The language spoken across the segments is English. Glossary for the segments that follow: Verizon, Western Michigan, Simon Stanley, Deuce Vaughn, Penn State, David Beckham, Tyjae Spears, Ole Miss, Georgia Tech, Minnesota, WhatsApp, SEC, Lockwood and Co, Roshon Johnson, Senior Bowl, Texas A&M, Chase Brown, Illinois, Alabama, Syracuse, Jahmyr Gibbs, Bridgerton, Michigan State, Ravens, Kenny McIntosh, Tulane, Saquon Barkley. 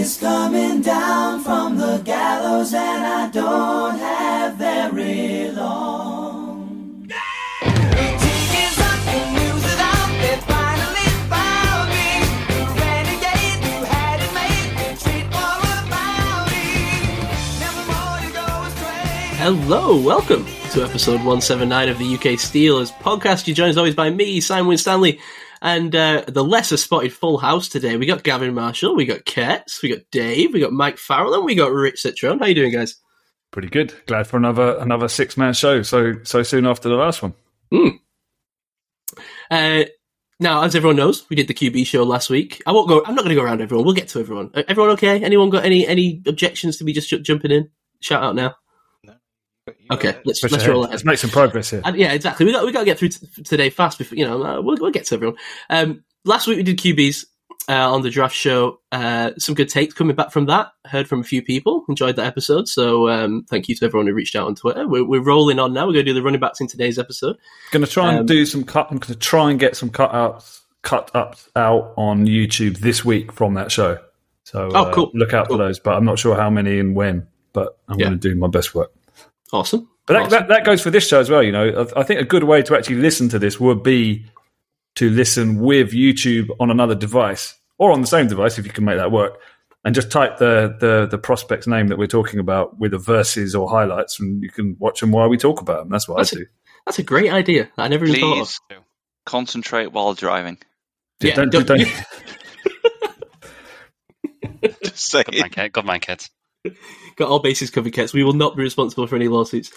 is coming down from the gallows, and I don't have very long. Yeah! 18 years up, you knew that I've been finally found me. Renegade, you had it made, retreat all about me. Never more to go astray. Hello, welcome to episode 179 of the UK Steelers Podcast. You're joined as always by me, Simon Stanley. And the lesser-spotted full house today. We got Gavin Marshall, we got Kurtz, we got Dave, we got Mike Farrell, and we got Rich Citron. How you doing, guys? Pretty good. Glad for another six-man show so soon after the last one. Now, as everyone knows, we did the QB show last week. I'm not going to go around everyone. We'll get to everyone. Everyone okay? Anyone got any objections to me just jumping in? Shout out now. Okay, let's roll ahead. Let's make some progress here. Yeah, exactly. We got to get through today fast before we'll get to everyone. Last week we did QBs on the draft show. Some good takes coming back from that. Heard from a few people. Enjoyed that episode. So thank you to everyone who reached out on Twitter. We're rolling on now. We're going to do the running backs in today's episode. I'm going to try and get some cut ups out on YouTube this week from that show. So cool. Look out for those. But I'm not sure how many and when. But I'm going to do my best work. Awesome. But that goes for this show as well, you know. I think a good way to actually listen to this would be to listen with YouTube on another device or on the same device if you can make that work, and just type the prospect's name that we're talking about with the verses or highlights, and you can watch them while we talk about them. That's what I do. That's a great idea. I never even thought of. Please concentrate while driving. Yeah, don't. Just say it. Good man, kids. Got all bases covered, Kets. We will not be responsible for any lawsuits.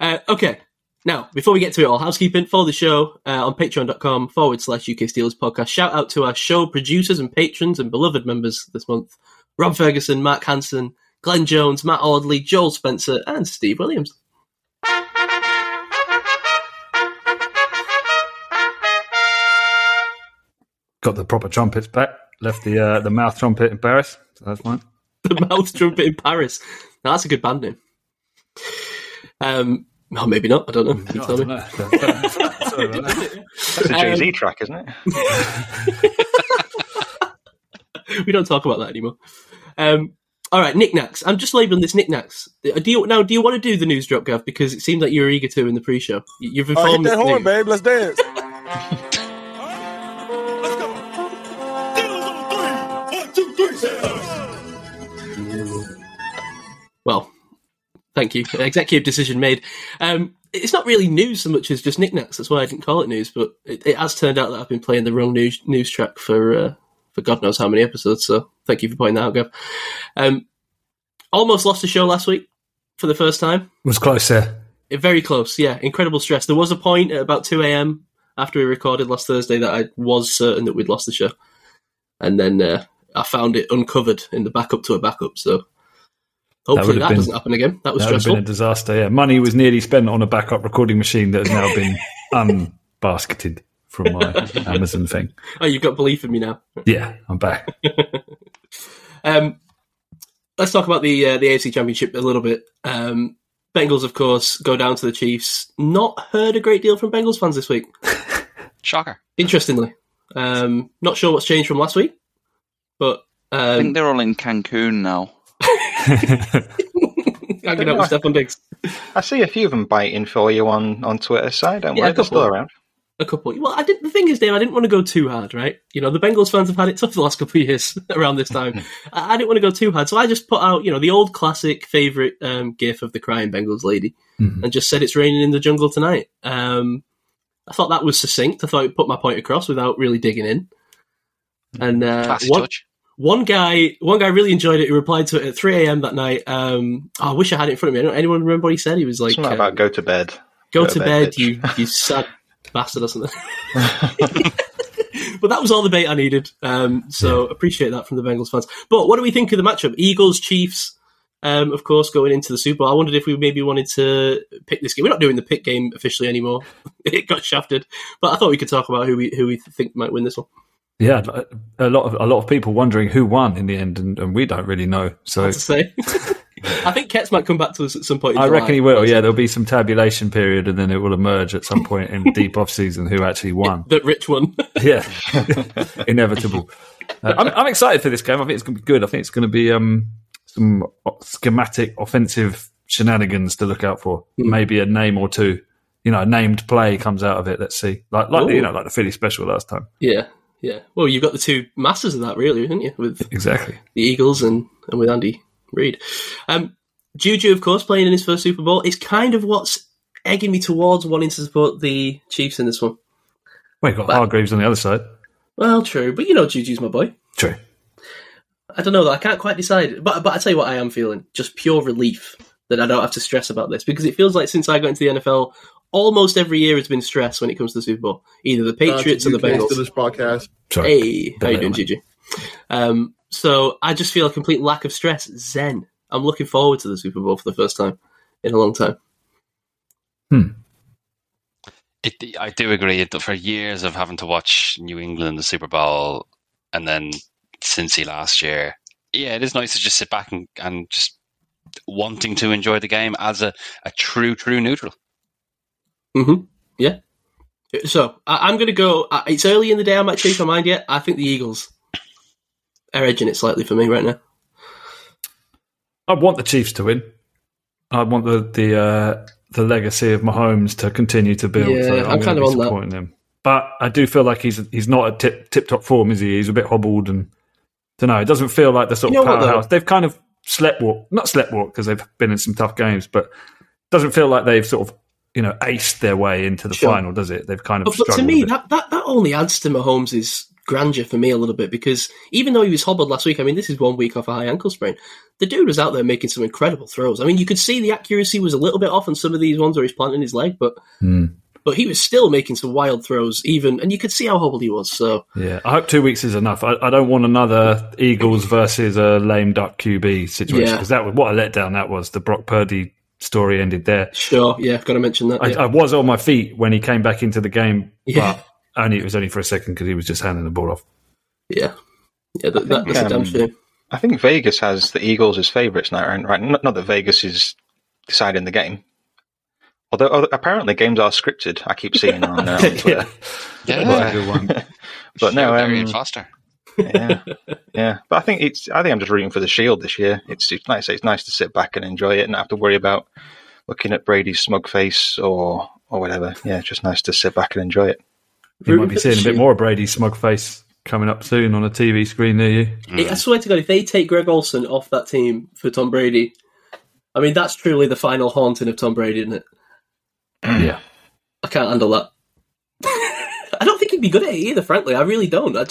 Okay. Now, before we get to it all, housekeeping for the show on patreon.com/UK Steelers Podcast. Shout out to our show producers and patrons and beloved members this month. Rob Ferguson, Mark Hanson, Glenn Jones, Matt Audley, Joel Spencer, and Steve Williams. Got the proper trumpets back. Left the mouth trumpet in Paris. So that's mine. The Mouth Trumpet in Paris. Now, that's a good band name. Well, maybe not. I don't know. That's a Jay-Z track, isn't it? We don't talk about that anymore. All right, knickknacks. I'm just labelling this knickknacks. Do you want to do the news drop, Gav? Because it seemed like you were eager to in the pre-show. You've informed me. Hit that horn, babe. Let's dance. Well, thank you. Executive decision made. It's not really news so much as just knickknacks. That's why I didn't call it news, but it has turned out that I've been playing the wrong news track for God knows how many episodes, so thank you for pointing that out, Gav. Almost lost the show last week for the first time. It was close, yeah. Very close, yeah. Incredible stress. There was a point at about 2 a.m. after we recorded last Thursday that I was certain that we'd lost the show, and then I found it uncovered in the backup to a backup, so... Hopefully that doesn't happen again. That was stressful. That would have been a disaster, yeah. Money was nearly spent on a backup recording machine that has now been unbasketed from my Amazon thing. Oh, you've got belief in me now. Yeah, I'm back. Let's talk about the AFC Championship a little bit. Bengals, of course, go down to the Chiefs. Not heard a great deal from Bengals fans this week. Shocker. Interestingly. Not sure what's changed from last week, but... I think they're all in Cancun now. I see a few of them biting for you on Twitter, so I don't worry, they're still around. A couple. Well, the thing is, Dave, I didn't want to go too hard, right? You know, the Bengals fans have had it tough the last couple of years around this time. I didn't want to go too hard, so I just put out, the old classic favourite gif of the crying Bengals lady and just said it's raining in the jungle tonight. I thought that was succinct. I thought it put my point across without really digging in. And touch. One guy really enjoyed it. He replied to it at 3 a.m. that night. I wish I had it in front of me. Anyone remember what he said? He was like... Something about go to bed. Go to bed, you sad bastard or something. But that was all the bait I needed. So appreciate that from the Bengals fans. But what do we think of the matchup? Eagles, Chiefs, of course, going into the Super Bowl. I wondered if we maybe wanted to pick this game. We're not doing the pick game officially anymore. It got shafted. But I thought we could talk about who we think might win this one. Yeah, a lot of people wondering who won in the end, and we don't really know. So I think Ketz might come back to us at some point in July. I reckon he will, yeah. There'll be some tabulation period and then it will emerge at some point in deep off-season who actually won. That Rich won. Yeah. Inevitable. I'm excited for this game. I think it's going to be good. I think it's going to be some schematic offensive shenanigans to look out for. Mm. Maybe a name or two. You know, a named play comes out of it. Let's see. Like you know, like the Philly special last time. Yeah. Yeah, well, you've got the two masters of that, really, haven't you? With exactly the Eagles and with Andy Reid. Juju, of course, playing in his first Super Bowl is kind of what's egging me towards wanting to support the Chiefs in this one. Well, you've got Hargreaves on the other side. Well, true, but you know Juju's my boy. True. I don't know, though. I can't quite decide. But I tell you what I am feeling, just pure relief that I don't have to stress about this, because it feels like since I got into the NFL, almost every year has been stress when it comes to the Super Bowl. Either the Patriots or the Bengals. Steelers podcast. Sorry. Hey, how you doing, Gigi? So I just feel a complete lack of stress. Zen. I'm looking forward to the Super Bowl for the first time in a long time. Hmm. I do agree. For years of having to watch New England, the Super Bowl, and then Cincy last year, yeah, it is nice to just sit back and just wanting to enjoy the game as a true neutral. Mm-hmm. Yeah. So I'm going to go. It's early in the day. I might change my mind yet. I think the Eagles are edging it slightly for me right now. I want the Chiefs to win. I want the legacy of Mahomes to continue to build. Yeah, so I'm kind of on supporting that. Him. But I do feel like he's not at tip-top form, is he? He's a bit hobbled and I don't know. It doesn't feel like the sort of powerhouse. They've kind of not sleptwalk because they've been in some tough games, but it doesn't feel like they've sort of, you know, aced their way into the final, does it? They've kind of struggled. But to me, that only adds to Mahomes' grandeur for me a little bit, because even though he was hobbled last week, I mean, this is 1 week off a high ankle sprain. The dude was out there making some incredible throws. I mean, you could see the accuracy was a little bit off on some of these ones where he's planting his leg, but he was still making some wild throws, even, and you could see how hobbled he was. So yeah, I hope 2 weeks is enough. I don't want another Eagles versus a lame duck QB situation, because that was what a letdown that was. The Brock Purdy story ended there. Sure, yeah, I've got to mention that. I was on my feet when he came back into the game, but it was only for a second because he was just handing the ball off. Yeah, that's a damn shame. I think Vegas has the Eagles as favourites now, right? Not that Vegas is deciding the game. Although apparently games are scripted, I keep seeing on Twitter. Yeah, that's a good one. But no, Foster. Yeah. But I think I'm just rooting for the Shield this year. It's nice. It's nice to sit back and enjoy it and not have to worry about looking at Brady's smug face or whatever. Yeah, it's just nice to sit back and enjoy it. You might be seeing a bit more of Brady's smug face coming up soon on a TV screen near you. Mm. I swear to God, if they take Greg Olsen off that team for Tom Brady, I mean, that's truly the final haunting of Tom Brady, isn't it? Yeah. I can't handle that. I don't think he'd be good at it either, frankly. I really don't. I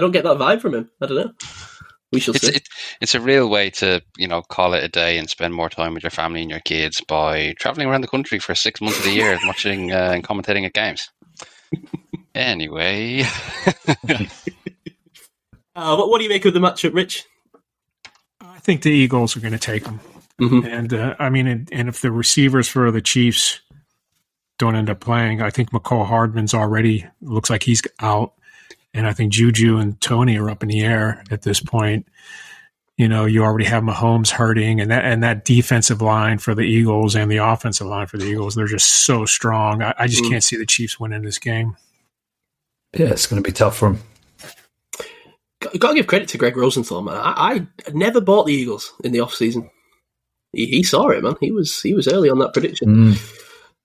don't get that vibe from him. I don't know. We shall see. It's a real way to, you know, call it a day and spend more time with your family and your kids by travelling around the country for 6 months of the year and watching and commentating at games. Anyway. What do you make of the matchup, Rich? I think the Eagles are going to take them. Mm-hmm. And, I mean, and if the receivers for the Chiefs don't end up playing, I think McCall Hardman's already looks like he's out. And I think Juju and Tony are up in the air at this point. You know, you already have Mahomes hurting, and that defensive line for the Eagles and the offensive line for the Eagles, they're just so strong. I just can't see the Chiefs winning this game. Yeah, it's going to be tough for them. Got to give credit to Greg Rosenthal, man. I never bought the Eagles in the offseason. He saw it, man. He was early on that prediction.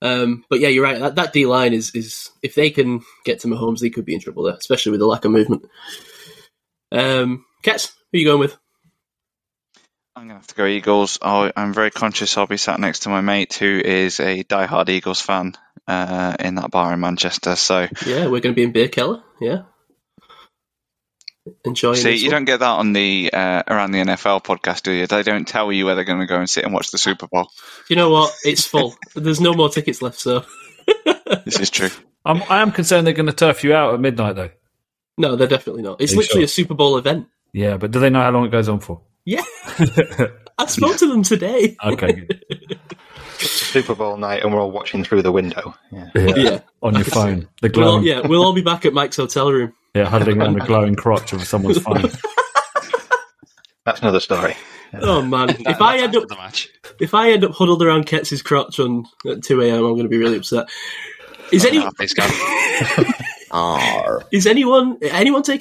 Mm. But yeah, you're right. That D line is if they can get to Mahomes, they could be in trouble there, especially with the lack of movement. Ketz, who are you going with? I'm gonna have to go Eagles. I'm very conscious. I'll be sat next to my mate who is a diehard Eagles fan in that bar in Manchester. So yeah, we're gonna be in Beer Keller. Yeah, enjoying. See, you don't get that on the around the NFL podcast, do you? They don't tell you where they're going to go and sit and watch the Super Bowl. You know what? It's full. There's no more tickets left, so this is true. I am concerned they're going to turf you out at midnight, though. No, they're definitely not. It's literally a Super Bowl event. Yeah, but do they know how long it goes on for? Yeah, I spoke to them today. Okay, good. Super Bowl night, and we're all watching through the window. Yeah. On your phone. The glowing... we'll all be back at Mike's hotel room. Yeah, huddling on the glowing crotch of someone's phone. That's another story. Oh man! If I end up huddled around Ketz's crotch at 2 a.m, I'm going to be really upset. Is anyone taking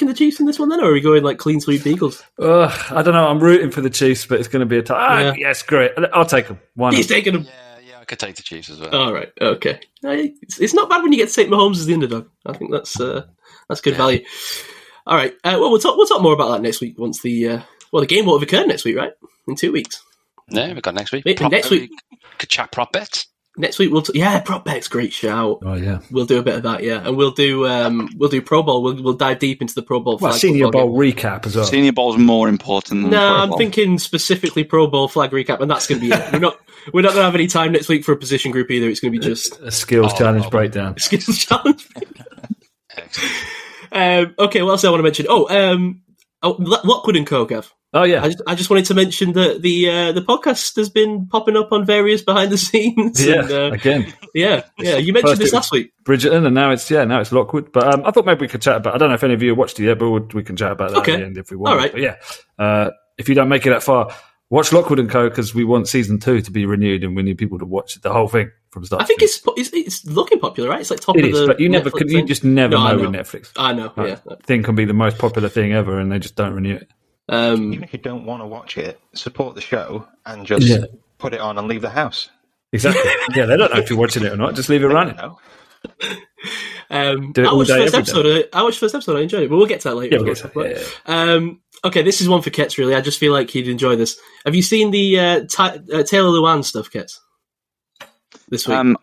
the Chiefs in this one then, or are we going like clean sweep Eagles? I don't know. I'm rooting for the Chiefs, but it's going to be a tie. Yes, great. I'll take them. Why not? He's taking them. Yeah, I could take the Chiefs as well. All right, okay. It's not bad when you get to take Mahomes as the underdog. I think that's good value. All right. Well, we'll talk more about that next week once the the game won't have occurred next week, right? In 2 weeks. No, we've got next week. Could chat prop bets. Next week we'll prop bets, great shout. Oh yeah, we'll do a bit of that, yeah, and we'll do Pro Bowl. We'll dive deep into the Pro Bowl. Well, Senior Bowl recap as well. Senior Bowl is more important than Pro Bowl. No, I'm thinking specifically Pro Bowl flag recap, and that's going to be it. We're not going to have any time next week for a position group either. It's going to be just a skills challenge breakdown. Skills challenge. Okay, what else do I want to mention? Lockwood and Co, Gav. Oh yeah, I just wanted to mention that the podcast has been popping up on various behind the scenes. Yeah, again. Yeah. You mentioned this last week, Bridgerton, and now it's Lockwood. But I thought maybe we could chat about. I don't know if any of you watched it yet, but we can chat about that at the end if we want. All right. But if you don't make it that far, watch Lockwood and Co because we want season 2 to be renewed, and we need people to watch the whole thing from start. I think it's looking popular, right? It's like top of the. But you never can. You just never know with Netflix. I know. Like, yeah, thing can be the most popular thing ever, and they just don't renew it. Even if you don't want to watch it, support the show and just put it on and leave the house. Exactly. Yeah, they don't know if you're watching it or not. Just leave it running. I watched the first episode. I enjoyed it, but we'll get to that later. Yeah, okay, this is one for Ketz, really. I just feel like he'd enjoy this. Have you seen the Taylor Lewan stuff, Ketz? This week?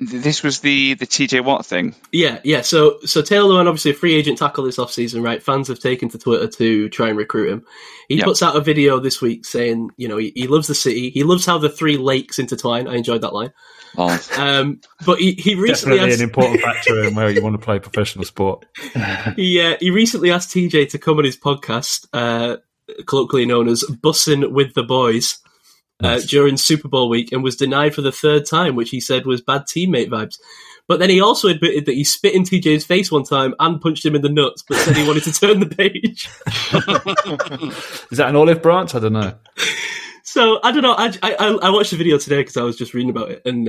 This was the TJ Watt thing. Yeah. So Taylor Lewan, obviously a free agent tackle this offseason, right? Fans have taken to Twitter to try and recruit him. He puts out a video this week saying, he loves the city. He loves how the three lakes intertwine. I enjoyed that line. Oh. But he recently definitely an important factor in where you want to play professional sport. He recently asked TJ to come on his podcast, colloquially known as Bussin' with the Boys. During Super Bowl week and was denied for the third time, which he said was bad teammate vibes. But then he also admitted that he spit in TJ's face one time and punched him in the nuts, but said he wanted to turn the page. Is that an olive branch? I don't know. So, I don't know. I watched the video today because I was just reading about it. And,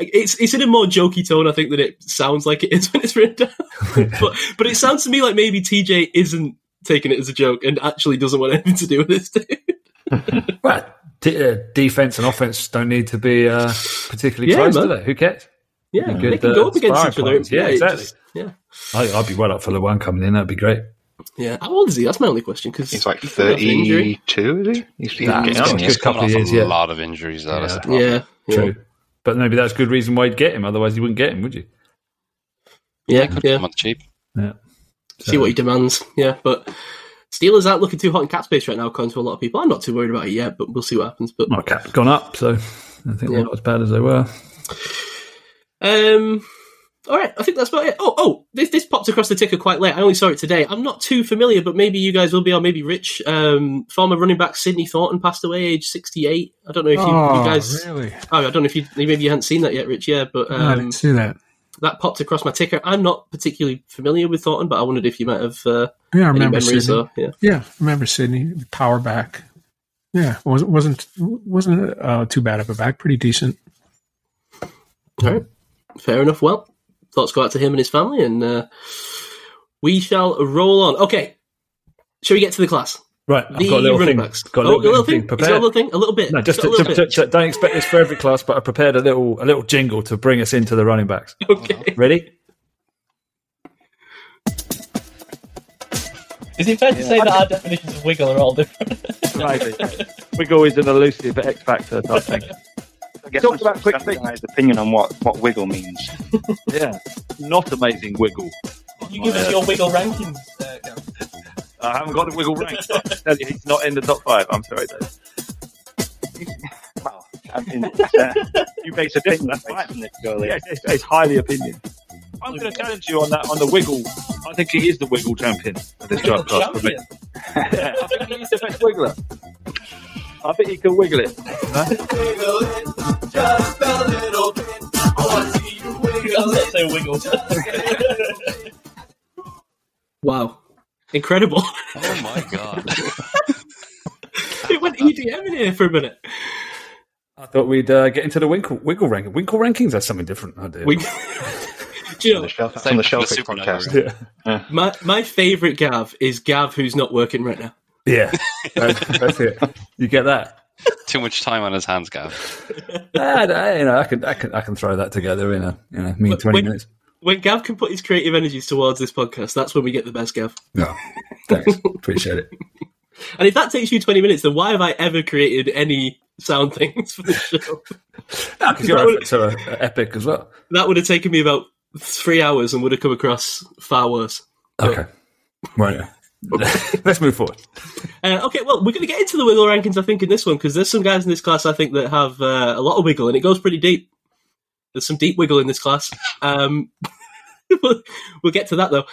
it's in a more jokey tone, I think, than it sounds like it is when it's written down. but it sounds to me like maybe TJ isn't taking it as a joke and actually doesn't want anything to do with this dude. Right. Defense and offense don't need to be particularly close, do they? Who cares? Yeah, they can go up against each other. Yeah, exactly. I'd be well up for Lewan coming in. That'd be great. Yeah, how old is he? That's my only question. Cause he's like 32, is he? He's been coming off a lot of injuries. True. But maybe that's a good reason why you'd get him. Otherwise, you wouldn't get him, would you? Yeah, could come on cheap. Yeah, see what he demands. Yeah, but. Steelers aren't looking too hot in cap space right now, according to a lot of people. I'm not too worried about it yet, but we'll see what happens. But my cap's gone up, so I think they're not as bad as they were. All right, I think that's about it. Oh, this popped across the ticker quite late. I only saw it today. I'm not too familiar, but maybe you guys will be, or maybe Rich. Former running back Sidney Thornton passed away, age 68. I don't know if you guys. Really? I don't know if you maybe you hadn't seen that yet, Rich. Yeah, but no, I didn't see that. That popped across my ticker. I'm not particularly familiar with Thornton, but I wondered if you might have I remember memories. Sidney. Remember Sidney, power back. Yeah, wasn't too bad of a back, pretty decent. All right, fair enough. Well, thoughts go out to him and his family, and we shall roll on. Okay, shall we get to the class? Right, I've got a little thing. Got a little thing. No, just don't expect this for every class, but I prepared a little jingle to bring us into the running backs. Okay, ready? Is it fair to say that our definitions of wiggle are all different? Maybe. Wiggle is an elusive X factor type thing. Talk about quick things. Opinion on what wiggle means. Yeah, not amazing wiggle. Can you give us your wiggle rankings? I haven't got a wiggle rank. He's not in the top 5. I'm sorry, Dave. Well, I mean, you make a difference. That's right from this girl. Yeah, it's highly opinion. I'm going to challenge you on that, on the wiggle. I think he is the wiggle champion of this job class for me. I think he's the best wiggler. I think he can wiggle it. Huh? Wiggle it, just a little bit. I want to see you wiggle it. That's so wiggle. Wow. Incredible. Oh my God. it, went, see Evan here for a minute. I thought we'd get into the Winkle ranking. Winkle rankings are something different. I do. You know, on the Shellfish podcast. Yeah. Yeah. My favourite Gav is Gav who's not working right now. Yeah, that's it. You get that. Too much time on his hands, Gav. I can throw that together in a mean 20 minutes. When Gav can put his creative energies towards this podcast, that's when we get the best, Gav. No, thanks, appreciate it. And if that takes you 20 minutes, then why have I ever created any sound things for the show? Because your efforts are epic as well. That would have taken me about 3 hours and would have come across far worse. Okay, right. Yeah. Let's move forward. Okay, well, we're going to get into the wiggle rankings, I think, in this one, because there's some guys in this class, I think, that have a lot of wiggle, and it goes pretty deep. There's some deep wiggle in this class. We'll get to that, though.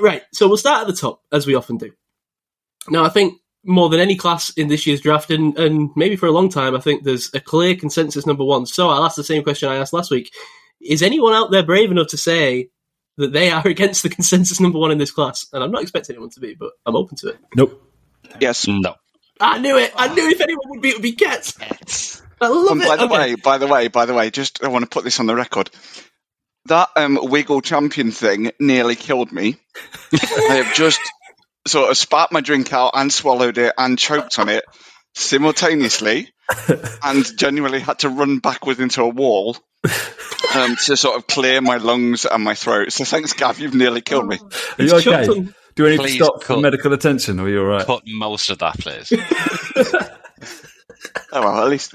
Right, so we'll start at the top, as we often do. Now, I think more than any class in this year's draft, and maybe for a long time, I think there's a clear consensus number one. So I'll ask the same question I asked last week. Is anyone out there brave enough to say that they are against the consensus number one in this class? And I'm not expecting anyone to be, but I'm open to it. Nope. Yes. No. I knew it. I knew if anyone would be, it would be Getz. I love it. By the way, just I want to put this on the record. That Wiggle Champion thing nearly killed me. I have just sort of spat my drink out and swallowed it and choked on it simultaneously and genuinely had to run backwards into a wall. To sort of clear my lungs and my throat. So thanks, Gav, you've nearly killed me. Are you okay? Do we need to stop for medical attention, or are you all right? Cut most of that, please. Oh, well, at least,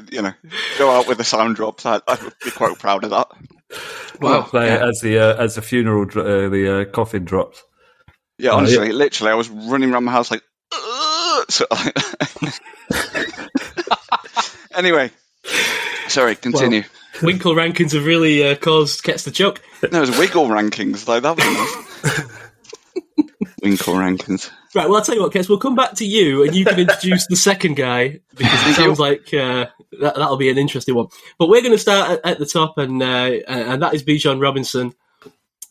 go out with a sound drop. I would be quite proud of that. Wow. Well, yeah. As the funeral, the coffin drops. Yeah, honestly, yeah. Literally, I was running around my house like... Anyway, sorry, continue. Well, Winkle rankings have really caused Gets the joke. No, it's Wiggle rankings. Like that one. Winkle rankings. Right, well, I'll tell you what, Gets, we'll come back to you and you can introduce the second guy because it sounds like that'll be an interesting one. But we're going to start at the top and that is Bijan Robinson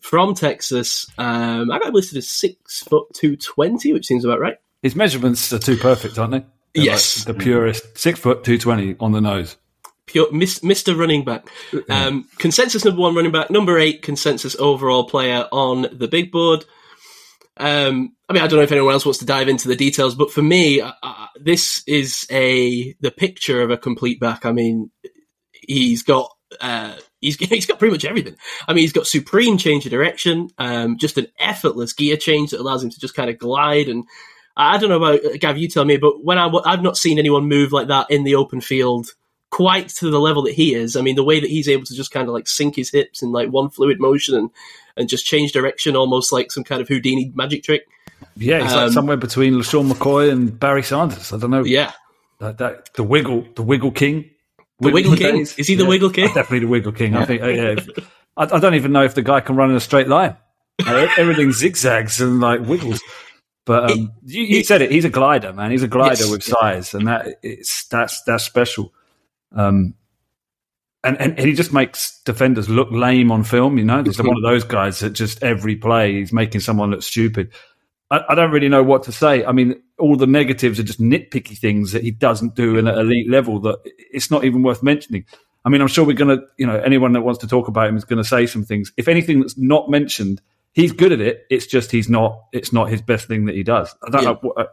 from Texas. I got him listed as 6'2", 220, which seems about right. His measurements are too perfect, aren't they? They're yes. Like the purest. 6'2", 220 on the nose. Pure Mr. Running Back. Consensus number one running back, number 8 consensus overall player on the big board. I don't know if anyone else wants to dive into the details, but for me, this is the picture of a complete back. I mean, he's got pretty much everything. I mean, he's got supreme change of direction, just an effortless gear change that allows him to just kind of glide and. I don't know about Gav, you tell me, but when I've not seen anyone move like that in the open field quite to the level that he is. I mean, the way that he's able to just kind of like sink his hips in like one fluid motion and just change direction, almost like some kind of Houdini magic trick. Yeah, he's like somewhere between LaShawn McCoy and Barry Sanders. I don't know. Yeah, the Wiggle King. Is he the Wiggle King? Definitely the Wiggle King. Yeah. I think. Yeah. I don't even know if the guy can run in a straight line. Everything zigzags and like wiggles. But you said it. He's a glider, man. He's a glider with size, and that's special. And he just makes defenders look lame on film, He's one of those guys that just every play he's making someone look stupid. I don't really know what to say. I mean, all the negatives are just nitpicky things that he doesn't do in an elite level that it's not even worth mentioning. I mean, I'm sure we're going to, anyone that wants to talk about him is going to say some things. If anything that's not mentioned, he's good at it. It's just it's not his best thing that he does. I don't know.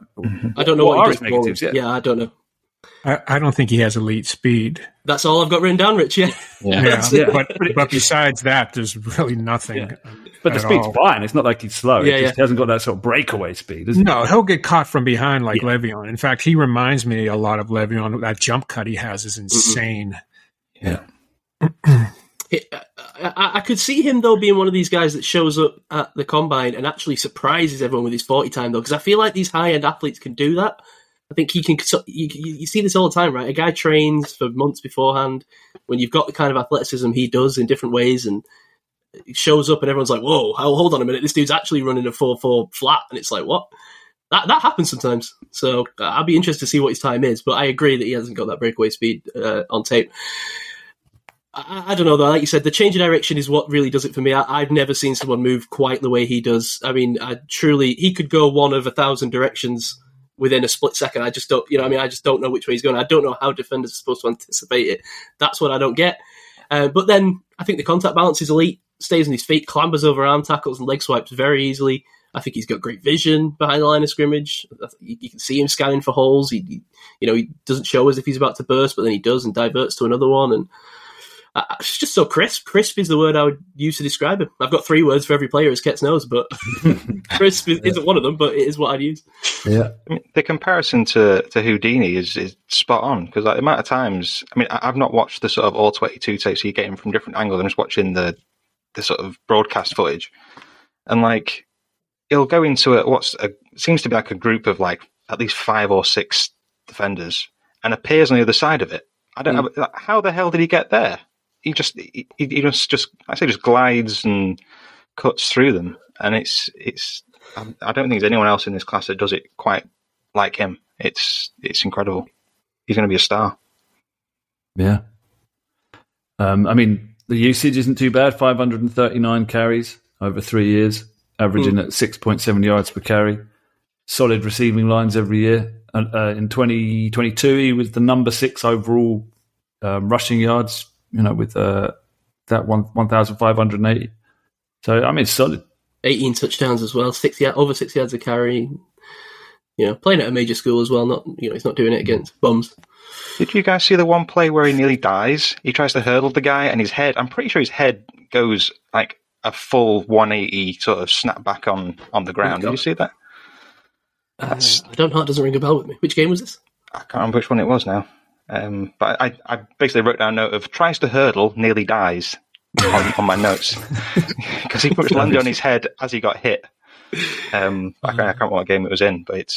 I don't know what are his negatives. Yeah, I don't know. I don't think he has elite speed. That's all I've got written down, Rich. Yeah. But besides that, there's really nothing. Yeah. But the speed's fine. It's not like he's slow. Yeah, he hasn't got that sort of breakaway speed. No, he'll get caught from behind like Le'Veon. In fact, he reminds me a lot of Le'Veon. That jump cut he has is insane. Mm-hmm. Yeah. I could see him, though, being one of these guys that shows up at the combine and actually surprises everyone with his 40 time, though, because I feel like these high-end athletes can do that. I think he can. You see this all the time, right? A guy trains for months beforehand. When you've got the kind of athleticism he does in different ways, and it shows up, and everyone's like, "Whoa, hold on a minute! This dude's actually running a 4.4 flat," and it's like, "What?" That happens sometimes. So I'll be interested to see what his time is. But I agree that he hasn't got that breakaway speed on tape. I don't know, though. Like you said, the change of direction is what really does it for me. I've never seen someone move quite the way he does. I mean, he could go one of 1,000 directions within a split second. I just don't, I just don't know which way he's going. I don't know how defenders are supposed to anticipate it. That's what I don't get. But then I think the contact balance is elite, stays on his feet, clambers over arm tackles and leg swipes very easily. I think he's got great vision behind the line of scrimmage. You can see him scanning for holes. He doesn't show as if he's about to burst, but then he does and diverts to another one. And it's just so crisp. Crisp is the word I would use to describe him. I've got three words for every player as Ket's knows, but crisp isn't one of them, but it is what I'd use. Yeah, I mean, the comparison to Houdini is spot on, because the amount of times, I've not watched the sort of all 22 tapes, so you get him from different angles. I'm just watching the sort of broadcast footage. And he'll go into seems to be a group of at least 5 or 6 defenders and appears on the other side of it. I don't know. How the hell did he get there? He just glides and cuts through them, and it's. I don't think there's anyone else in this class that does it quite like him. It's incredible. He's going to be a star. Yeah. The usage isn't too bad. 539 carries over 3 years, averaging at 6.7 yards per carry. Solid receiving lines every year. In 2022, he was the number 6 overall rushing yards. With that 1,580. So, it's solid. 18 touchdowns as well, 6 yards a carry. Playing at a major school as well, he's not doing it against bums. Did you guys see the one play where he nearly dies? He tries to hurdle the guy and his head, I'm pretty sure his head goes like a full 180 sort of snap back on the ground. Did you see that? I don't know, it doesn't ring a bell with me. Which game was this? I can't remember which one it was now. But I basically wrote down a note of tries to hurdle, nearly dies on my notes, because he put landed on his head as he got hit. I can't remember what game it was in, but it's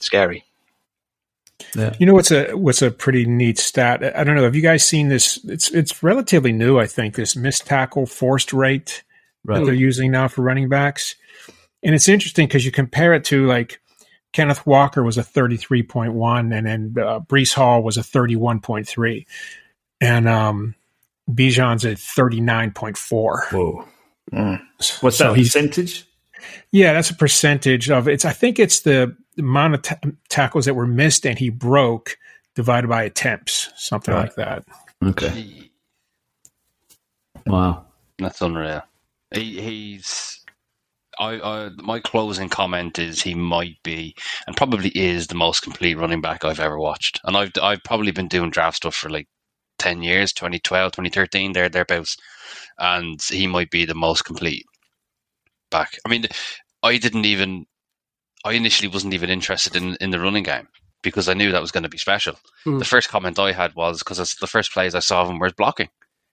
scary. Yeah. What's a pretty neat stat? I don't know. Have you guys seen this? It's relatively new, I think. This missed tackle forced rate that they're using now for running backs, and it's interesting because you compare it to Kenneth Walker was a 33.1, and then Breece Hall was a 31.3, and Bijan's at 39.4. Whoa! What's that percentage? Yeah, that's a percentage of it. I think it's the amount of tackles that were missed and he broke divided by attempts, something like that. Okay. Wow, that's unreal. He's. My closing comment is he might be, and probably is, the most complete running back I've ever watched. And I've probably been doing draft stuff for 10 years, 2012, 2013, thereabouts. And he might be the most complete back. I initially wasn't even interested in the running game because I knew that was going to be special. The first comment I had was, because it's the first plays I saw of him was blocking.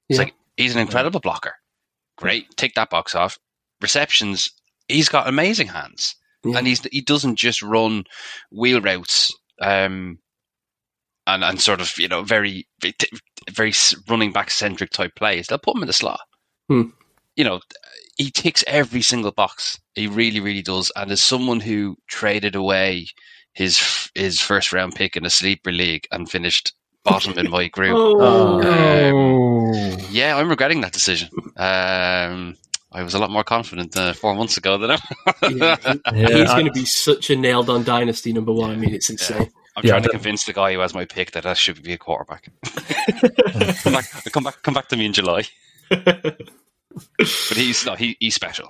It's he's an incredible blocker. Great. Tick that box off. Receptions. He's got amazing hands, and he doesn't just run wheel routes and sort of very very running back centric type plays. They'll put him in the slot. He ticks every single box. He really, really does. And as someone who traded away his first round pick in a sleeper league and finished bottom in my group, I'm regretting that decision. I was a lot more confident 4 months ago than ever. He's going to be such a nailed-on dynasty number one. It's insane. I'm trying to convince the guy who has my pick that should be a quarterback. Come back to me in July. But he's special.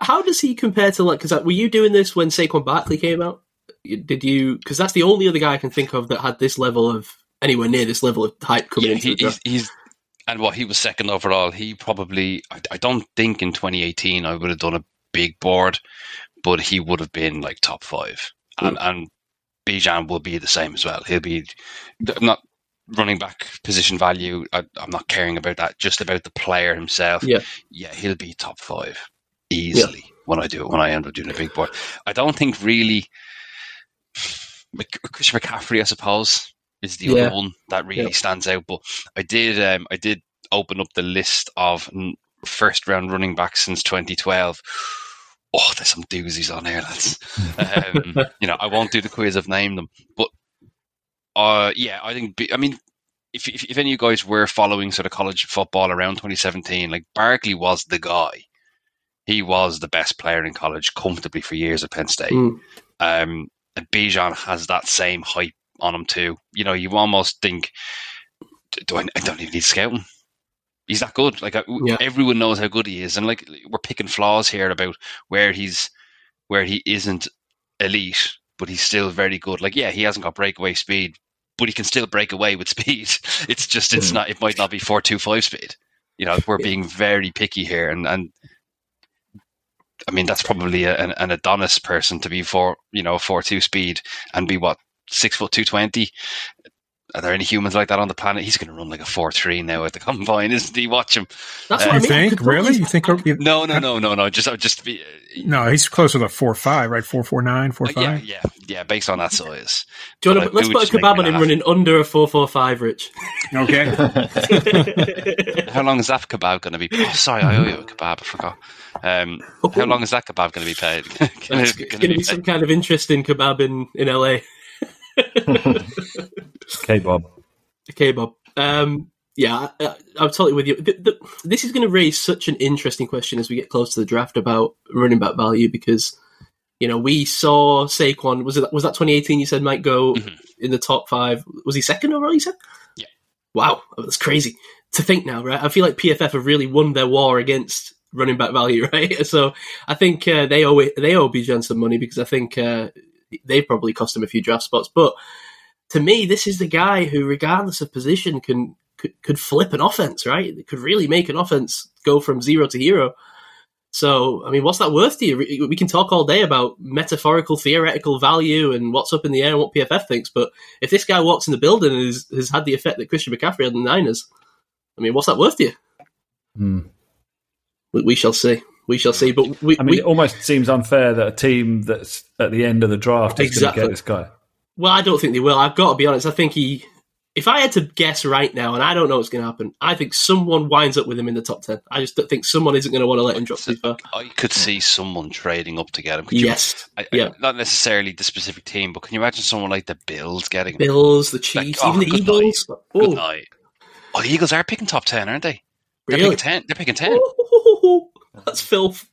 How does he compare to because were you doing this when Saquon Barkley came out? Did you? Because that's the only other guy I can think of that had this level of anywhere near this level of hype coming into the draft. And he was second overall. He probably, I don't think in 2018 I would have done a big board, but he would have been top 5. And Bijan will be the same as well. He'll be not running back position value. I'm not caring about that. Just about the player himself. Yeah, he'll be top 5 easily when I end up doing a big board. I don't think really Christian McCaffrey, I suppose, is the other one that really stands out. But I did open up the list of first-round running backs since 2012. Oh, there's some doozies on here, lads. I won't do the quiz of name them. But, I think... if any of you guys were following sort of college football around 2017, Barkley was the guy. He was the best player in college comfortably for years at Penn State. And Bijan has that same hype on him too. You know, you almost think, I don't even need scouting. He's that good. Like everyone knows how good he is, and like we're picking flaws here about where he isn't elite, but he's still very good. Like, yeah, he hasn't got breakaway speed, but he can still break away with speed. It's just it might not be 4.25 speed. You know, we're being very picky here, and I mean that's probably an Adonis person to be 4.2 speed and be 6 foot 220. Are there any humans like that on the planet? He's going to run like a 4.3 now at the combine, isn't he? Watch him. That's what I mean. Think? Really? You think? No. No, he's closer to 4.5, right? 4.49, 4.5. Yeah. Based on that size. Do you want let's put a kebab on him running under a 4.45, Rich. Okay. How long is that kebab going to be? Oh, sorry, I owe you a kebab. I forgot. How long is that kebab going to be paid? It's going to be some kind of interesting kebab in LA. K-Bob. Yeah, I'm totally with you. This is going to raise such an interesting question as we get close to the draft about running back value because, you know, we saw Saquon, was that 2018 you said might go in the top five? Was he second overall, you said? Yeah. Wow, that's crazy to think now, right? I feel like PFF have really won their war against running back value, right? So I think they owe Bijan some money because I think... they probably cost him a few draft spots, but to me, this is the guy who, regardless of position, could flip an offense, right? It could really make an offense go from zero to hero. So, I mean, what's that worth to you? We can talk all day about metaphorical, theoretical value and what's up in the air and what PFF thinks, but if this guy walks in the building and has had the effect that Christian McCaffrey had in the Niners, I mean, what's that worth to you? We shall see. We shall see, but it almost seems unfair that a team that's at the end of the draft is going to get this guy. Well, I don't think they will. I've got to be honest. I think if I had to guess right now, and I don't know what's going to happen, I think someone winds up with him in the top 10. I just think someone isn't going to want to let him drop too far. I could see someone trading up to get him. Not necessarily the specific team, but can you imagine someone like the Bills getting him? Bills, the Chiefs, even the Eagles. Good night. Oh, the Eagles are picking top 10, aren't they? Really? They're picking 10. That's filth.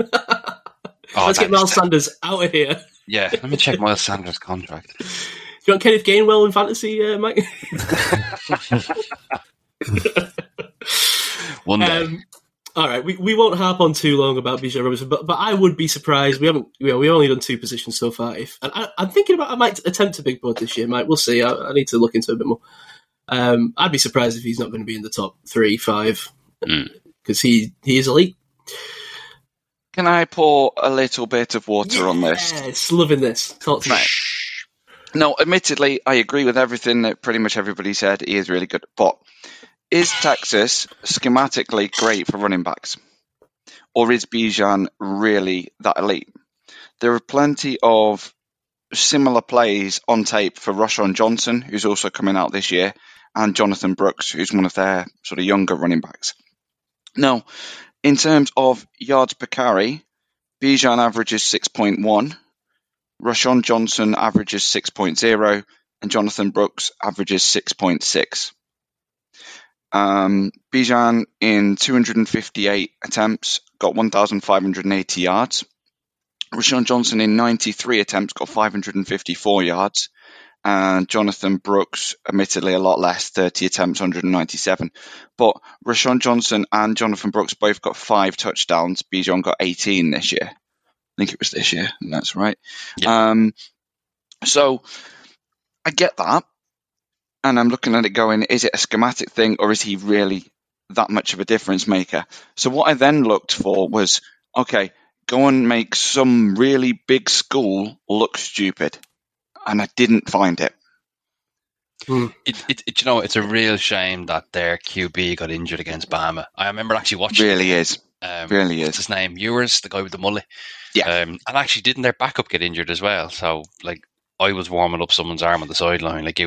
Let's get Miles Sanders out of here. Yeah, let me check Miles Sanders' contract. Do you want Kenneth Gainwell in fantasy, Mike? One day. All right, we won't harp on too long about Bijan Robinson, but I would be surprised. We've only done two positions so far. I'm thinking about I might attempt a big board this year, Mike. We'll see. I need to look into it a bit more. I'd be surprised if he's not going to be in the top 3, 5. Because he is elite. Can I pour a little bit of water on this? Yes, loving this. Talk to me. No, admittedly, I agree with everything that pretty much everybody said. He is really good. But is Texas schematically great for running backs? Or is Bijan really that elite? There are plenty of similar plays on tape for Roshon Johnson, who's also coming out this year, and Jonathan Brooks, who's one of their sort of younger running backs. No, in terms of yards per carry, Bijan averages 6.1, Roshon Johnson averages 6.0, and Jonathan Brooks averages 6.6. Bijan, in 258 attempts, got 1,580 yards. Roshon Johnson, in 93 attempts, got 554 yards. And Jonathan Brooks, admittedly a lot less, 30 attempts, 197. But Roshon Johnson and Jonathan Brooks both got 5 touchdowns. Bijan got 18 this year. I think it was this year, and that's right. Yeah. So I get that, and I'm looking at it going, is it a schematic thing, or is he really that much of a difference maker? So what I then looked for was, okay, go and make some really big school look stupid. And I didn't find it. It. You know, it's a real shame that their QB got injured against Bama. I remember actually watching. What's his name? Ewers, the guy with the mullet. Yeah. And actually, didn't their backup get injured as well? So, like, I was warming up someone's arm on the sideline, like they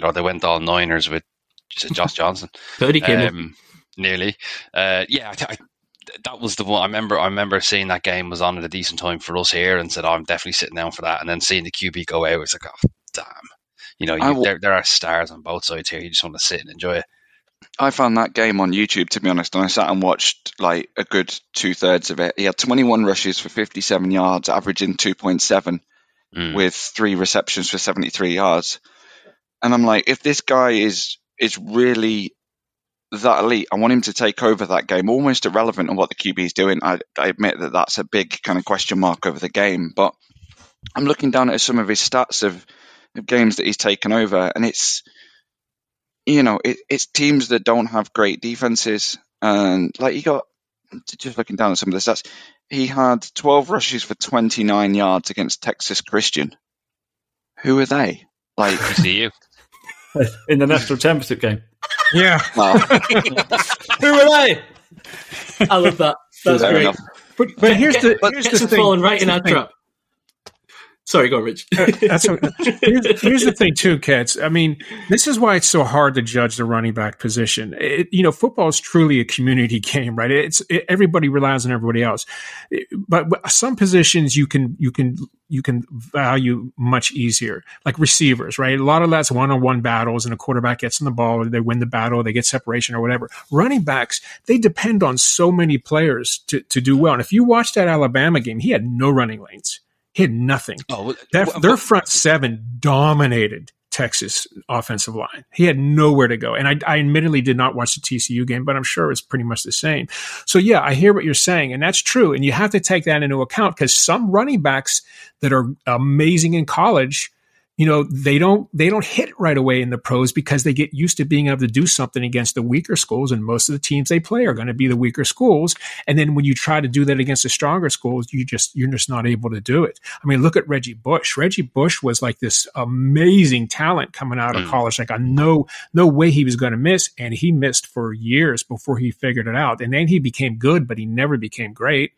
went all Niners with Josh Johnson. 30 came nearly. Yeah. That was the one I remember seeing that game was on at a decent time for us here and said, oh, I'm definitely sitting down for that. And then seeing the QB go out, it's like, oh, damn. You know, there are stars on both sides here. You just want to sit and enjoy it. I found that game on YouTube, to be honest, and I sat and watched like a good two-thirds of it. He had 21 rushes for 57 yards, averaging 2.7 with 3 receptions for 73 yards. And I'm like, if this guy is really that elite, I want him to take over that game, almost irrelevant on what the QB is doing. I admit that that's a big kind of question mark over the game, but I'm looking down at some of his stats of games that he's taken over, and it's, you know, it's teams that don't have great defenses. And like he got, just looking down at some of the stats, he had 12 rushes for 29 yards against Texas Christian. Who are they? Like TCU. In the national championship game. Yeah. Wow. Who are they? I love that. That's fair great. Enough. But here's the thing. Falling right in our trap. Sorry, go on, Rich. Here's the thing, too, Cats. I mean, this is why it's so hard to judge the running back position. Football is truly a community game, right? Everybody relies on everybody else. But some positions you can value much easier, like receivers, right? A lot of that's one-on-one battles, and a quarterback gets in the ball, they win the battle, they get separation or whatever. Running backs, they depend on so many players to do well. And if you watch that Alabama game, he had no running lanes. Hit nothing. Oh, their front seven dominated Texas offensive line. He had nowhere to go. And I admittedly did not watch the TCU game, but I'm sure it's pretty much the same. So, yeah, I hear what you're saying, and that's true. And you have to take that into account because some running backs that are amazing in college, they don't hit right away in the pros because they get used to being able to do something against the weaker schools, and most of the teams they play are going to be the weaker schools. And then when you try to do that against the stronger schools, you're just not able to do it. I mean, look at Reggie Bush. Reggie Bush was like this amazing talent coming out of college, like no way he was going to miss, and he missed for years before he figured it out. And then he became good, but he never became great.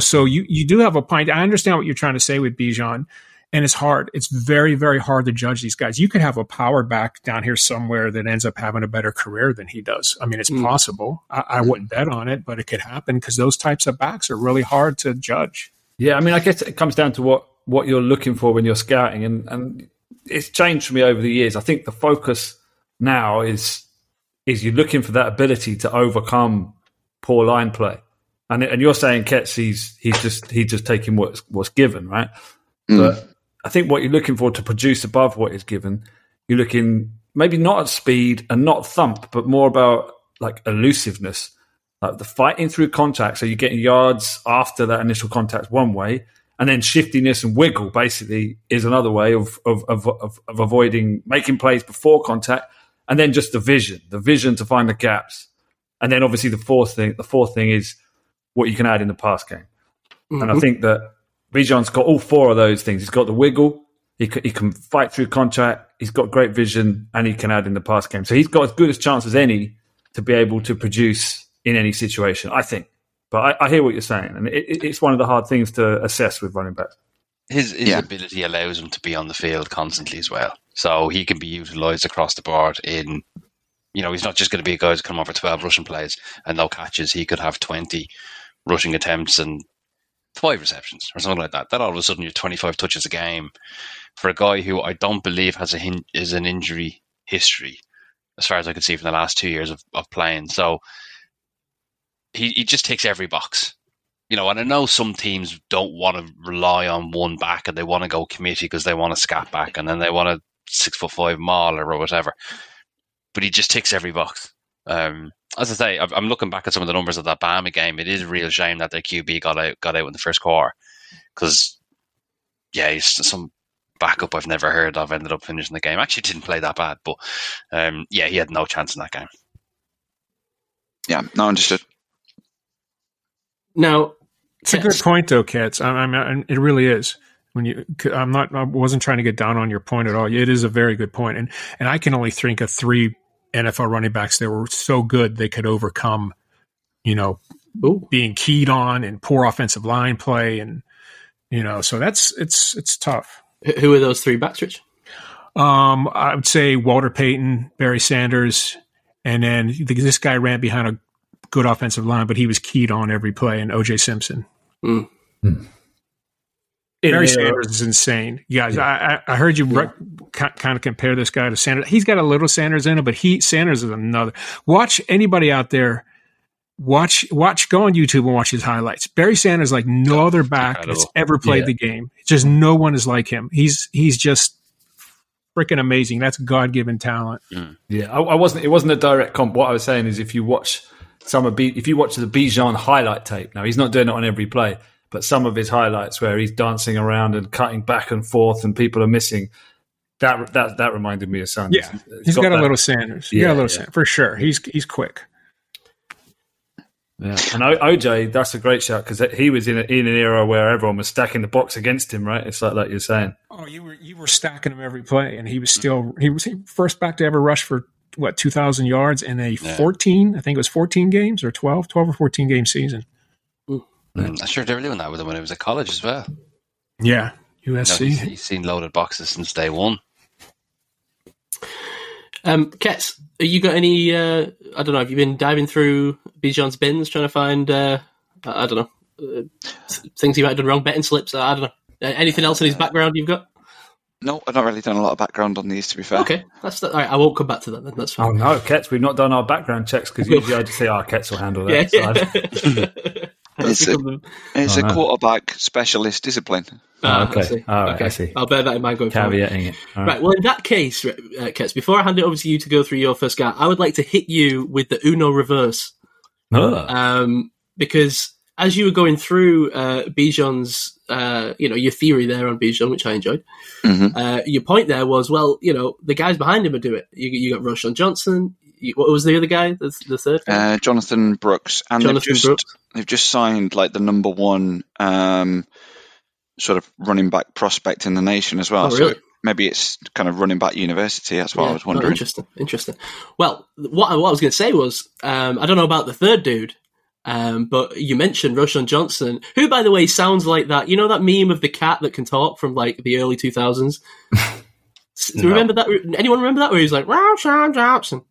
So you do have a point. I understand what you're trying to say with Bijan. And it's hard. It's very, very hard to judge these guys. You could have a power back down here somewhere that ends up having a better career than he does. I mean, it's possible. I wouldn't bet on it, but it could happen because those types of backs are really hard to judge. Yeah, I mean, I guess it comes down to what you're looking for when you're scouting. And it's changed for me over the years. I think the focus now is you're looking for that ability to overcome poor line play. And you're saying, Ketz, he's just taking what's given, right? But I think what you're looking for to produce above what is given, you're looking maybe not at speed and not thump, but more about like elusiveness, like the fighting through contact. So you're getting yards after that initial contact one way, and then shiftiness and wiggle basically is another way of avoiding making plays before contact, and then just the vision to find the gaps, and then obviously the fourth thing is what you can add in the pass game, and I think that. Bijan's got all four of those things. He's got the wiggle. He can fight through contact. He's got great vision, and he can add in the pass game. So he's got as good a chance as any to be able to produce in any situation, I think. But I hear what you're saying, and it's one of the hard things to assess with running backs. His ability allows him to be on the field constantly as well, so he can be utilised across the board. In he's not just going to be a guy who's come over 12 rushing plays and no catches. He could have 20 rushing attempts and 5 receptions or something like that. That all of a sudden you're 25 touches a game for a guy who I don't believe has an injury history, as far as I can see from the last 2 years of playing. So he just ticks every box, And I know some teams don't want to rely on one back and they want to go committee because they want a scat back and then they want a 6'5" mauler or whatever. But he just ticks every box. As I say, I'm looking back at some of the numbers of that Bama game. It is a real shame that their QB got out in the first quarter because, some backup I've never heard of ended up finishing the game. Actually, didn't play that bad, but he had no chance in that game. Yeah, no, understood. Now, it's a good point, though, Cats. I mean, it really is. I wasn't trying to get down on your point at all. It is a very good point, and I can only think of 3. NFL running backs that were so good they could overcome, being keyed on and poor offensive line play, and so it's tough. Who are those 3 backs, Rich? I would say Walter Payton, Barry Sanders, and then this guy ran behind a good offensive line, but he was keyed on every play, and O.J. Simpson. Mm. Mm. Barry Sanders is insane. Guys, yeah. I heard you kind of compare this guy to Sanders. He's got a little Sanders in him, but Sanders is another. Watch anybody out there. Watch. Go on YouTube and watch his highlights. Barry Sanders, like no other back that's ever played the game. Just no one is like him. He's just freaking amazing. That's God-given talent. Yeah, I wasn't. It wasn't a direct comp. What I was saying is, if you watch the Bijan highlight tape. Now he's not doing it on every play, but some of his highlights where he's dancing around and cutting back and forth, and people are missing. That reminded me of Sanders. Yeah, he's got a little Sanders. Yeah, Sanders for sure. He's quick. Yeah, and OJ, that's a great shout because he was in an era where everyone was stacking the box against him, right? It's like you're saying. Oh, you were stacking him every play, and he was first back to ever rush for 2,000 yards in a 14, I think it was 14 games or 12 or 14 game season. Ooh. I'm not sure if they were doing that with him when he was at college as well. Yeah, USC. You know, he's seen loaded boxes since day one. Kets, you got any? I don't know. Have you been diving through Bijan's bins trying to find? I don't know, things he might have done wrong, betting slips. I don't know. Anything else in his background you've got? No, I've not really done a lot of background on these, to be fair. Okay, all right, I won't come back to that then. That's fine. Oh no, Kets, we've not done our background checks because usually I just say our Kets will handle that. Yeah. It's a quarterback specialist discipline. Okay. All right, okay. I see. I'll bear that in mind going forward. Caveating it. Right. Well, in that case, Kets, before I hand it over to you to go through your first guy, I would like to hit you with the Uno reverse. Because as you were going through Bijan's, your theory there on Bijan, which I enjoyed, your point there was, the guys behind him would do it. You got Roshon Johnson. What was the other guy? The third guy? Jonathan Brooks. And they've just signed like the number one sort of running back prospect in the nation as well. Oh, really? So maybe it's kind of running back university. That's what I was wondering. Interesting. Well, what I was going to say was, I don't know about the third dude, but you mentioned Roshon Johnson, who, by the way, sounds like that. You know that meme of the cat that can talk from like the early 2000s? Remember that? Anyone remember that? Where he's like, Roshon Johnson.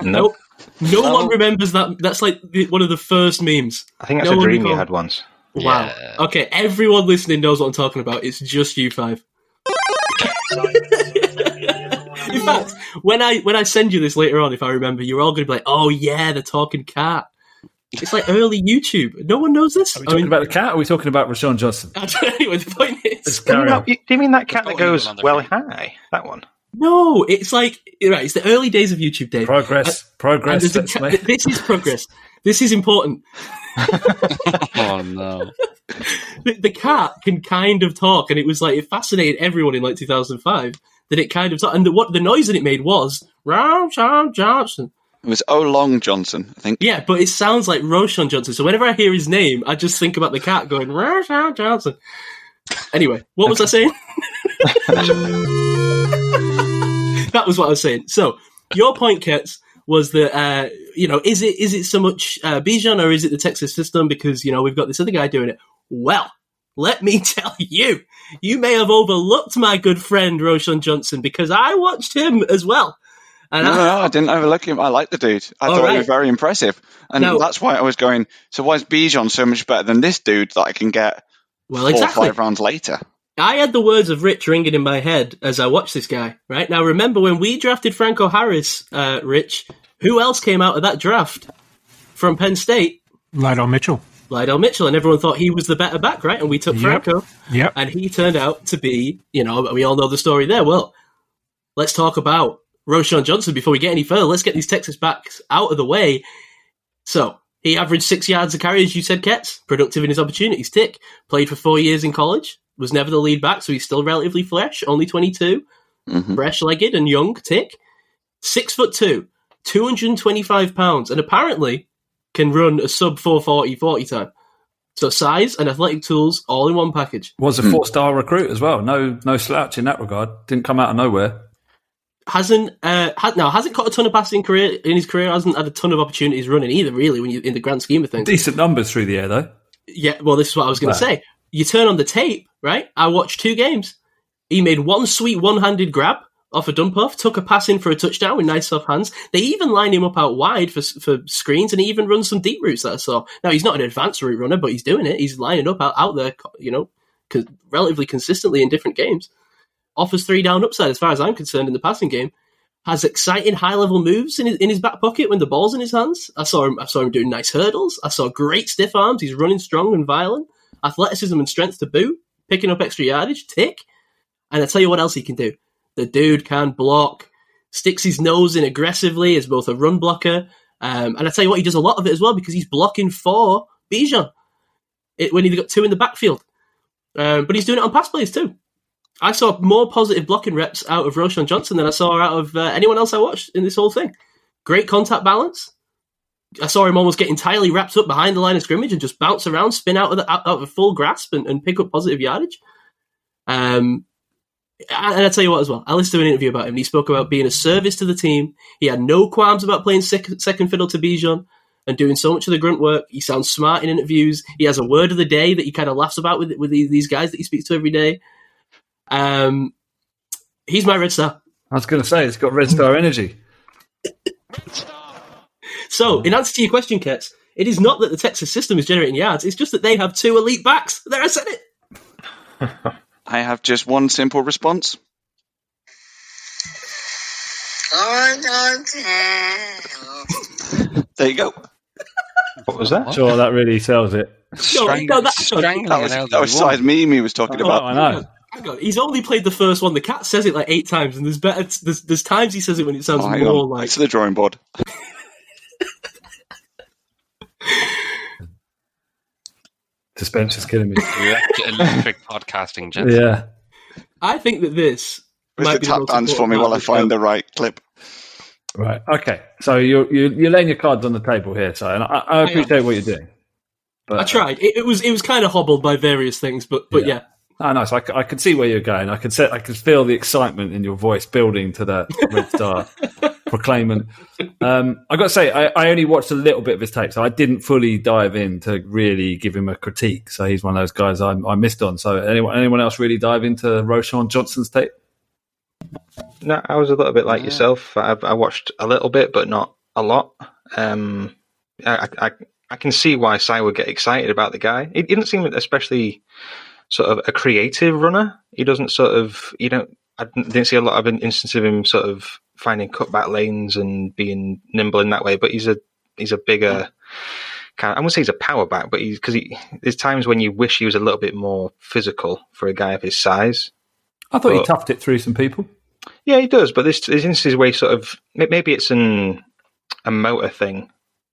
No. No one remembers that. That's like one of the first memes. I think that's a dream you had once. Wow. Yeah. Okay, everyone listening knows what I'm talking about. It's just you five. In fact, when I send you this later on, if I remember, you're all going to be like, oh yeah, the talking cat. It's like early YouTube. No one knows this. Are we talking about the cat or are we talking about Roshon Johnson? Anyway, the point is... Do you mean that cat that goes, well, hi? That one? No, it's like... Right, it's the early days of YouTube, Dave. Progress. This is progress. This is important. Oh, no. The cat can kind of talk, and it was like... It fascinated everyone in, like, 2005 that it kind of talked. And what the noise that it made was... Roshon Johnson. It was O'Long Johnson, I think. Yeah, but it sounds like Roshon Johnson. So whenever I hear his name, I just think about the cat going, Roshon Johnson. Anyway, what was I saying? That was what I was saying. So your point, Kets, was that, is it so much Bijan or is it the Texas system? Because, we've got this other guy doing it. Well, let me tell you, you may have overlooked my good friend Roshon Johnson because I watched him as well. No, I didn't overlook him. I liked the dude. I thought he was very impressive. And that's why I was going, so why is Bijan so much better than this dude that I can get four or five rounds later? I had the words of Rich ringing in my head as I watched this guy, right? Now, remember when we drafted Franco Harris, Rich, who else came out of that draft from Penn State? Lydell Mitchell, and everyone thought he was the better back, right? And we took Franco, and he turned out to be, we all know the story there. Well, let's talk about Roshon Johnson before we get any further. Let's get these Texas backs out of the way. So he averaged 6 yards a carry, as you said, Kets. Productive in his opportunities. Tick. Played for 4 years in college. Was never the lead back, so he's still relatively fresh. Only 22. Fresh-legged and young. Tick. 6'2", 225 pounds, and apparently can run a sub 440 40 time. So size and athletic tools all in one package. Was a four-star recruit as well. No slouch in that regard. Didn't come out of nowhere. Hasn't caught a ton of passing career in his career. Hasn't had a ton of opportunities running either. Really, when you in the grand scheme of things, decent numbers through the air though. Yeah, well, this is what I was going to say. You turn on the tape, right? I watched two games. He made one sweet one-handed grab off a dump off, took a pass in for a touchdown with nice soft hands. They even lined him up out wide for screens, and he even runs some deep routes that I saw. Now he's not an advanced route runner, but he's doing it. He's lining up out there, relatively consistently in different games, offers three-down upside as far as I'm concerned in the passing game, has exciting high-level moves in his back pocket when the ball's in his hands. I saw him doing nice hurdles. I saw great stiff arms. He's running strong and violent. Athleticism and strength to boot. Picking up extra yardage. Tick. And I tell you what else he can do. The dude can block. Sticks his nose in aggressively as both a run blocker. And I tell you what, he does a lot of it as well because he's blocking for Bijan when he's got two in the backfield. But he's doing it on pass plays too. I saw more positive blocking reps out of Roshon Johnson than I saw out of anyone else I watched in this whole thing. Great contact balance. I saw him almost get entirely wrapped up behind the line of scrimmage and just bounce around, spin out of full grasp and pick up positive yardage. And I tell you what as well, I listened to an interview about him and he spoke about being a service to the team. He had no qualms about playing second fiddle to Bijan and doing so much of the grunt work. He sounds smart in interviews. He has a word of the day that he kind of laughs about with these guys that he speaks to every day. He's my red star. I was going to say, it's got red star energy. Red star. So, in answer to your question, Kets, it is not that the Texas system is generating yards. It's just that they have two elite backs. There, I said it. I have just one simple response. There you go. What was that? Sure, that really sells it. That was size meme he was talking about. I know. Hang on, he's only played the first one. The cat says it like 8 times, and there's times he says it when it sounds more like... It's the drawing board. Suspense is killing me. Electric podcasting, gents. Yeah. I think that this... Where's the tap dance for me while I find the right clip? Right, okay. So you're laying your cards on the table here, so and I appreciate what you're doing. But, I tried. It was kind of hobbled by various things, but yeah. Oh, nice. I can see where you're going. I can feel the excitement in your voice building to that red star proclaimant. I got to say, I only watched a little bit of his tape, so I didn't fully dive in to really give him a critique. So he's one of those guys I missed on. So anyone else really dive into Roshon Johnson's tape? No, I was a little bit like yourself. I watched a little bit, but not a lot. I can see why Si would get excited about the guy. It didn't seem especially... sort of a creative runner. He doesn't sort of, I didn't see a lot of an instance of him sort of finding cutback lanes and being nimble in that way, but he's a bigger kind of, I wouldn't say he's a power back, but there's times when you wish he was a little bit more physical for a guy of his size. I thought he toughed it through some people. Yeah, he does, but this instance where sort of, maybe it's a motor thing,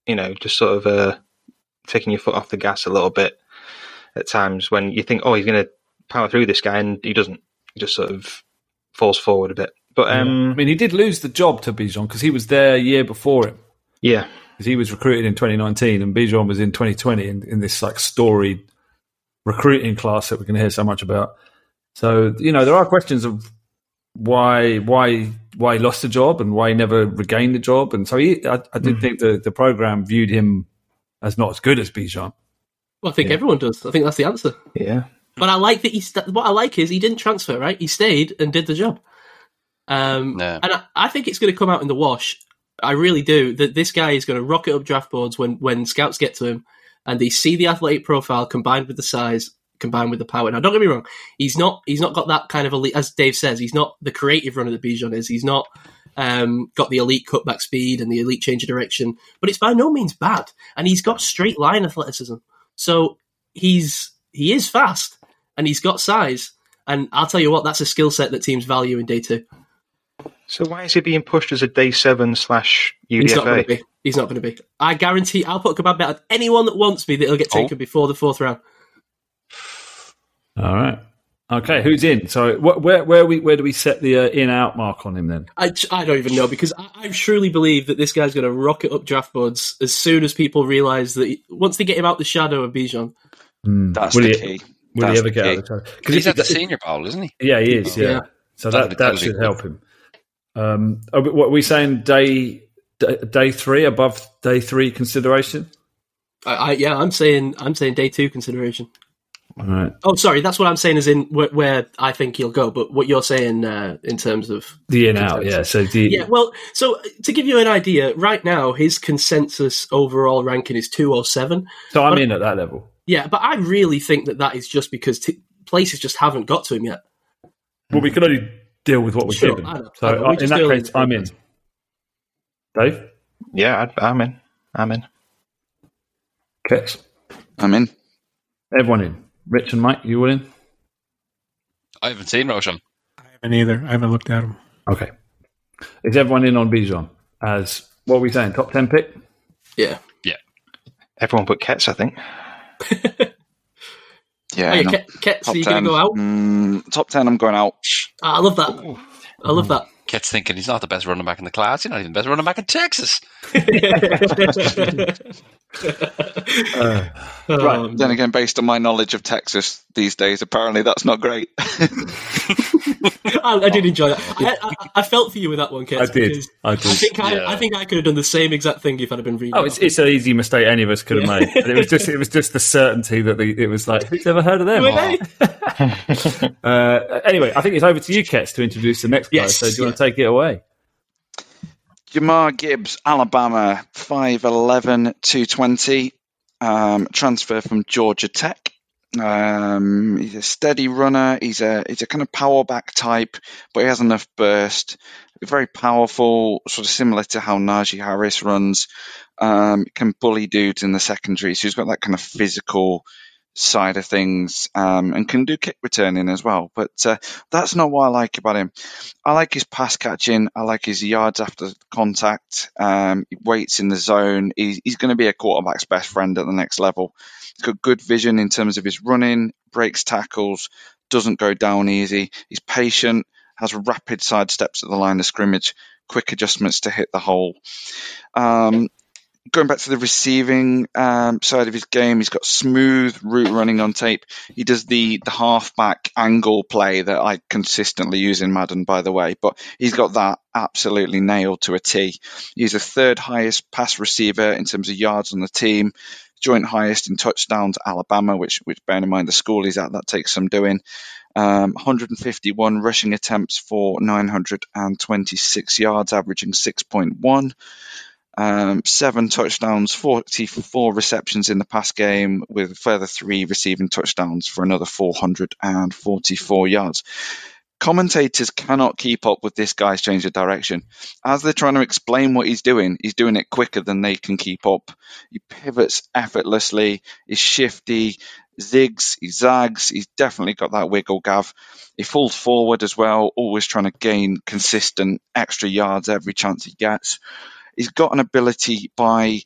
just sort of taking your foot off the gas a little bit. At times when you think, oh, he's going to power through this guy, and he doesn't. He just sort of falls forward a bit. But I mean, he did lose the job to Bijan because he was there a year before him. Yeah, because he was recruited in 2019, and Bijan was in 2020 in this like storied recruiting class that we're going to hear so much about. So there are questions of why he lost the job and why he never regained the job. And so I did think the program viewed him as not as good as Bijan. Well, I think everyone does. I think that's the answer. Yeah. But I like that what I like is he didn't transfer, right? He stayed and did the job. And I think it's going to come out in the wash. I really do. That this guy is going to rocket up draft boards when scouts get to him and they see the athletic profile combined with the size, combined with the power. Now, don't get me wrong. He's not got that kind of elite, as Dave says, he's not the creative runner that Bijan is. He's not got the elite cutback speed and the elite change of direction, but it's by no means bad. And he's got straight line athleticism. So he is fast and he's got size. And I'll tell you what, that's a skill set that teams value in day 2. So why is he being pushed as a day 7 / UDFA? He's not going to be. I guarantee I'll put a bad bet on anyone that wants me that he'll get taken before the 4th round. All right. Okay, who's in? So where do we set the in-out mark on him then? I don't even know because I truly believe that this guy's going to rocket up draft boards as soon as people realise that once they get him out the shadow of Bijan. That's the key. Will he ever get out of the shadow? Because he's at the Senior Bowl, isn't he? Yeah, he is, yeah. So that should help him. What are we saying, day 3, above day 3 consideration? I'm saying day 2 consideration. All right. Oh, sorry. That's what I'm saying is in where I think he'll go. But what you're saying in terms of the in-out, yeah. So to give you an idea, right now his consensus overall ranking is 207. So I'm in at that level. Yeah, but I really think that is just because places just haven't got to him yet. Well, we can only deal with what we're given. So in that case, I'm in. Dave? Yeah, I'm in. Kits? I'm in. Everyone in. Rich and Mike, you all in? I haven't seen Roshon. I haven't either. I haven't looked at him. Okay. Is everyone in on Bijan? As, what are we saying, top 10 pick? Yeah. Yeah. Everyone but Kets, I think. Yeah. Hey, Kets, are you going to go out? Top 10, I'm going out. I love that. Ooh. I love that. Kets thinking he's not the best running back in the class. You're not even the best running back in Texas. Right. Then again, based on my knowledge of Texas these days, apparently that's not great. I did enjoy that. I felt for you with that one, Kets. I did. I think I could have done the same exact thing if I'd have been reading. Oh, it's an easy mistake any of us could have made. But it was just the certainty that it was like, who's ever heard of them? Anyway, I think it's over to you, Kets, to introduce the next guy. So do you want to take it away? Jahmyr Gibbs, Alabama, 5'11", 220, transfer from Georgia Tech. He's a steady runner. He's a kind of power back type, but he has enough burst. Very powerful, sort of similar to how Najee Harris runs. Can bully dudes in the secondary. So he's got that kind of physical side of things, and can do kick returning as well. But that's not what I like about him. I like his pass catching. I like his yards after contact. He waits in the zone. He's going to be a quarterback's best friend at the next level. He's got good vision in terms of his running, breaks tackles, doesn't go down easy. He's patient, has rapid side steps at the line of scrimmage, quick adjustments to hit the hole. Going back to the receiving side of his game, he's got smooth route running on tape. He does the halfback angle play that I consistently use in Madden, by the way, but he's got that absolutely nailed to a T. He's the third highest pass receiver in terms of yards on the team, joint highest in touchdowns, Alabama, which bearing in mind the school he's at, that takes some doing. 151 rushing attempts for 926 yards, averaging 6.1. 7 touchdowns, 44 receptions in the pass game, with a further 3 receiving touchdowns for another 444 yards. Commentators cannot keep up with this guy's change of direction. As they're trying to explain what he's doing it quicker than they can keep up. He pivots effortlessly, he's shifty, zigs, he zags, he's definitely got that wiggle, Gav. He falls forward as well, always trying to gain consistent extra yards every chance he gets. He's got an ability by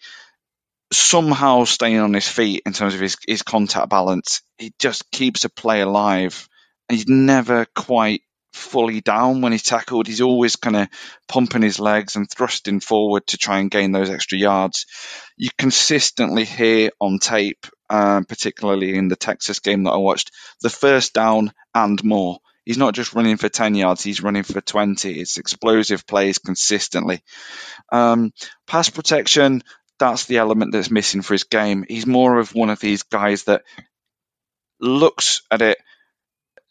somehow staying on his feet in terms of his contact balance. He just keeps a play alive. And he's never quite fully down when he's tackled. He's always kind of pumping his legs and thrusting forward to try and gain those extra yards. You consistently hear on tape, particularly in the Texas game that I watched, the first down and more. He's not just running for 10 yards, he's running for 20. It's explosive plays consistently. Pass protection, that's the element that's missing for his game. He's more of one of these guys that looks at it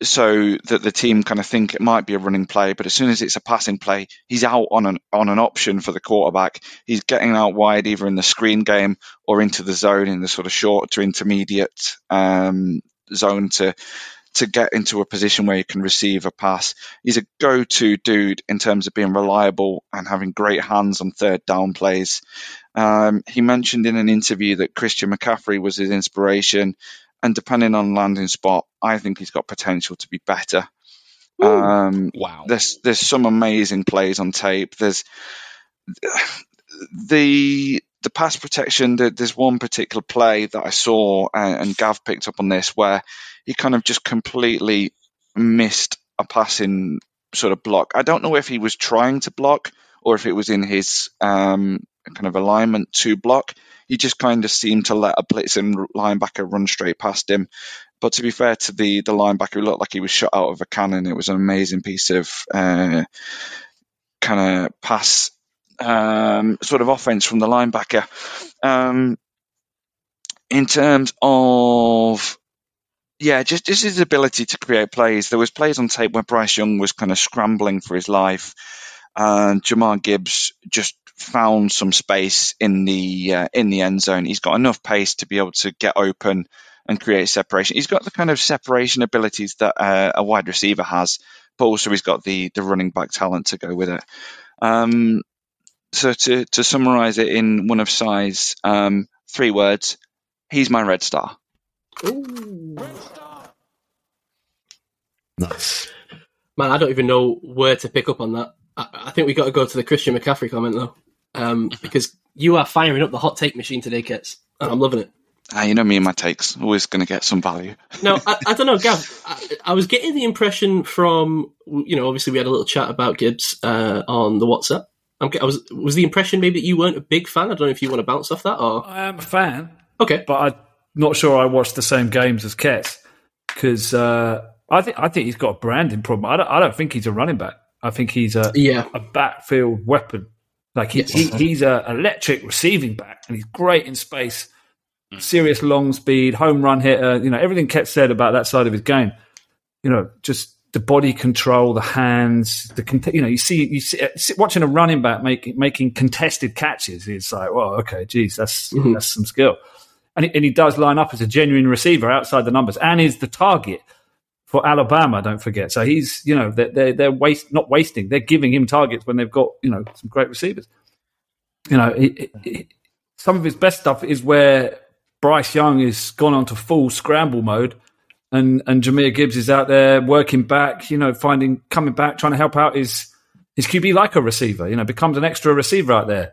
so that the team kind of think it might be a running play, but as soon as it's a passing play, he's out on an option for the quarterback. He's getting out wide either in the screen game or into the zone in the sort of short to intermediate zone to get into a position where you can receive a pass. He's a go-to dude in terms of being reliable and having great hands on third down plays. He mentioned in an interview that Christian McCaffrey was his inspiration, and depending on landing spot, I think he's got potential to be better. Wow. There's some amazing plays on tape. There's the pass protection, there's one particular play that I saw, and Gav picked up on this, where he kind of just completely missed a passing sort of block. I don't know if he was trying to block or if it was in his kind of alignment to block. He just kind of seemed to let a blitzing linebacker run straight past him. But to be fair to the linebacker, he looked like he was shot out of a cannon. It was an amazing piece of kind of pass sort of offense from the linebacker. In terms of, just his ability to create plays. There was plays on tape where Bryce Young was kind of scrambling for his life, and Jahmyr Gibbs just found some space in the end zone. He's got enough pace to be able to get open and create separation. He's got the kind of separation abilities that a wide receiver has, but also he's got the running back talent to go with it. So to summarize it in one of Sai's three words, he's my red star. Ooh. Red star. Nice. Man, I don't even know where to pick up on that. I think we got to go to the Christian McCaffrey comment, though, because you are firing up the hot take machine today, Kets, and I'm loving it. You know me and my takes. Always going to get some value. No, I don't know, Gav. I was getting the impression from, you know, obviously we had a little chat about Gibbs on the WhatsApp. I was the impression maybe that you weren't a big fan. I don't know if you want to bounce off that or... I am a fan. Okay. But I'm not sure I watched the same games as Kets because I think he's got a branding problem. I don't think he's a running back. I think he's a backfield weapon. Like he's an electric receiving back and he's great in space. Serious long speed, home run hitter, you know, everything Ket said about that side of his game. You know, just the body control, the hands, you see watching a running back making contested catches. It's like, well, okay, geez, that's some skill. And he does line up as a genuine receiver outside the numbers and is the target for Alabama, don't forget. So he's, you know, they're not wasting. They're giving him targets when they've got, you know, some great receivers. You know, some of his best stuff is where Bryce Young has gone on to full scramble mode and Jahmyr Gibbs is out there working back, you know, coming back, trying to help out his QB like a receiver, you know, becomes an extra receiver out there.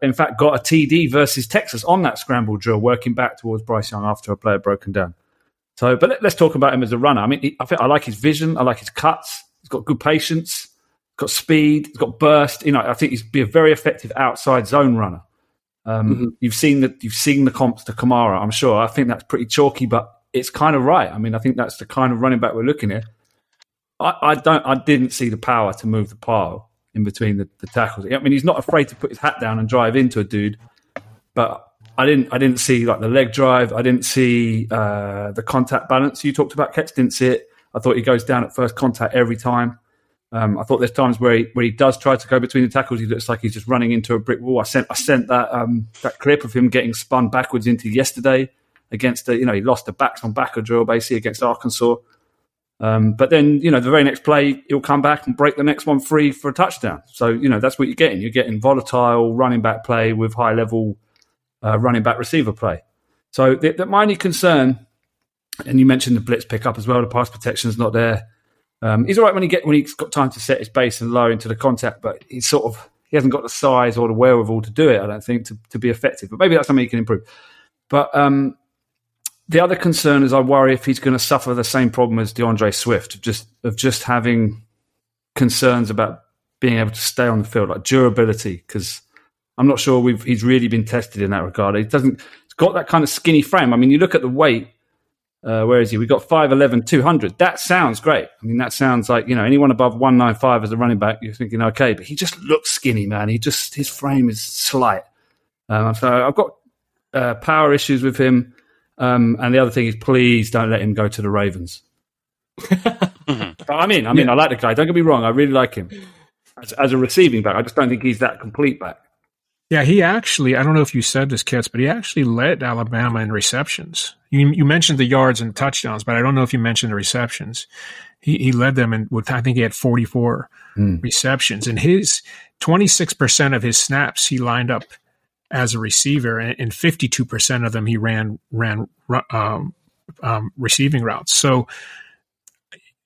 In fact, got a TD versus Texas on that scramble drill, working back towards Bryce Young after a player broken down. So, but let's talk about him as a runner. I mean, I like his vision. I like his cuts. He's got good patience. He's got speed. He's got burst. You know, I think he's be a very effective outside zone runner. You've seen the comps to Kamara, I'm sure. I think that's pretty chalky, but it's kind of right. I mean, I think that's the kind of running back we're looking at. I didn't see the power to move the pile in between the tackles. I mean, he's not afraid to put his hat down and drive into a dude, but I didn't see like the leg drive. I didn't see the contact balance you talked about. Ketch didn't see it. I thought he goes down at first contact every time. I thought there's times where he does try to go between the tackles. He looks like he's just running into a brick wall. I sent that that clip of him getting spun backwards into yesterday against the, you know, he lost the backs on backer drill basically against Arkansas. But then, you know, the very next play he'll come back and break the next one free for a touchdown. So, you know, that's what you're getting. You're getting volatile running back play with high level running back receiver play. So my only concern, and you mentioned the blitz pickup as well. The pass protection is not there. He's all right when he's got time to set his base and low into the contact, but he hasn't got the size or the wherewithal to do it, I don't think, to be effective. But maybe that's something he can improve. But the other concern is I worry if he's going to suffer the same problem as DeAndre Swift, of just having concerns about being able to stay on the field, like durability, because I'm not sure he's really been tested in that regard. He's got that kind of skinny frame. I mean, you look at the weight. Where is he? We got 5'11", 200. That sounds great. I mean, that sounds like, you know, anyone above 195 as a running back, you're thinking, okay, but he just looks skinny, man. His frame is slight. So I've got power issues with him. And the other thing is, please don't let him go to the Ravens. I like the guy. Don't get me wrong. I really like him as a receiving back. I just don't think he's that complete back. Yeah, he actually, I don't know if you said this, Kits, but he actually led Alabama in receptions. You mentioned the yards and touchdowns, but I don't know if you mentioned the receptions. He led them in, I think he had 44 receptions. And his 26% of his snaps he lined up as a receiver, and 52% of them he ran receiving routes. So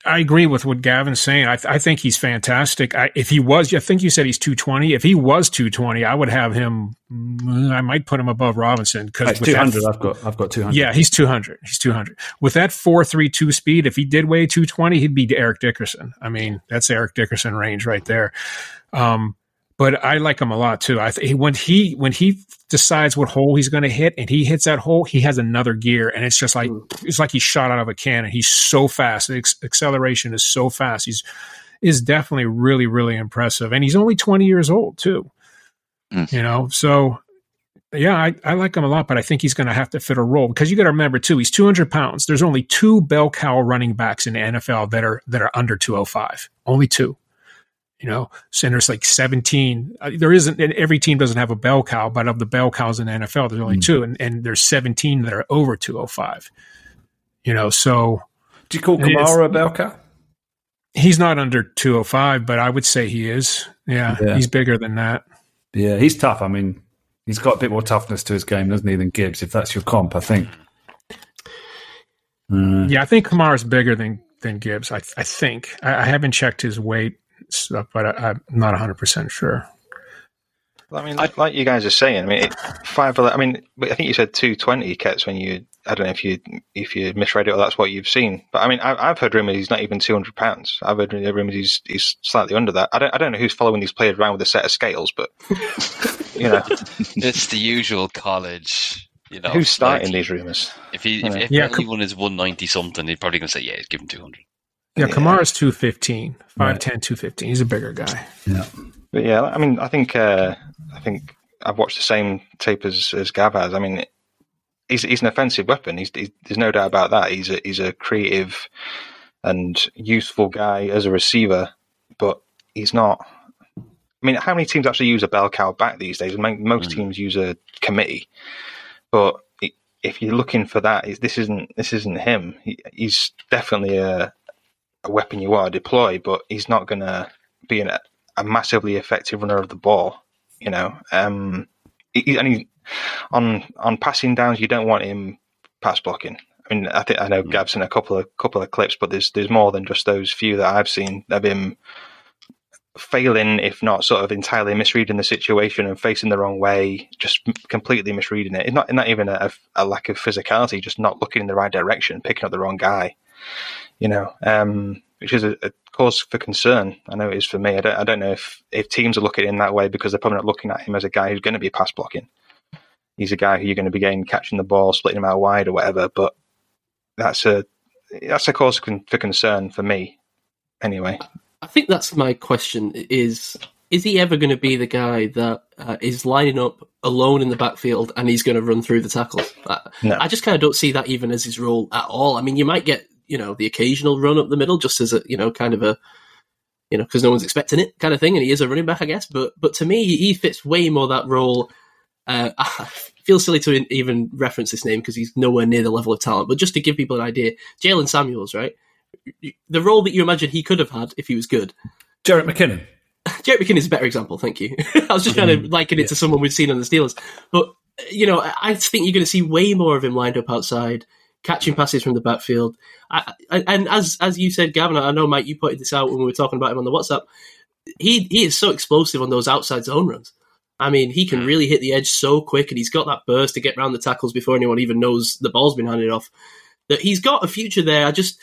I agree with what Gavin's saying. I think he's fantastic. I think you said he's 220. If he was 220, I would have him. I might put him above Robinson because 200. I've got 200. Yeah, he's 200. He's 200 with that 4.32 speed. If he did weigh 220, he'd be Eric Dickerson. I mean, that's Eric Dickerson range right there. But I like him a lot too. When he decides what hole he's going to hit, and he hits that hole, he has another gear, and it's just like it's like he's shot out of a cannon. He's so fast. The acceleration is so fast. He's definitely really, really impressive, and he's only 20 years old too. You know, so yeah, I like him a lot, but I think he's going to have to fit a role because you got to remember too, he's 200 pounds. There's only two bell cow running backs in the NFL that are under 205. Only two. You know, centers like 17. There isn't, and every team doesn't have a bell cow, but of the bell cows in the NFL, there's only two, and there's 17 that are over 205. You know, so do you call Kamara a bell cow? He's not under 205, but I would say he is. Yeah, he's bigger than that. Yeah, he's tough. I mean, he's got a bit more toughness to his game, doesn't he, than Gibbs? If that's your comp, I think. Yeah, I think Kamara's bigger than Gibbs. I think I haven't checked his weight stuff, but I'm not 100% sure. Well, I mean, like you guys are saying, I mean, I think you said 220 Ketz when you. I don't know if you misread it or that's what you've seen, but I mean, I've heard rumors he's not even 200 pounds. I've heard rumors he's slightly under that. I don't know who's following these players around with a set of scales, but you know, it's the usual college. You know, who's starting these rumors? If anyone is 190 something, they're probably going to say, yeah, give him 200. Yeah, Kamara's 215, 5'10", right. 215. He's a bigger guy. Yeah, but yeah, I mean, I think I've watched the same tape as Gav has. I mean. He's an offensive weapon. There's no doubt about that. He's a creative and useful guy as a receiver, but he's not. I mean, how many teams actually use a bell cow back these days? Most teams use a committee, but if you're looking for that, this isn't him. He's definitely a weapon you want to deploy, but he's not going to be a massively effective runner of the ball. You know, On passing downs, you don't want him pass blocking. I mean, I think I know Gab's in a couple of clips, but there's more than just those few that I've seen of him failing, if not sort of entirely misreading the situation and facing the wrong way, just completely misreading it. It's not even a lack of physicality, just not looking in the right direction, picking up the wrong guy. You know, which is a cause for concern. I know it is for me. I don't know if teams are looking in that way because they're probably not looking at him as a guy who's going to be pass blocking. He's a guy who you're going to be getting catching the ball, splitting him out wide or whatever. But that's a cause for concern for me, anyway. I think that's my question: is he ever going to be the guy that is lining up alone in the backfield and he's going to run through the tackles? No. I just kind of don't see that even as his role at all. I mean, you might get the occasional run up the middle, just as a because no one's expecting it kind of thing, and he is a running back, I guess. But to me, he fits way more that role. I feel silly to even reference this name because he's nowhere near the level of talent. But just to give people an idea, Jalen Samuels, right? The role that you imagine he could have had if he was good. Jarrett McKinnon. Jarrett McKinnon is a better example, thank you. I was just trying to liken it to someone we've seen on the Steelers. But, I think you're going to see way more of him lined up outside, catching passes from the backfield. And as you said, Gavin, I know, Mike, you pointed this out when we were talking about him on the WhatsApp. He is so explosive on those outside zone runs. I mean, he can really hit the edge so quick, and he's got that burst to get round the tackles before anyone even knows the ball's been handed off. That he's got a future there. I don't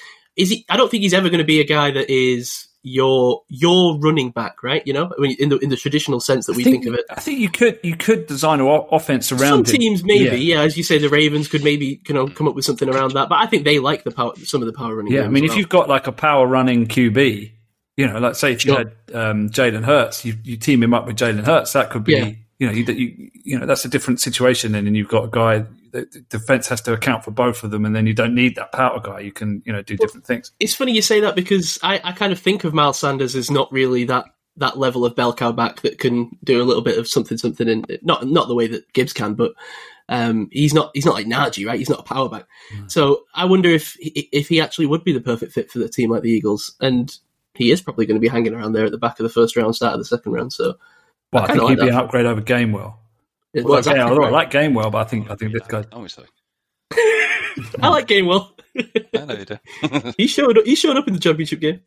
think he's ever going to be a guy that is your running back, right? You know, I mean, in the traditional sense that we think of it. I think you could design an offense around some teams, maybe. Yeah, as you say, the Ravens could maybe come up with something around that. But I think they like some of the power running. Yeah, I mean, if you've got like a power running QB. Like say if you had Jalen Hurts, you team him up with Jalen Hurts, that could be, that's a different situation. And then you've got a guy, the defense has to account for both of them, and then you don't need that power guy. You can, do different things. It's funny you say that because I kind of think of Miles Sanders as not really that level of bell cow back that can do a little bit of something, and not the way that Gibbs can, but he's not like Najee, right? He's not a power back. Mm. So I wonder if he actually would be the perfect fit for the team like the Eagles, and he is probably going to be hanging around there at the back of the first round, start of the second round. So, well, I think he'd be an upgrade over Gainwell. Well, exactly, I like Gainwell, but I think this guy. Obviously, I like Gainwell. I know you do. He showed up in the championship game.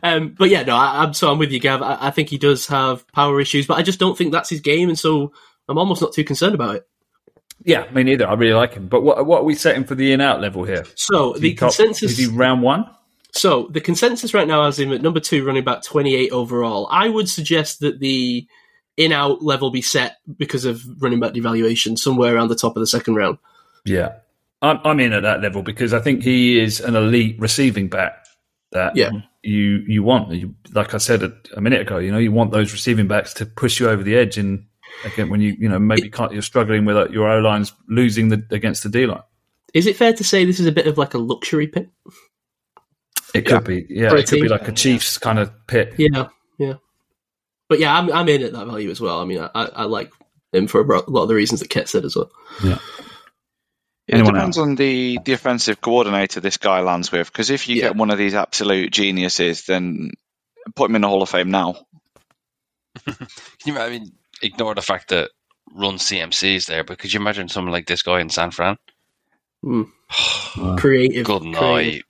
But yeah, no, I'm with you, Gav. I think he does have power issues, but I just don't think that's his game, and so I'm almost not too concerned about it. Yeah, me neither. I really like him. But what are we setting for the in-out level here? So the consensus is he round one. So the consensus right now has him at number 2, running back 28 overall. I would suggest that the in-out level be set because of running back devaluation somewhere around the top of the second round. Yeah, I'm in at that level because I think he is an elite receiving back that you want. Like I said a minute ago, you want those receiving backs to push you over the edge. And again, when you're struggling with your O-line's losing against the D-line. Is it fair to say this is a bit of like a luxury pick? It could be, yeah. It could be like a Chiefs kind of pick. Yeah, yeah. But yeah, I'm in at that value as well. I mean, I like him for a lot of the reasons that Kit said as well. Yeah. It depends on the offensive coordinator this guy lands with, because if you get one of these absolute geniuses, then put him in the Hall of Fame now. I mean, ignore the fact that Run CMC is there, but could you imagine someone like this guy in San Fran? Creative. Good night.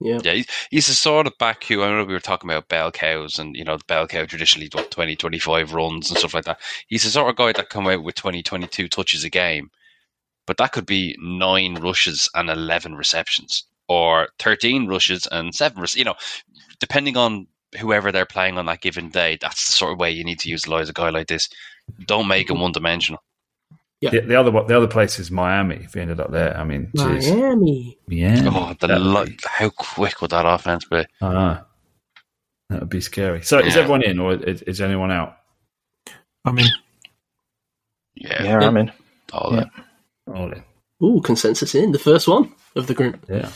Yeah, yeah, he's the sort of back who, I know we were talking about bell cows, and you know the bell cow traditionally what, 20, 25 runs and stuff like that. He's the sort of guy that come out with 20, 22 touches a game, but that could be 9 rushes and 11 receptions, or 13 rushes and 7 receptions. You know, depending on whoever they're playing on that given day, that's the sort of way you need to utilize a guy like this. Don't make him one-dimensional. Yeah. The other place is Miami. If you ended up there, I mean, geez. Miami. Oh, how quick would that offense be? I know. That would be scary. So, is everyone in, or is anyone out? I'm in. Yeah, I'm in. All in. Ooh, consensus in the first one of the group. Yeah.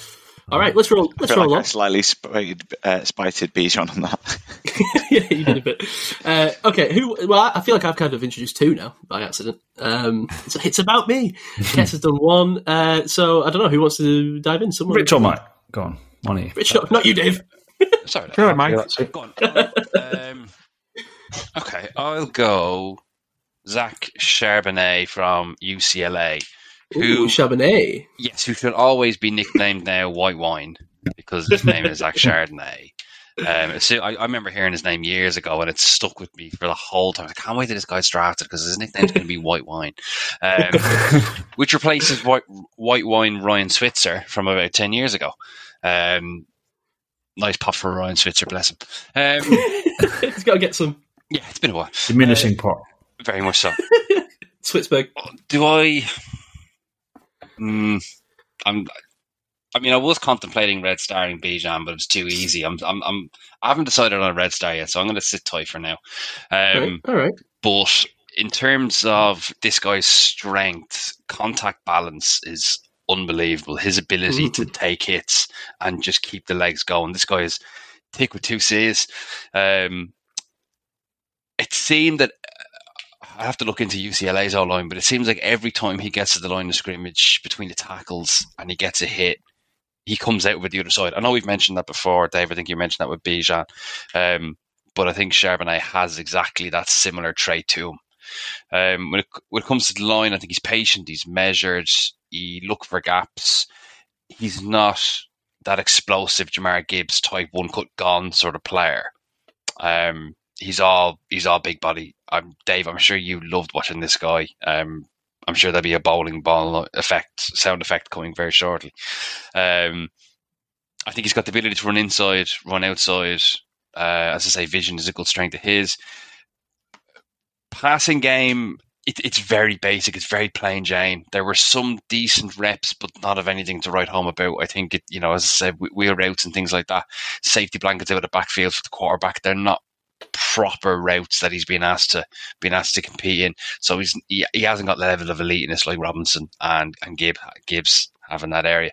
All right, let's roll. I feel like I slightly spited Bijan on that. Yeah, you did a bit. Okay, who? Well, I feel like I've kind of introduced two now by accident. It's about me. Kes has done one. So I don't know who wants to dive in. Someone. Rich or Mike? Go on, money. Rich, not you, Dave. Sorry, no, Mike. Go on. Okay, I'll go. Zach Charbonnet from UCLA. Ooh, Charbonnet. Yes, who should always be nicknamed now White Wine, because his name is Zach Charbonnet. So I remember hearing his name years ago, and it stuck with me for the whole time. I can't wait till this guy's drafted, because his nickname's going to be White Wine, which replaces White Wine Ryan Switzer from about 10 years ago. Nice pop for Ryan Switzer, bless him. He's got to get some. Yeah, it's been a while. Diminishing pop. Very much so. Switzberg. Do I... I was contemplating red starring Bijan, but it was too easy. I haven't decided on a red star yet, so I'm going to sit tight for now. All right. But in terms of this guy's strength, contact balance is unbelievable. His ability to take hits and just keep the legs going. This guy is thick with two C's. It seemed that. I have to look into UCLA's O line, but it seems like every time he gets to the line of scrimmage between the tackles and he gets a hit, he comes out with the other side. I know we've mentioned that before, Dave. I think you mentioned that with Bijan, but I think Charbonnet has exactly that similar trait to him. When it comes to the line, I think he's patient, he's measured, he looks for gaps. He's not that explosive Jahmyr Gibbs type one cut gone sort of player. He's all big body. Dave, I'm sure you loved watching this guy. I'm sure there'll be a bowling ball sound effect coming very shortly. I think he's got the ability to run inside, run outside. As I say, vision is a good strength of his. Passing game, it's very basic. It's very plain Jane. There were some decent reps, but not of anything to write home about. I think, as I said, wheel routes and things like that. Safety blankets out of the backfield for the quarterback. They're not proper routes that he's been asked to compete in. So he hasn't got the level of eliteness like Robinson and Gibbs have in that area.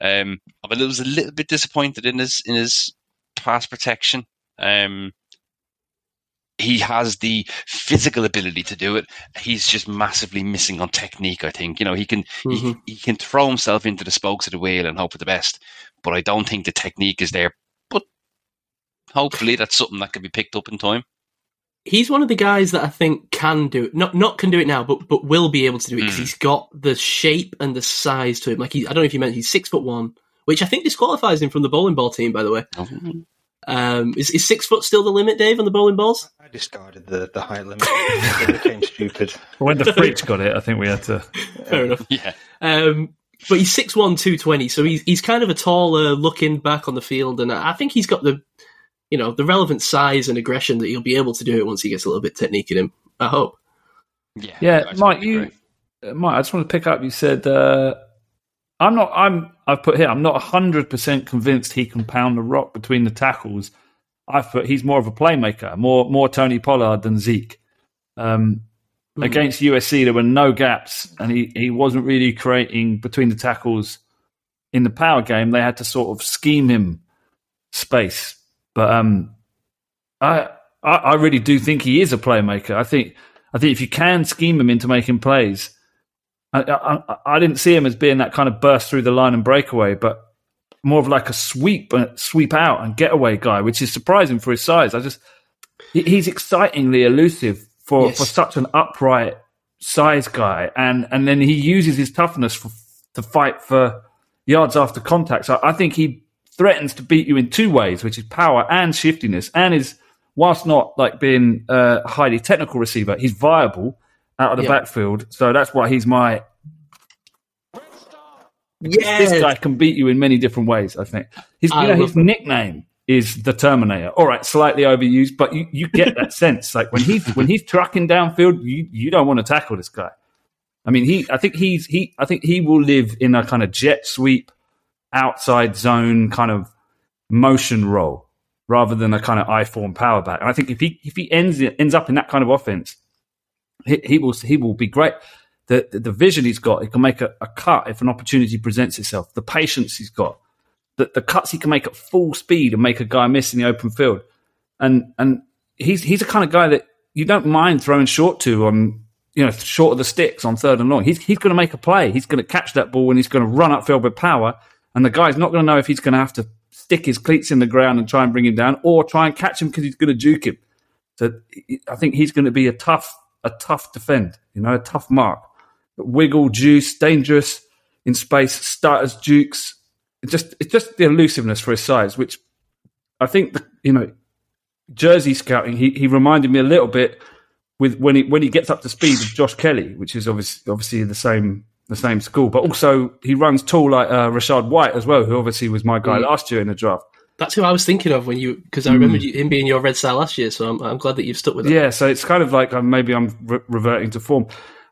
But I was a little bit disappointed in his pass protection. He has the physical ability to do it. He's just massively missing on technique, I think. He can throw himself into the spokes of the wheel and hope for the best, but I don't think the technique is there. Hopefully that's something that can be picked up in time. He's one of the guys that I think can do it. Not can do it now, but will be able to do it, because he's got the shape and the size to him. Like, I don't know if you mentioned, he's 6'1", which I think disqualifies him from the bowling ball team, by the way. Mm-hmm. Is 6 foot still the limit, Dave, on the bowling balls? I discarded the height limit. It became stupid. When the fridge got it, I think we had to... Fair enough. Yeah. But he's 6'1", 220, so he's kind of a taller looking back on the field, and I think he's got the relevant size and aggression that he'll be able to do it once he gets a little bit technique in him, I hope. Yeah, Mike, I just want to pick up. You said I'm not 100% convinced he can pound the rock between the tackles. I've put he's more of a playmaker, more Tony Pollard than Zeke. Against USC, there were no gaps, and he wasn't really creating between the tackles in the power game. They had to sort of scheme him space. But I really do think he is a playmaker. I think if you can scheme him into making plays, I didn't see him as being that kind of burst through the line and breakaway, but more of like a sweep out and getaway guy, which is surprising for his size. He's excitingly elusive for such an upright size guy, and then he uses his toughness to fight for yards after contact. So I think he threatens to beat you in two ways, which is power and shiftiness, and is, whilst not like being a highly technical receiver, he's viable out of the backfield. So that's why he's my... Yes. This guy can beat you in many different ways, I think. His nickname is the Terminator. All right, slightly overused, but you get that sense. Like when he's trucking downfield, you don't want to tackle this guy. I mean, I think he will live in a kind of jet sweep, outside zone kind of motion role rather than a kind of I-form power back. And I think if he ends up in that kind of offense, he will be great. The vision he's got, he can make a cut if an opportunity presents itself. The patience he's got, the cuts he can make at full speed and make a guy miss in the open field. And he's the kind of guy that you don't mind throwing short to on, short of the sticks on third and long. He's going to make a play. He's going to catch that ball and he's going to run upfield with power. And the guy's not going to know if he's going to have to stick his cleats in the ground and try and bring him down, or try and catch him because he's going to juke him. So I think he's going to be a tough defend, a tough mark. Wiggle, juice, dangerous in space, starters, jukes. It's just the elusiveness for his size, which I think, Jersey scouting, he reminded me a little bit with when he gets up to speed with Josh Kelly, which is obviously the same school, but also he runs tall like Rashad White as well, who obviously was my guy last year in the draft. That's who I was thinking of because I remember him being your Red Star last year, so I'm glad that you've stuck with it. Yeah, so it's kind of like maybe I'm reverting to form.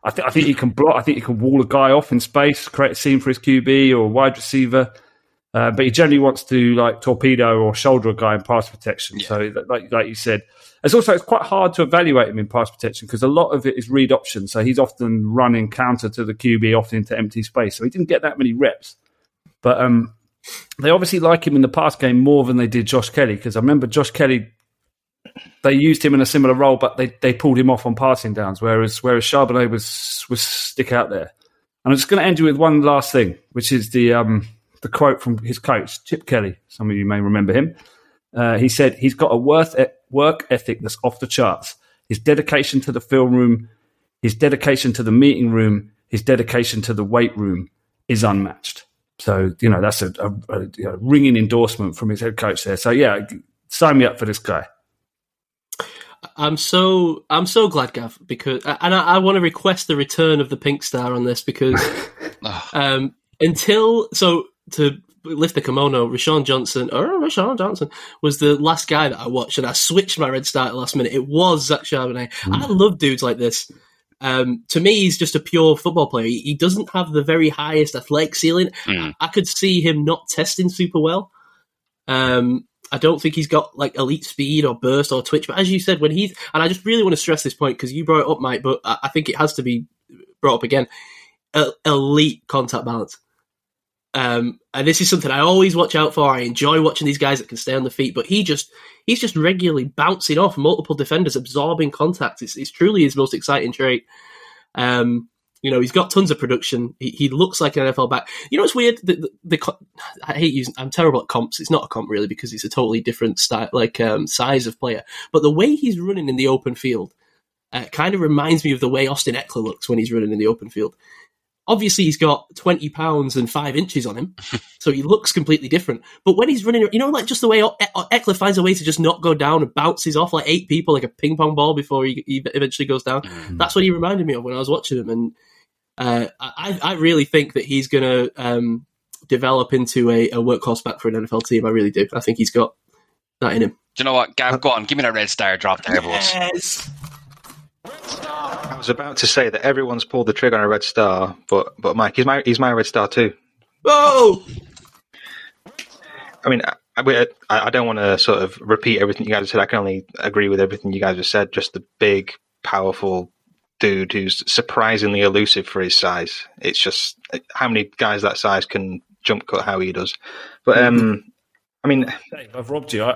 I think he can block. I think he can wall a guy off in space, create a seam for his QB or wide receiver. But he generally wants to like torpedo or shoulder a guy in pass protection. Yeah. So, like you said, it's quite hard to evaluate him in pass protection because a lot of it is read option. So he's often running counter to the QB, often into empty space. So he didn't get that many reps. But they obviously like him in the pass game more than they did Josh Kelly, because I remember Josh Kelly, they used him in a similar role, but they pulled him off on passing downs, whereas Charbonnet was stick out there. And I'm just going to end you with one last thing, which is the quote from his coach, Chip Kelly. Some of you may remember him. He said, he's got a work ethic that's off the charts. His dedication to the film room, his dedication to the meeting room, his dedication to the weight room is unmatched. So, that's a ringing endorsement from his head coach there. So, yeah, sign me up for this guy. I'm so glad, Gav, because I want to request the return of the pink star on this, because to lift the kimono, Roshon Johnson was the last guy that I watched, and I switched my red star at the last minute. It was Zach Charbonnet. I love dudes like this. To me, he's just a pure football player. He doesn't have the very highest athletic ceiling. I could see him not testing super well. I don't think he's got like elite speed or burst or twitch, but as you said, and I just really want to stress this point because you brought it up, Mike, but I think it has to be brought up again, elite contact balance. And this is something I always watch out for. I enjoy watching these guys that can stay on the feet, but he's just regularly bouncing off multiple defenders, absorbing contact. It's truly his most exciting trait. He's got tons of production. He looks like an NFL back. It's weird. I'm terrible at comps. It's not a comp really because it's a totally different style, size of player. But the way he's running in the open field kind of reminds me of the way Austin Eckler looks when he's running in the open field. Obviously, he's got 20 pounds and 5 inches on him, so he looks completely different. But when he's running, just the way Eckler finds a way to just not go down and bounces off like 8 people, like a ping pong ball before he eventually goes down. That's what he reminded me of when I was watching him. And I really think that he's going to develop into a workhorse back for an NFL team. I really do. I think he's got that in him. Do you know what, Gav? Go on, give me that red star drop there, boys. Yes. I was about to say that everyone's pulled the trigger on a red star, but Mike, he's my red star too. Oh! I mean, I don't want to sort of repeat everything you guys have said. I can only agree with everything you guys have said. Just the big, powerful dude who's surprisingly elusive for his size. It's just how many guys that size can jump cut how he does. But I mean, Dave, I've robbed you.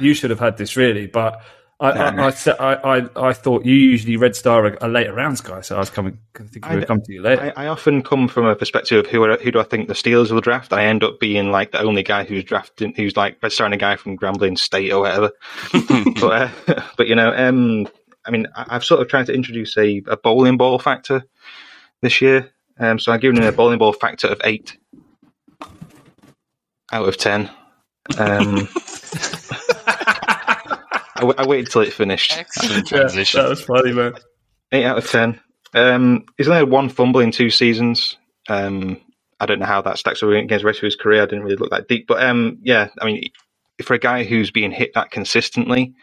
You should have had this really, but I thought you usually red star are later rounds guy, so I was coming. I think we would come to you later. I often come from a perspective of who do I think the Steelers will draft. I end up being like the only guy who's drafting, who's like red starring a guy from Grambling State or whatever. But you know, I mean, I've sort of tried to introduce a bowling ball factor this year. So I've given him a bowling ball factor of 8 out of 10. I waited till it finished. Excellent transition. That was funny, man. 8 out of 10. He's only had one fumble in 2 seasons. I don't know how that stacks up against the rest of his career. I didn't really look that deep, but yeah, I mean, for a guy who's being hit that consistently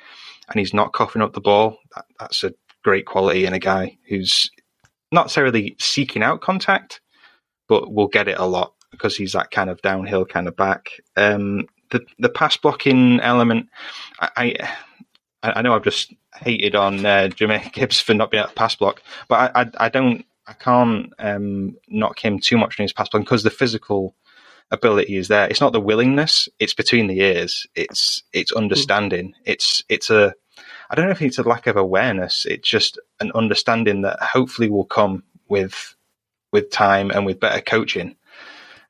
and he's not coughing up the ball, that's a great quality in a guy who's not necessarily seeking out contact, but will get it a lot because he's that kind of downhill kind of back. The pass blocking element, I know I've just hated on Jahmyr Gibbs for not being at pass block, but I can't knock him too much on his pass block because the physical ability is there. It's not the willingness; it's between the ears. It's understanding. It's I don't know if it's a lack of awareness. It's just an understanding that hopefully will come with time and with better coaching.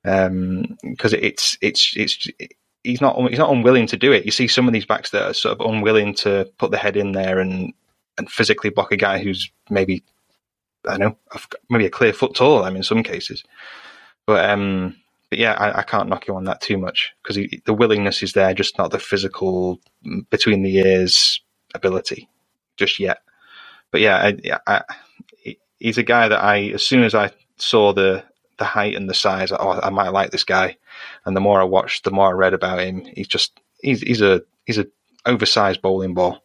Because he's not unwilling to do it. You see some of these backs that are sort of unwilling to put the head in there and physically block a guy who's maybe, I don't know, maybe a clear foot tall. I mean, in some cases, but yeah, I can't knock you on that too much because the willingness is there, just not the physical between the ears ability just yet. But yeah, he's a guy that as soon as I saw the height and the size, I might like this guy. And the more I watched, the more I read about him. He's a oversized bowling ball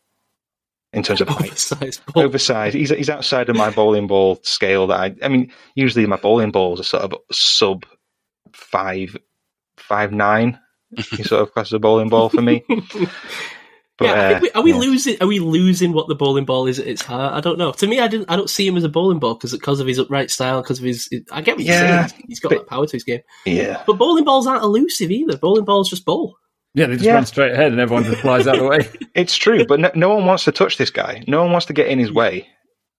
in terms of height. Oversized. He's outside of my bowling ball scale. That I mean, usually my bowling balls are sort of sub 5'9". He sort of classes a bowling ball for me. But, yeah, are we losing what the bowling ball is at its heart? I don't know. To me, I don't see him as a bowling ball because of his upright style, because of his. I get what you're saying. He's got that power to his game. Yeah, but bowling balls aren't elusive either. Bowling balls just bowl. Yeah, they just run straight ahead and everyone just flies out of the way. It's true, but no one wants to touch this guy. No one wants to get in his way.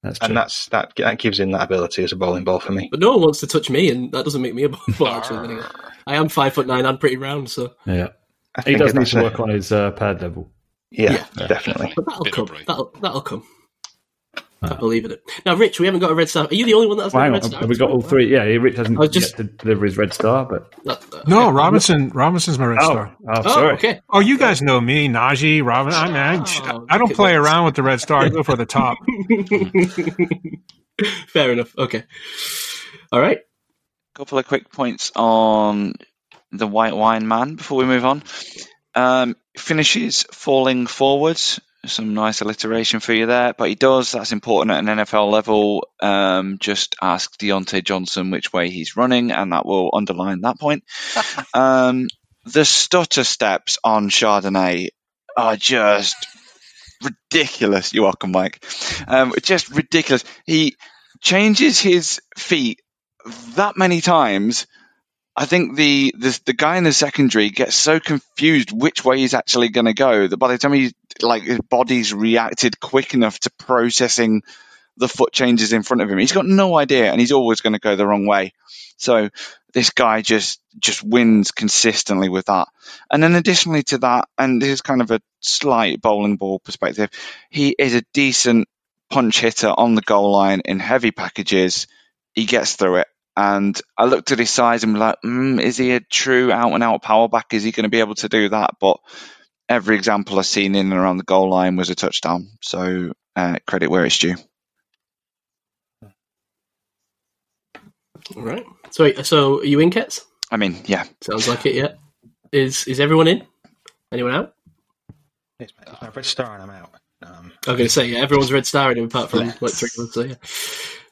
That's true. And that gives him that ability as a bowling ball for me. But no one wants to touch me, and that doesn't make me a bowling ball. Actually, I am 5'9". I'm pretty round, so yeah. He does need to work on his pad level. Yeah, definitely. But that'll come. That'll come. I believe in it. Now, Rich, we haven't got a red star. Are you the only one that has got a red star? Have we got all three? Yeah, Rich hasn't yet to deliver his red star, but no, Robinson's my red star. Oh, sorry. Okay. Oh, you guys know me, Najee, Robinson. I don't play around with the red star. I go for the top. Fair enough. Okay. All right. Couple of quick points on the white wine man before we move on. Finishes falling forward. Some nice alliteration for you there, but he does. That's important at an NFL level. Just ask Deontay Johnson which way he's running, and that will underline that point. The stutter steps on Chardonnay are just ridiculous. You're welcome, Mike. Just ridiculous. He changes his feet that many times. I think the guy in the secondary gets so confused which way he's actually going to go that by the time his body's reacted quick enough to processing the foot changes in front of him, he's got no idea, and he's always going to go the wrong way. So this guy just wins consistently with that. And then additionally to that, and this is kind of a slight bowling ball perspective, he is a decent punch hitter on the goal line in heavy packages. He gets through it. And I looked at his size and was like, is he a true out-and-out power back? Is he going to be able to do that? But every example I've seen in and around the goal line was a touchdown. So credit where it's due. All right. So are you in, Kets? I'm in, yeah. Sounds like it, yeah. Is everyone in? Anyone out? It's my red star and I'm out. I was going to say, yeah, everyone's red starring him apart from like 3 months, so yeah.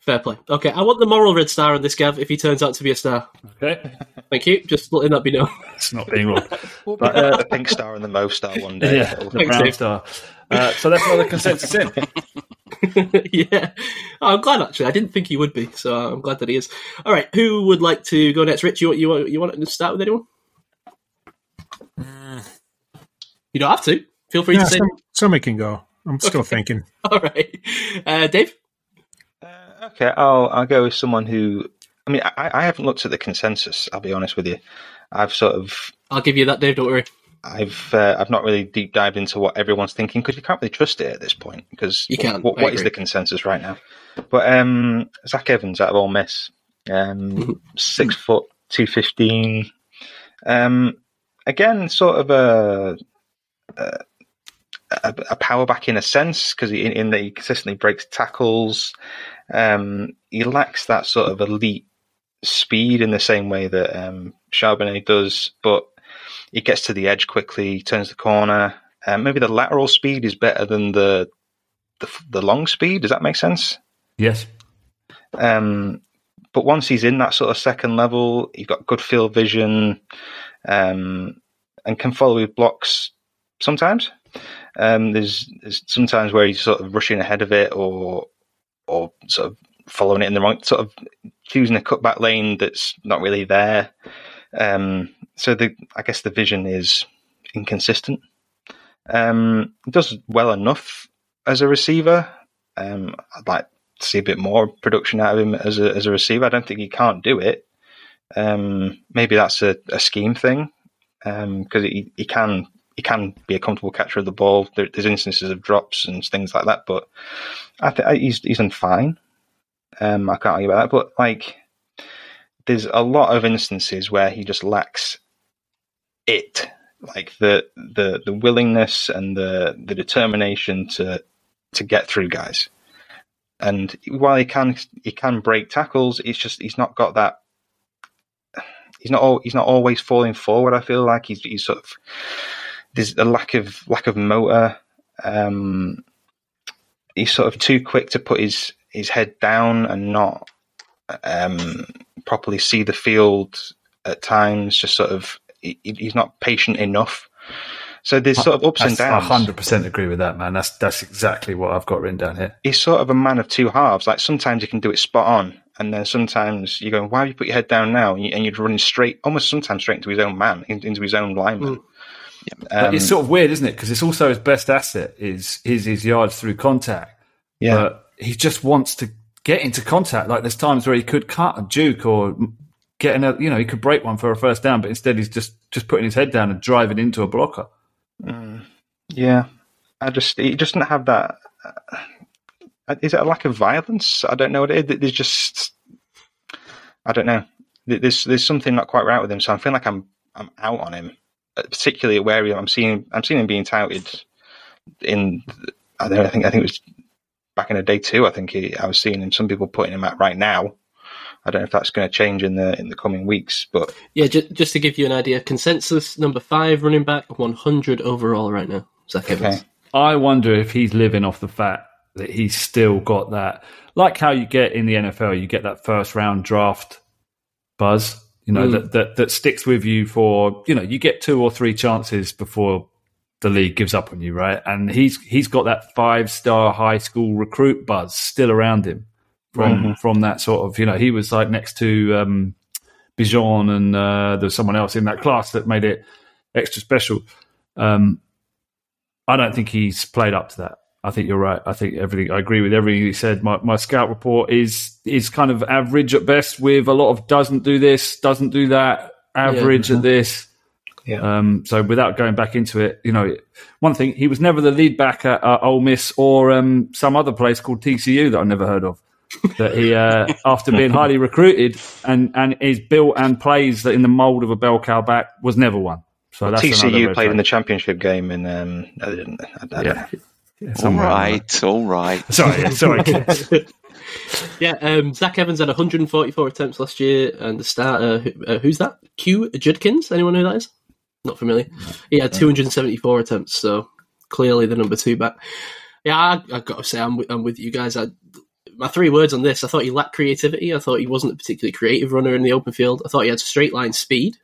Fair play. Okay, I want the moral red star on this, Gav, if he turns out to be a star. Okay. Thank you. Just letting that be known. It's not being wrong. We'll be the pink star and the mauve star one day. Yeah, the brown star. So that's another consensus in. Yeah. I'm glad, actually. I didn't think he would be, so I'm glad that he is. All right, who would like to go next? Rich, you want to start with anyone? You don't have to. Feel free to say somebody can go. I'm still thinking. All right. Dave? Okay, I'll go with someone who... I mean, I haven't looked at the consensus, I'll be honest with you. I've sort of... I'll give you that, Dave, don't worry. I've not really deep dived into what everyone's thinking, because you can't really trust it at this point, because what is the consensus right now? But Zach Evans out of Ole Miss, 6 foot, 215. Again, sort of a power back in a sense, because in that he consistently breaks tackles. He lacks that sort of elite speed in the same way that Charbonnet does, but he gets to the edge quickly, turns the corner. Maybe the lateral speed is better than the long speed. Does that make sense? Yes. But once he's in that sort of second level, he's got good field vision and can follow with blocks sometimes. There's sometimes where he's sort of rushing ahead of it or sort of following it in the wrong, sort of choosing a cutback lane that's not really there. I guess the vision is inconsistent. He does well enough as a receiver. I'd like to see a bit more production out of him as a receiver. I don't think he can't do it. Maybe that's a scheme thing, because he can be a comfortable catcher of the ball. There's instances of drops and things like that, but I think he's done fine. I can't argue about that, but there's a lot of instances where he just lacks it, like the willingness and the determination to get through guys. And while he can break tackles, it's just he's not got that. He's not always falling forward. I feel like he's sort of. There's a lack of motor. He's sort of too quick to put his head down and not properly see the field at times. Just sort of he's not patient enough. So there's sort of ups and downs. I 100% agree with that, man. That's exactly what I've got written down here. He's sort of a man of two halves. Like sometimes you can do it spot on, and then sometimes you're going, "Why have you put your head down now?" And you're running straight, almost sometimes straight into his own man, into his own lineman. Mm. Yeah. It's sort of weird, isn't it? Because it's also his best asset is his yards through contact. Yeah, but he just wants to get into contact. Like there's times where he could cut a juke or get he could break one for a first down, but instead he's just putting his head down and driving into a blocker. Yeah, he doesn't have that. Is it a lack of violence? I don't know what it is. There's just I don't know. There's something not quite right with him. So I feel like I'm out on him. Particularly wary of, I'm seeing him being touted in. I think it was back in the day too. I think I was seeing him. Some people putting him at right now. I don't know if that's going to change in the coming weeks. But yeah, just to give you an idea, consensus number 5 running back, 100 overall right now. Zach Evans. Okay. I wonder if he's living off the fact that he's still got that, like how you get in the NFL, you get that first round draft buzz. That sticks with you for, you get 2 or 3 chances before the league gives up on you, right? And he's got that 5-star high school recruit buzz still around him from that sort of, he was like next to Bijan and there was someone else in that class that made it extra special. I don't think he's played up to that. I think you're right. I agree with everything he said. My scout report is kind of average at best, with a lot of doesn't do this, doesn't do that, average at this. Yeah. So without going back into it, one thing, he was never the lead back at Ole Miss or some other place called TCU that I never heard of. That he, after being highly recruited and is built and plays in the mould of a bell cow back, was never one. So that's TCU played in the championship game, and I don't know. Yes, all right. Sorry. Yeah, Zach Evans had 144 attempts last year, and the starter, who's that? Q Judkins? Anyone know who that is? Not familiar. He had 274 attempts, so clearly the number 2 back. Yeah, I've got to say, I'm with you guys. My 3 words on this, I thought he lacked creativity. I thought he wasn't a particularly creative runner in the open field. I thought he had straight line speed,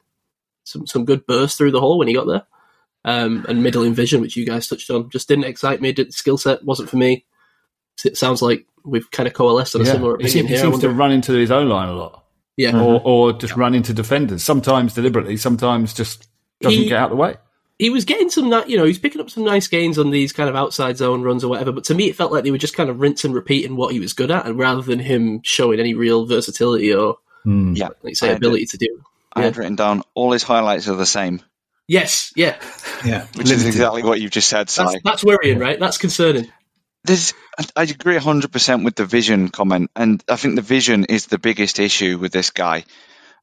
some good burst through the hole when he got there. And middling vision, which you guys touched on, just didn't excite me. Skill set wasn't for me. It sounds like we've kind of coalesced on a similar opinion here. He seems to run into his own line a lot, or just run into defenders. Sometimes deliberately, sometimes just doesn't get out of the way. he was getting some, you know, he's picking up some nice gains on these kind of outside zone runs or whatever. But to me, it felt like they were just kind of rinse and repeating what he was good at, and rather than him showing any real versatility or ability to do. I had written down all his highlights are the same. Yes, yeah, yeah. Which is exactly what you just said, Si. That's worrying, right? That's concerning. I agree 100% with the vision comment, and I think the vision is the biggest issue with this guy.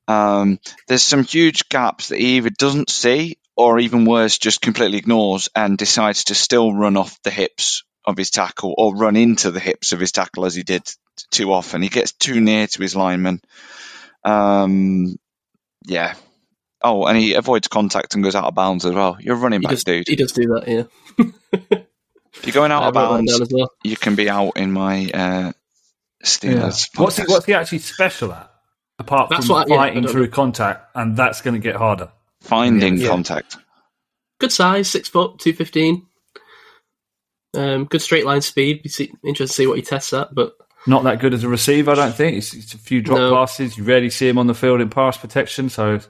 There's some huge gaps that he either doesn't see, or even worse, just completely ignores and decides to still run off the hips of his tackle, or run into the hips of his tackle, as he did too often. He gets too near to his lineman. Yeah. Oh, and he avoids contact and goes out of bounds as well. You're a running back, dude. He does do that, yeah. If you're going out of bounds, well, you can be out in my Steelers. Yeah. What's he actually special at? Apart from fighting through contact, and that's going to get harder. Finding contact. Good size, 6 foot, 215. Good straight line speed. Interesting to see what he tests at, but not that good as a receiver, I don't think. It's a few drop passes. You rarely see him on the field in pass protection, so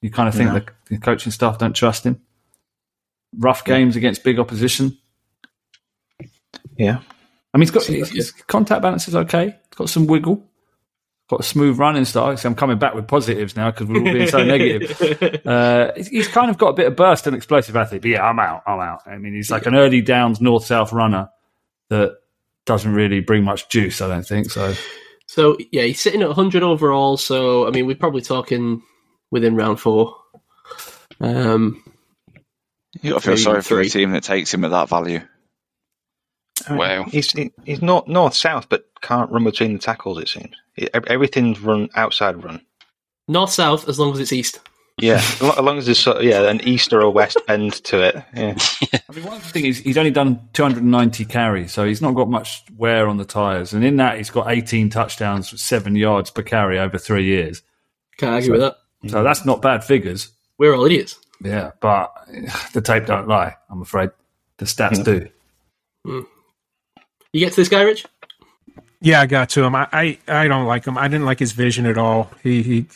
you kind of think the coaching staff don't trust him. Rough games against big opposition. Yeah, I mean, he's got his contact balance is okay. He's got some wiggle. Got a smooth running style. So I'm coming back with positives now because we're all being so negative. He's kind of got a bit of burst and explosive athlete. But yeah, I'm out. I mean, he's like an early downs north-south runner that doesn't really bring much juice, I don't think. So yeah, he's sitting at 100 overall. So, I mean, we're probably talking within round four. You've got to feel sorry for a team that takes him at that value. Wow. He's not north-south, but can't run between the tackles, it seems. Everything's run outside run. North-south, as long as it's east. Yeah, as long as there's an east or a west end to it. Yeah. I mean, one thing is he's only done 290 carries, so he's not got much wear on the tyres. And in that, he's got 18 touchdowns with 7 yards per carry over 3 years. Can't argue with that. So that's not bad figures. We're all idiots. Yeah, but the tape don't lie, I'm afraid. The stats do. Mm. You get to this guy, Rich? Yeah, I got to him. I don't like him. I didn't like his vision at all. He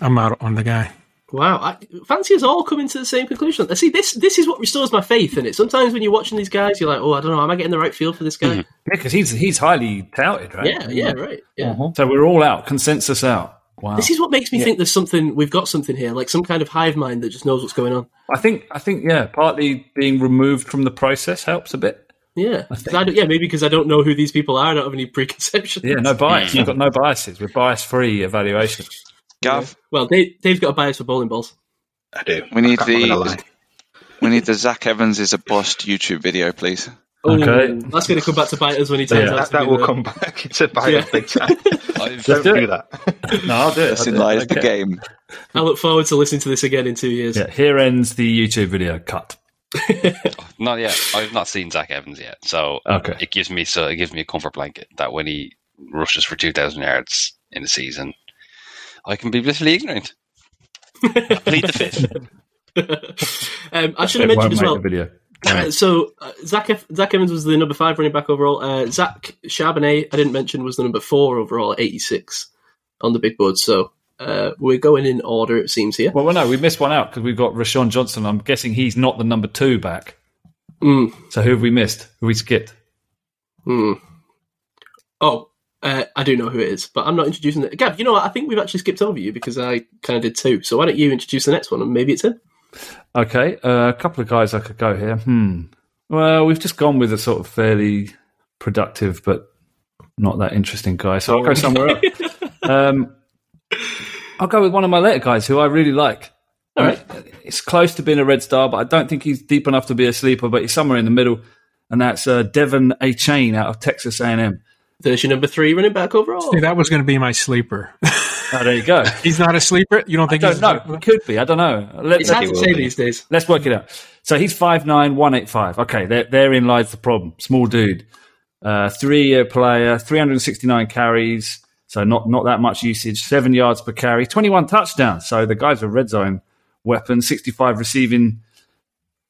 I'm out on the guy. Wow. I fancy us all coming to the same conclusion. See, this is what restores my faith in it. Sometimes when you're watching these guys, you're like, oh, I don't know, am I getting the right feel for this guy? Yeah, because he's highly touted, right? Yeah, right. Yeah. Uh-huh. So we're all out, consensus out. Wow. This is what makes me think there's something, we've got something here, like some kind of hive mind that just knows what's going on. I think partly being removed from the process helps a bit. Yeah, maybe because I don't know who these people are. I don't have any preconceptions. Yeah, no bias. We've got no biases. We're bias-free evaluations. Gav, well, Dave's got a bias for bowling balls. I do. We need the Zach Evans is a bust YouTube video, please. Oh, okay, that's going to come back to bite us when he turns out. That will come back to bite us big time. Don't do that. No, I'll do it. Listen, lies the game. I look forward to listening to this again in 2 years. Yeah, here ends the YouTube video cut. Not yet. I've not seen Zach Evans yet, so it gives me a comfort blanket that when he rushes for 2,000 yards in a season, I can be blissfully ignorant. I plead the fifth. I should have mentioned as well. Zach Evans was the number 5 running back overall. Zach Charbonnet, I didn't mention, was the number 4 overall, 86 on the big board. So. We're going in order, it seems, here. Well, we missed one out because we've got Roshon Johnson. I'm guessing he's not the number 2 back. Mm. So who have we missed? Who we skipped? Mm. Oh, I do know who it is, but I'm not introducing it. Gav, you know what? I think we've actually skipped over you because I kind of did too. So why don't you introduce the next one and maybe it's him? Okay, a couple of guys I could go here. Well, we've just gone with a sort of fairly productive but not that interesting guy. So I'll go somewhere else. I'll go with one of my later guys who I really like. All right. It's close to being a red star, but I don't think he's deep enough to be a sleeper, but he's somewhere in the middle, and that's Devon Achane out of Texas A&M. There's your number 3 running back overall. See, that was going to be my sleeper. Oh, there you go. He's not a sleeper? You don't think he's a sleeper? Could be. I don't know. It's hard to say these days. Let's work it out. So he's 5'9", 185. Okay, therein lies the problem. Small dude. 3-year player, 369 carries. So not that much usage, 7 yards per carry, 21 touchdowns. So the guy's a red zone weapon, 65 receiving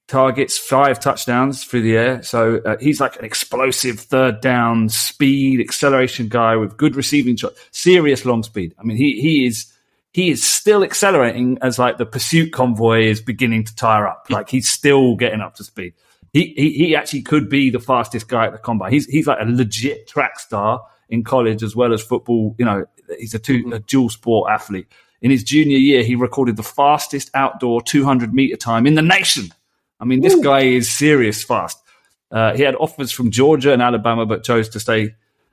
targets, 5 touchdowns through the air. So he's like an explosive third down speed, acceleration guy with good receiving shot, serious long speed. I mean, he is he is still accelerating as like the pursuit convoy is beginning to tire up. Like he's still getting up to speed. He actually could be the fastest guy at the combine. He's like a legit track star in college as well as football. You know, he's a dual sport athlete. In his junior year, he recorded the fastest outdoor 200-meter time in the nation. I mean, this guy is serious fast. He had offers from Georgia and Alabama, but chose to stay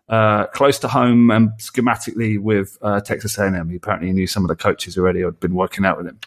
close to home and schematically with Texas A&M. He apparently knew some of the coaches already, had been working out with him.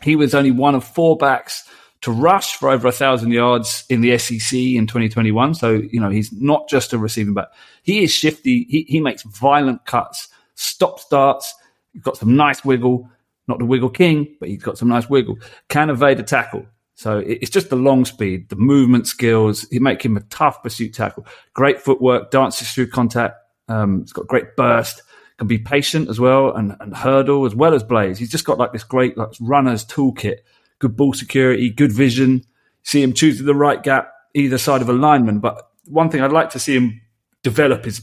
He was only one of four backs to rush for over 1,000 yards in the SEC in 2021. So, you know, he's not just a receiving back. He is shifty. He makes violent cuts, stop starts. He's got some nice wiggle. Not the wiggle king, but he's got some nice wiggle. Can evade a tackle. So it's just the long speed, the movement skills. He make him a tough pursuit tackle. Great footwork, dances through contact. He's got great burst. Can be patient as well and hurdle as well as blaze. He's just got like this great like runner's toolkit. Good ball security, good vision. See him choosing the right gap either side of a lineman. But one thing I'd like to see him develop is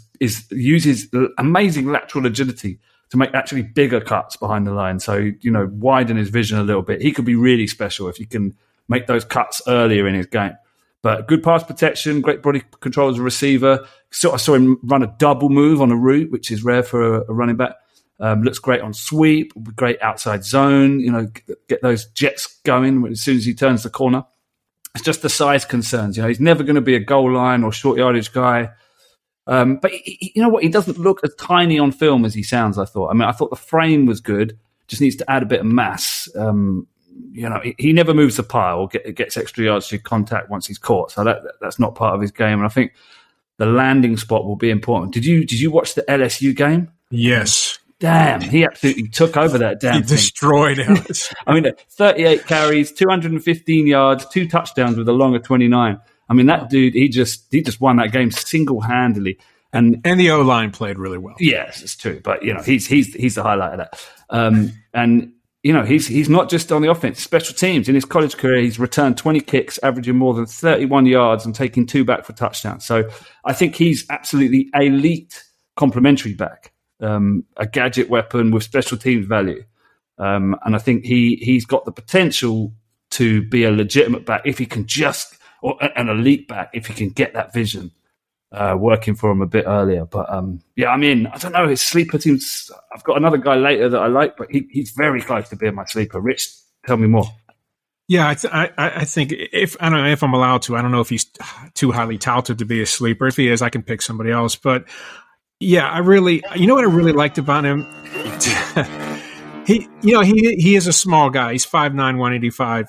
use his amazing lateral agility to make actually bigger cuts behind the line. So, you know, widen his vision a little bit. He could be really special if he can make those cuts earlier in his game. But good pass protection, great body control as a receiver. Sort of saw him run a double move on a route, which is rare for a running back. Looks great on sweep, great outside zone, you know, get those jets going as soon as he turns the corner. It's just the size concerns. You know, he's never going to be a goal line or short yardage guy. But he, you know what? He doesn't look as tiny on film as he sounds, I thought. I mean, I thought the frame was good. Just needs to add a bit of mass. You know, he never moves the pile or gets extra yards through contact once he's caught. So that's not part of his game. And I think the landing spot will be important. Did you watch the LSU game? Yes. Damn, he absolutely took over that damn thing. He destroyed him. I mean, 38 carries, 215 yards, 2 touchdowns with a longer 29. I mean, that dude, he just won that game single-handedly. And the O-line played really well. Yes, it's true. But, you know, he's the highlight of that. And, you know, he's not just on the offense. Special teams. In his college career, he's returned 20 kicks, averaging more than 31 yards and taking 2 back for touchdowns. So I think he's absolutely elite complementary back, a gadget weapon with special teams value. And I think he's got the potential to be a legitimate back if he can just... or an elite back if he can get that vision working for him a bit earlier. But, yeah, I mean, I don't know. His sleeper teams, I've got another guy later that I like, but he's very close to being my sleeper. Rich, tell me more. Yeah, I think if – I don't know if I'm allowed to. I don't know if he's too highly touted to be a sleeper. If he is, I can pick somebody else. But, yeah, I really – you know what I really liked about him? He is a small guy. He's 5'9", 185.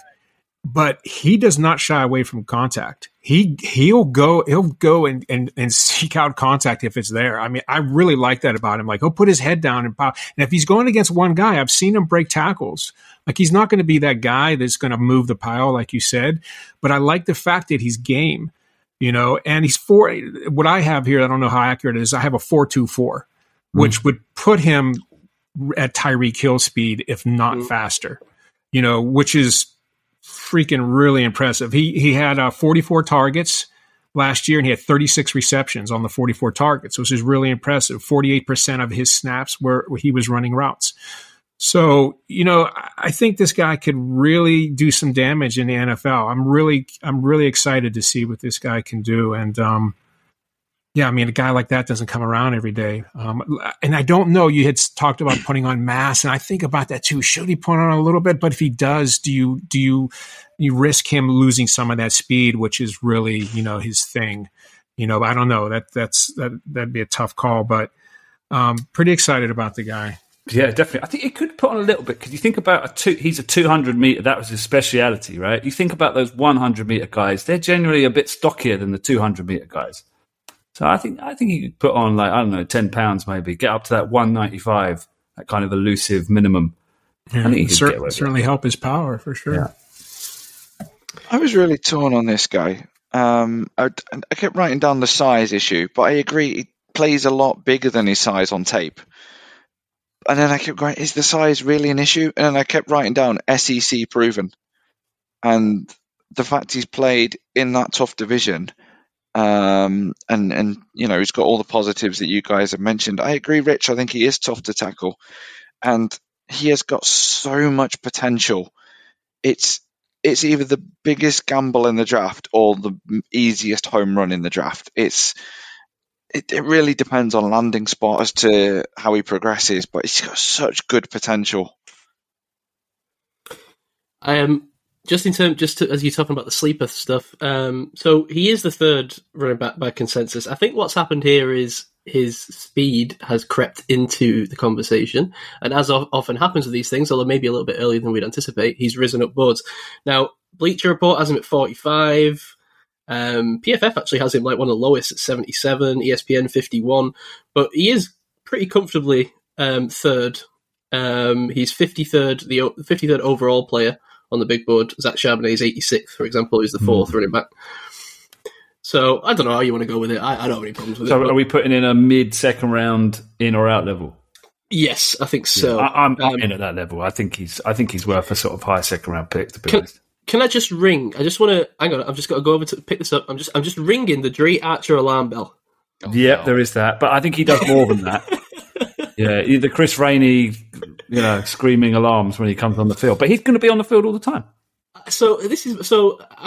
But he does not shy away from contact. He'll go and seek out contact if it's there. I mean, I really like that about him. Like, he'll put his head down and pop. And if he's going against one guy, I've seen him break tackles. Like, he's not going to be that guy that's going to move the pile, like you said. But I like the fact that he's game, you know. And he's four. What I have here, I don't know how accurate it is. I have a 4.24, which would put him at Tyreek Hill speed, if not faster. You know, which is freaking really impressive. He had 44 targets last year, and he had 36 receptions on the 44 targets, which is really impressive. 48% of his snaps were he was running routes. So, you know, I think this guy could really do some damage in the NFL. I'm really excited to see what this guy can do. And yeah, I mean, a guy like that doesn't come around every day. And I don't know, you had talked about putting on mass, and I think about that too. Should he put on a little bit? But if he does, do you risk him losing some of that speed, which is really, you know, his thing? You know, I don't know. That'd be a tough call, but pretty excited about the guy. Yeah, definitely. I think he could put on a little bit because you think about he's a 200-meter. That was his speciality, right? You think about those 100-meter guys. They're generally a bit stockier than the 200-meter guys. So I think he could put on, like, I don't know, 10 pounds maybe, get up to that 195, that kind of elusive minimum. Yeah, I think he could certainly help his power for sure. Yeah. I was really torn on this guy. I kept writing down the size issue, but I agree he plays a lot bigger than his size on tape. And then I kept going, is the size really an issue? And then I kept writing down SEC proven. And the fact he's played in that tough division – and you know, he's got all the positives that you guys have mentioned. I agree, Rich. I think he is tough to tackle, and he has got so much potential. It's either the biggest gamble in the draft or the easiest home run in the draft. It really depends on landing spot as to how he progresses, but he's got such good potential. As you're talking about the sleeper stuff, so he is the third running back by consensus. I think what's happened here is his speed has crept into the conversation, and as often happens with these things, although maybe a little bit earlier than we'd anticipate, he's risen up boards. Now, Bleacher Report has him at 45. PFF actually has him like one of the lowest at 77. ESPN 51, but he is pretty comfortably third. He's 53rd overall player on the big board. Zach Charbonnet is 86th, for example, who's the fourth running back. So I don't know how you want to go with it. I don't have any problems with it. So are we putting in a mid-second round in or out level? Yes, I think so. Yeah, I'm in at that level. I think he's worth a sort of high second round pick, to be honest. Can I just ring? I just want to hang on. I've just got to go over to pick this up. I'm just ringing the Dree Archer alarm bell. Oh, yeah, no. There is that, but I think he does more than that. Yeah, the Chris Rainey, screaming alarms when he comes on the field, but he's going to be on the field all the time. I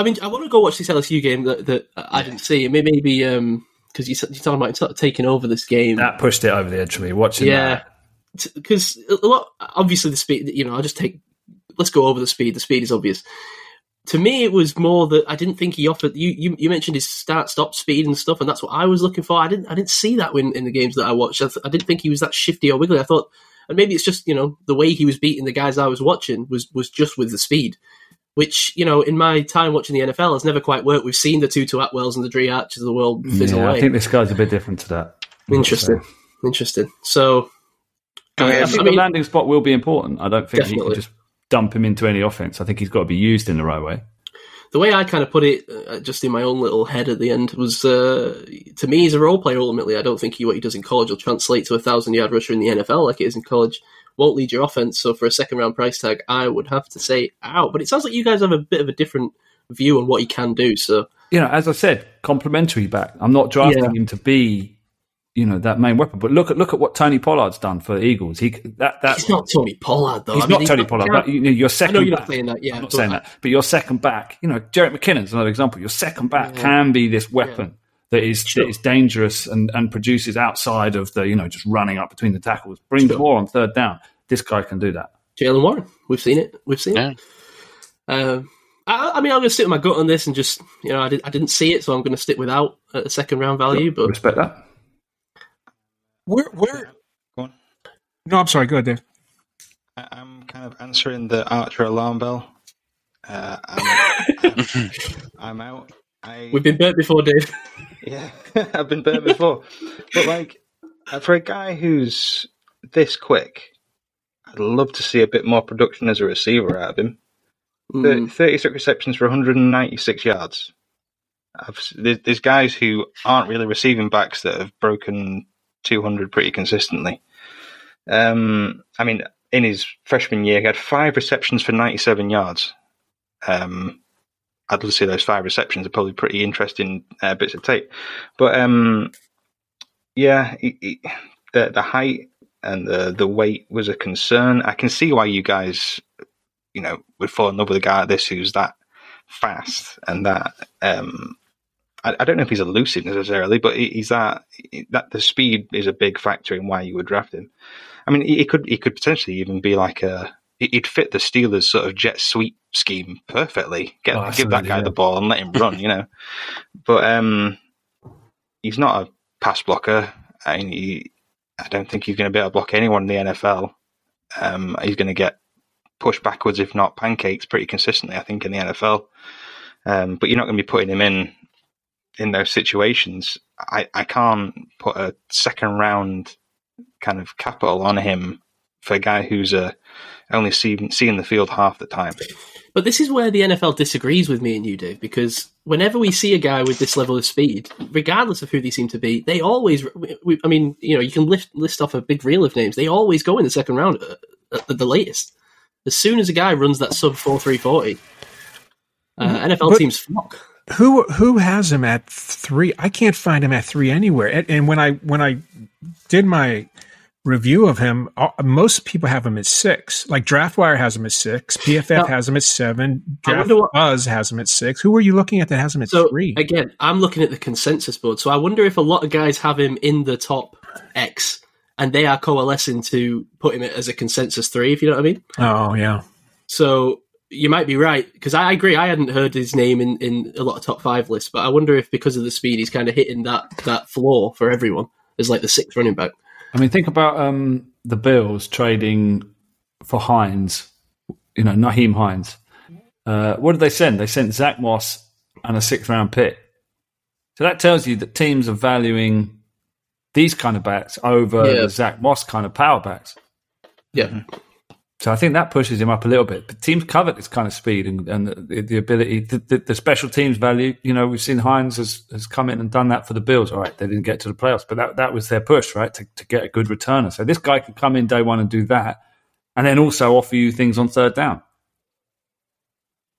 mean, I want to go watch this LSU game that I didn't see, and maybe because you're talking about sort of taking over this game that pushed it over the edge for me. Watching, yeah, because a lot obviously the speed. Let's go over the speed. The speed is obvious. To me, it was more that I didn't think he offered. You mentioned his start-stop speed and stuff, and that's what I was looking for. I didn't see that in the games that I watched. I didn't think he was that shifty or wiggly. I thought, and maybe it's just the way he was beating the guys I was watching was just with the speed, which in my time watching the NFL has never quite worked. We've seen the Tutu Atwells and the Dree Archers of the world fizzle away. I think this guy's a bit different to that. Interesting. So, I think the landing spot will be important. I don't think you can just dump him into any offense. I think he's got to be used in the right way. The way I kind of put it, just in my own little head at the end, was to me, he's a role player ultimately. I don't think what he does in college will translate to a 1,000-yard rusher in the NFL like it is in college. Won't lead your offense, so for a second-round price tag, I would have to say out. But it sounds like you guys have a bit of a different view on what he can do. So, as I said, complimentary back. I'm not drafting him to be that main weapon. But look at what Tony Pollard's done for the Eagles. He's not Tony Pollard, though. He's not Tony Pollard. But your second back. I know you're not playing that. Yeah, I'm not saying that. But your second back, Jerick McKinnon's another example. Your second back can be this weapon that is dangerous and produces outside of the, just running up between the tackles. Brings the ball on third down. This guy can do that. Jalen Warren. We've seen it. I mean, I'm going to stick with my gut on this and just, I didn't see it, so I'm going to stick without a second round value. But respect that. Go on. No, I'm sorry. Go ahead, Dave. I'm kind of answering the Archer alarm bell. I'm out. We've been burnt before, Dave. Yeah, I've been burnt before. But for a guy who's this quick, I'd love to see a bit more production as a receiver out of him. 36 receptions for 196 yards. There's guys who aren't really receiving backs that have broken 200 pretty consistently. I mean, in his freshman year, he had 5 receptions for 97 yards. I'd love to see those 5 receptions. Are probably pretty interesting bits of tape. But the height and the weight was a concern. I can see why you guys, would fall in love with a guy like this who's that fast and that. I don't know if he's elusive necessarily, but he's that the speed is a big factor in why you would draft him. I mean, he could potentially even be like he'd fit the Steelers sort of jet sweep scheme perfectly. Give that guy the ball and let him run, But he's not a pass blocker. I mean, I don't think he's going to be able to block anyone in the NFL. He's going to get pushed backwards, if not pancakes, pretty consistently, I think, in the NFL. But you're not going to be putting him in those situations. I can't put a second round kind of capital on him for a guy who's only seeing the field half the time. But this is where the NFL disagrees with me and you, Dave, because whenever we see a guy with this level of speed, regardless of who they seem to be, they always, you can list off a big reel of names. They always go in the second round at the latest. As soon as a guy runs that sub 4.340, NFL teams flock. Who has him at 3? I can't find him at 3 anywhere. And when I did my review of him, most people have him at 6. Like DraftWire has him at 6, PFF has him at 7, DraftBuzz has him at 6. Who are you looking at that has him at 3? Again, I'm looking at the consensus board, so I wonder if a lot of guys have him in the top X, and they are coalescing to put him as a consensus 3, if you know what I mean. Oh, yeah. So you might be right, because I agree. I hadn't heard his name in a lot of top 5 lists, but I wonder if because of the speed, he's kind of hitting that floor for everyone as like the 6th running back. I mean, think about the Bills trading for Hines, Naheem Hines. What did they send? They sent Zach Moss and a 6th-round pick. So that tells you that teams are valuing these kind of backs over the Zach Moss kind of power backs. Yeah. So I think that pushes him up a little bit. But teams covet this kind of speed and the ability, the special teams value. We've seen Hines has come in and done that for the Bills. All right, they didn't get to the playoffs, but that was their push, right, to get a good returner. So this guy can come in day one and do that, and then also offer you things on 3rd down.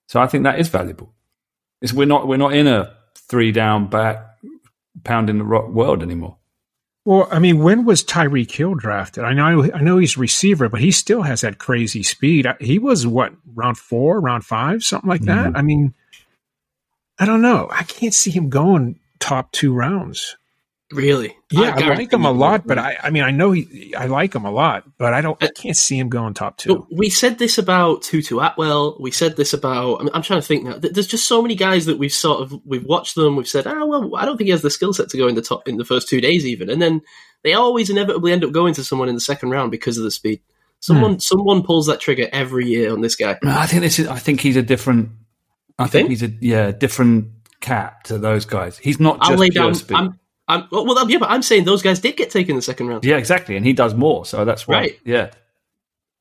So I think that is valuable. We're not in a 3-down back pounding the rock world anymore. Well, I mean, when was Tyreek Hill drafted? I know he's a receiver, but he still has that crazy speed. He was, what, round 4, round 5, something like that? Mm-hmm. I mean, I don't know. I can't see him going top 2 rounds. Really? Yeah, I like him a lot, but I like him a lot, but I can't see him going top 2. We said this about Tutu Atwell. We said this about, I'm trying to think now. There's just so many guys that we've watched them. We've said, I don't think he has the skill set to go in the top in the first 2 days even. And then they always inevitably end up going to someone in the 2nd round because of the speed. Someone pulls that trigger every year on this guy. I think he's a different, he's a different cat to those guys. He's not just pure speed. But I'm saying those guys did get taken in the 2nd round. Yeah, exactly, and he does more, so that's why. Right. Yeah,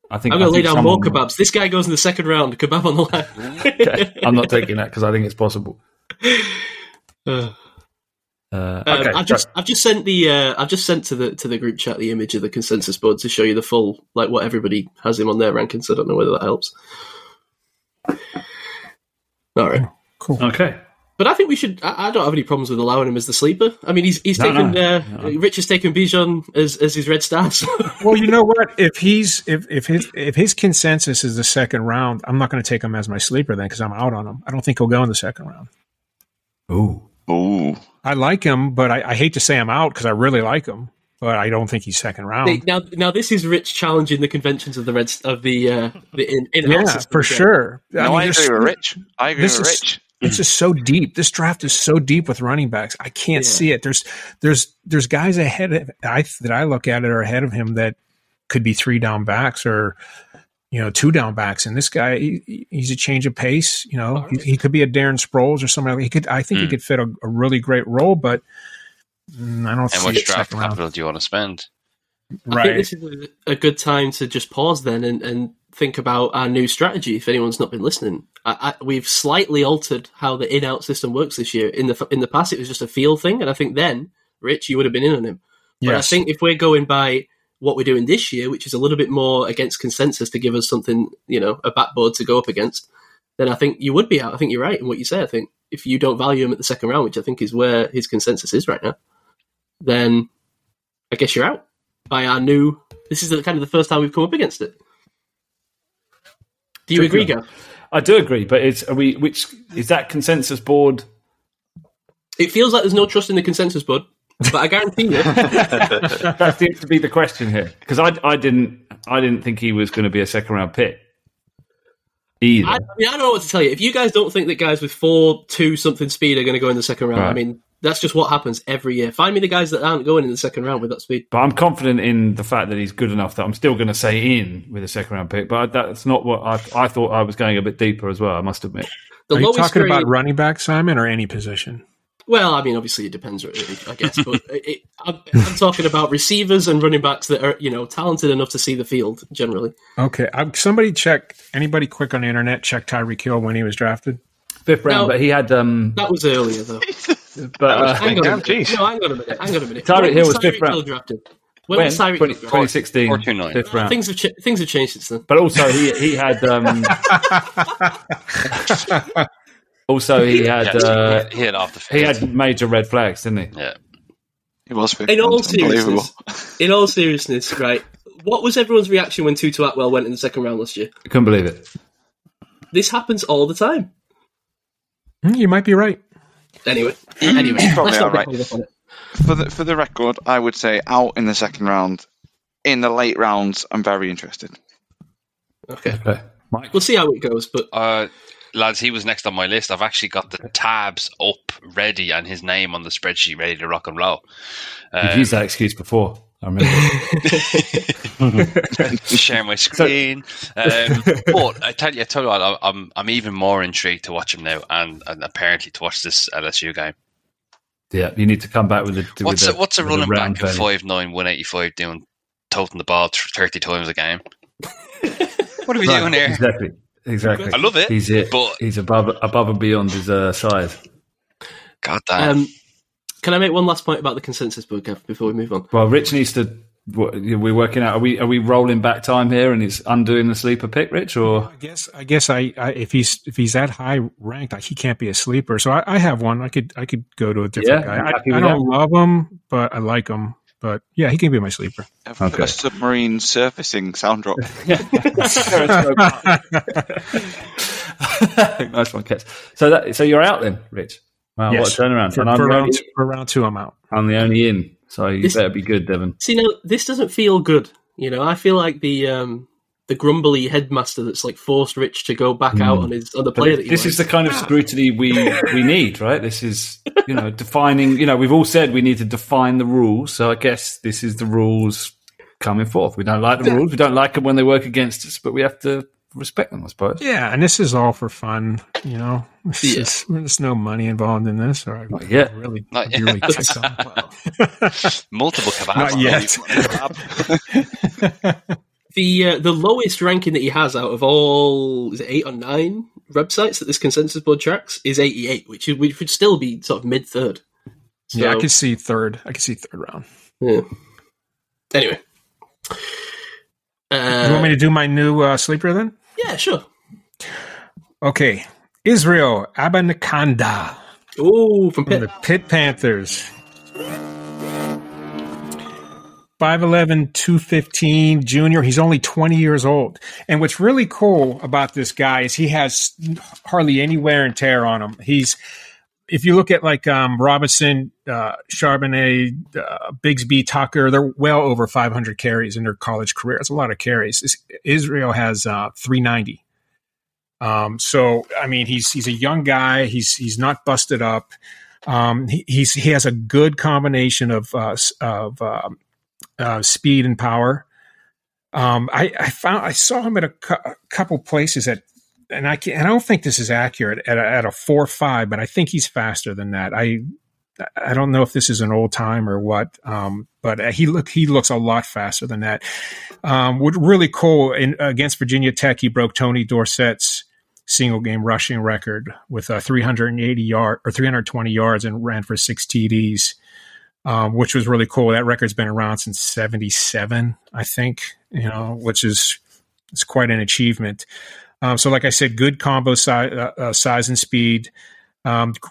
I'm going to lay down more kebabs. This guy goes in the 2nd round, kebab on the line. Okay. I'm not taking that because I think it's possible. Okay, I've just sent to the group chat the image of the consensus board to show you the full what everybody has him on their rankings. So I don't know whether that helps. All right, cool. Okay. But I think we should. I don't have any problems with allowing him as the sleeper. I mean, he's taken. Rich has taken Bijan as his red star. So. Well, you know what? If his consensus is the 2nd round, I'm not going to take him as my sleeper then because I'm out on him. I don't think he'll go in the 2nd round. Ooh. I like him, but I hate to say I'm out because I really like him, but I don't think he's 2nd round. Now this is Rich challenging the conventions of the in-house. For sure. No, I agree with Rich. It's just so deep. This draft is so deep with running backs. I can't see it. There's guys ahead of, that I look at it are ahead of him that could be 3-down backs or 2-down backs. And this guy, he's a change of pace. He could be a Darren Sproles or somebody. He could fit a really great role, but I don't. And which draft capital do you want to spend? Right. I think this is a good time to just pause then and think about our new strategy. If anyone's not been listening, we've slightly altered how the in-out system works this year. In the past, it was just a feel thing, and I think then, Rich, you would have been in on him. Yes. But I think if we're going by what we're doing this year, which is a little bit more against consensus to give us something, a backboard to go up against, then I think you would be out. I think you're right in what you say. I think if you don't value him at the 2nd round, which I think is where his consensus is right now, then I guess you're out. By our new, this is kind of the first time we've come up against it. Do you agree, Gav? I do agree, but is that consensus board? It feels like there's no trust in the consensus board, but I guarantee you that seems to be the question here because I didn't think he was going to be a 2nd round pick either. I don't know what to tell you. If you guys don't think that guys with 4.2 something speed are going to go in the 2nd round, right. I mean. That's just what happens every year. Find me the guys that aren't going in the 2nd round with that speed. But I'm confident in the fact that he's good enough that I'm still going to say in with a 2nd round pick. But that's not what I thought. I was going a bit deeper as well, I must admit. Are you talking about running back, Simon, or any position? Well, I mean, obviously it depends, I guess. But I'm talking about receivers and running backs that are, talented enough to see the field generally. Okay. Anybody quick on the internet, check Tyreek Hill when he was drafted. 5th round, but he had... that was earlier, though. But hang on a minute. Tyreek Hill was 5th round. When was Tyreek Hill drafted? 2016, 5th round. Things have changed since then. But also he had he had major red flags, didn't he? Yeah. He was 15. In all seriousness, right, what was everyone's reaction when Tutu Atwell went in the second round last year? I couldn't believe it. This happens all the time. You might be right. Anyway, probably all right. For the record, I would say out in the second round. In the late rounds, I'm very interested. Okay. Mike. We'll see how it goes. But lads, he was next on my list. I've actually got the tabs up ready and his name on the spreadsheet ready to rock and roll. You've used that excuse before. I remember. Share my screen. But I tell you what, I'm even more intrigued to watch him now, and apparently to watch this LSU game. Yeah, you need to come back with the. What's a running back at 5'9", 185 doing, toting the ball 30 times a game? What are we doing here? Exactly. I love it. He's it. But he's above and beyond his size. God damn. Can I make one last point about the consensus book before we move on? Well, Rich needs to. We're working out. Are we rolling back time here, and it's undoing the sleeper pick, Rich? Or I guess if he's that high ranked, he can't be a sleeper. So I have one. I could go to a different guy. I don't love him, but I like him. But yeah, he can be my sleeper. A submarine surfacing sound drop. Nice one, Kets. So you're out then, Rich. Wow, yes. What a turnaround. For round two, I'm out. I'm the only in, so you better be good, Devin. See, now, this doesn't feel good. You know, I feel like the grumbly headmaster that's like forced Rich to go back out on the player that he likes. This is the kind of scrutiny we need, right? This is, defining, we've all said we need to define the rules, so I guess this is the rules coming forth. We don't like the rules. We don't like them when they work against us, but we have to respect them, I suppose. Yeah, and this is all for fun, There's no money involved in this, or I'd really kick on. Wow. Multiple kebabs. Not yet. The lowest ranking that he has out of all, is it 8 or 9 websites that this consensus board tracks, is 88, which would still be sort of mid third. So, yeah, I could see third round. Yeah. Anyway. You want me to do my new sleeper then? Yeah, sure. Okay. Israel Abanikanda. Oh, from the Pitt Panthers. 5'11", 215, junior. He's only 20 years old. And what's really cool about this guy is he has hardly any wear and tear on him. He's, if you look at like Robinson, Charbonnet, Bigsby, Tucker, they're well over 500 carries in their college career. It's a lot of carries. Israel has 390. So I mean, he's a young guy. He's not busted up. He has a good combination of speed and power. I saw him at a couple places at. And I don't think this is accurate at a 4.5, but I think he's faster than that. I don't know if this is an old time or what, but he looks a lot faster than that. What really cool against Virginia Tech, he broke Tony Dorsett's single game rushing record with 320 yards and ran for 6 TDs, which was really cool. That record's been around since '77, I think. Which is it's quite an achievement. So like I said, good combo size and speed,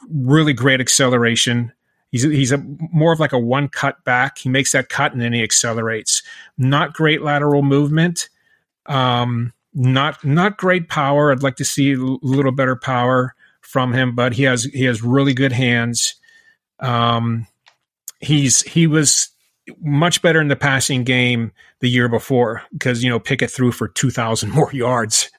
really great acceleration. He's more of like a one cut back. He makes that cut and then he accelerates. Not great lateral movement, not great power. I'd like to see a little better power from him, but he has really good hands. He was much better in the passing game the year before because, Pickett threw for 2,000 more yards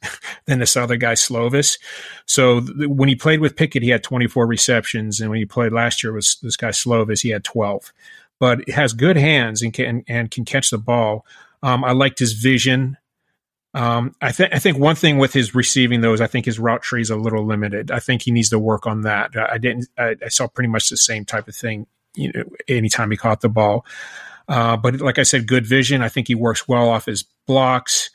than this other guy, Slovis. So when he played with Pickett, he had 24 receptions. And when he played last year with this guy, Slovis, he had 12. But has good hands and can catch the ball. I liked his vision. I think one thing with his receiving, though, is I think his route tree is a little limited. I think he needs to work on that. I saw pretty much the same type of thing anytime he caught the ball. But like I said, good vision. I think he works well off his blocks.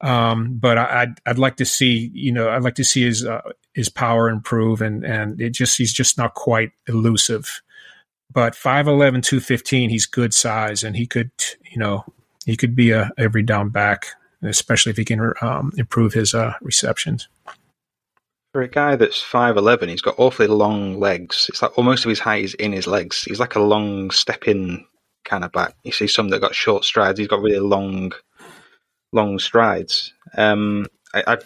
But I'd like to see, his power improve and he's just not quite elusive, but 5'11", 215, he's good size and he could be a every down back, especially if he can improve his receptions. For a guy that's 5'11", he's got awfully long legs. It's like, well, most of his height is in his legs. He's like a long stepping kind of back. You see some that got short strides. He's got really long strides. I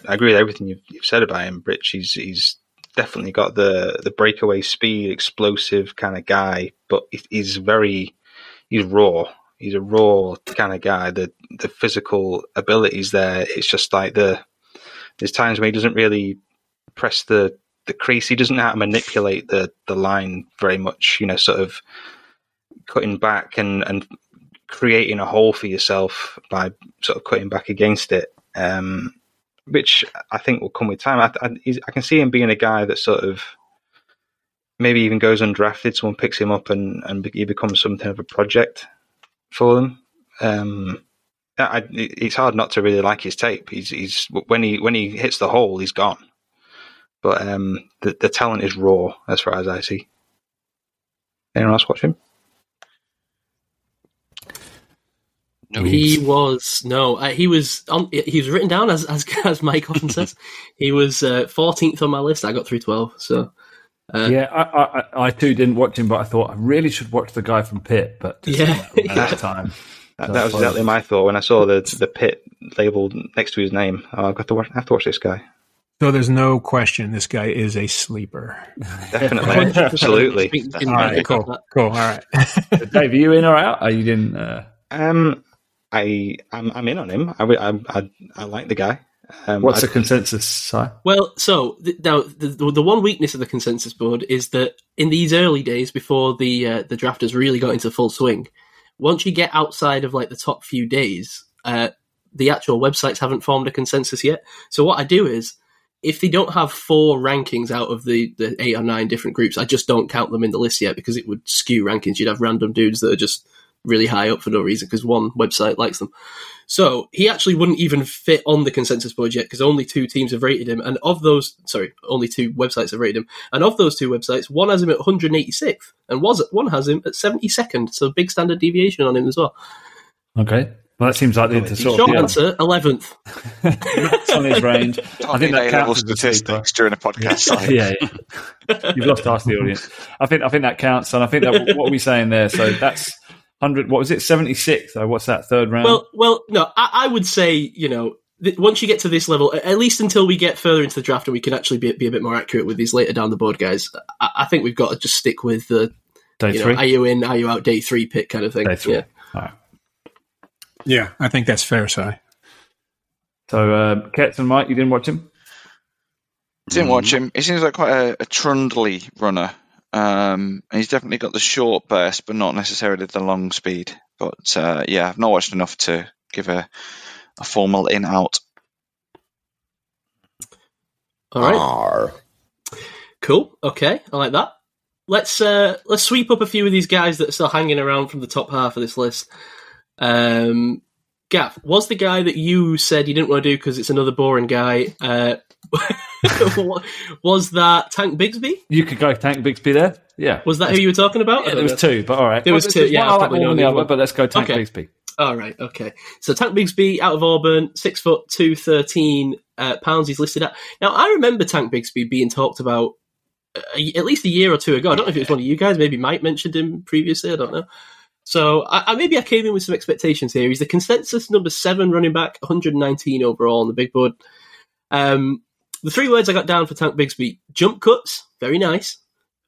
agree with everything you've said about him, Rich. He's definitely got the breakaway speed, explosive kind of guy, but he's raw. He's a raw kind of guy. The physical ability's there. It's just like there's times where he doesn't really press the crease. He doesn't know how to manipulate the line very much, sort of cutting back and creating a hole for yourself by sort of cutting back against it, which I think will come with time. I can see him being a guy that sort of maybe even goes undrafted. Someone picks him up and he becomes something of a project for them. It's hard not to really like his tape. He's when he hits the hole, he's gone. But the talent is raw, as far as I see. Anyone else watch him? No, he was written down as Mike often says. He was 14th on my list. I got through 12. So I too didn't watch him, but I thought I really should watch the guy from Pitt. But at that time, that was exactly my thought when I saw the Pitt label next to his name. Oh, I have to watch this guy. So there's no question this guy is a sleeper. Definitely. Absolutely. Cool. All right. Dave, are you in or out? Are you didn't? I'm in on him. I like the guy. What's the consensus, Si? Well, so now the one weakness of the consensus board is that in these early days before the draft has really got into full swing, once you get outside of like the top few days, the actual websites haven't formed a consensus yet. So what I do is, if they don't have four rankings out of the 8 or 9 different groups, I just don't count them in the list yet because it would skew rankings. You'd have random dudes that are just really high up for no reason because one website likes them. So he actually wouldn't even fit on the consensus board yet because only 2 teams have rated him. And of those, only 2 websites have rated him. And of those 2 websites, one has him at 186th and one has him at 72nd. So big standard deviation on him as well. Okay. Well, that seems like the short answer, 11th. That's on his range. I think that counts as statistics during a podcast. Yeah. You've lost half the audience. I think that counts, and I think that what are we saying there? So that's 100. What was it? 76th. What's that? Third round. Well, no. I would say once you get to this level, at least until we get further into the draft, and we can actually be a bit more accurate with these later down the board guys. I think we've got to just stick with the day 3. Are you in? Are you out? Day 3 pick kind of thing. Day 3. Yeah. All right. Yeah, I think that's fair, Si. So, Kets and Mike, you didn't watch him? Didn't watch him. He seems like quite a trundly runner. And he's definitely got the short burst, but not necessarily the long speed. But, I've not watched enough to give a formal in-out. All right. Cool. Okay, I like that. Let's sweep up a few of these guys that are still hanging around from the top half of this list. Gav, was the guy that you said you didn't want to do because it's another boring guy, was that Tank Bigsby? You could go Tank Bigsby there. Yeah. Was that who you were talking about? Yeah, there was 2, but all right. There was 2, yeah. I probably know the other, but let's go Tank Bigsby. All right, okay. So Tank Bigsby out of Auburn, 6'2", 13 pounds he's listed at. Now, I remember Tank Bigsby being talked about at least a year or 2 ago. I don't know if it was one of you guys. Maybe Mike mentioned him previously. I don't know. So maybe I came in with some expectations here. He's the consensus number 7 running back, 119 overall on the big board. The 3 words I got down for Tank Bigsby, jump cuts, very nice.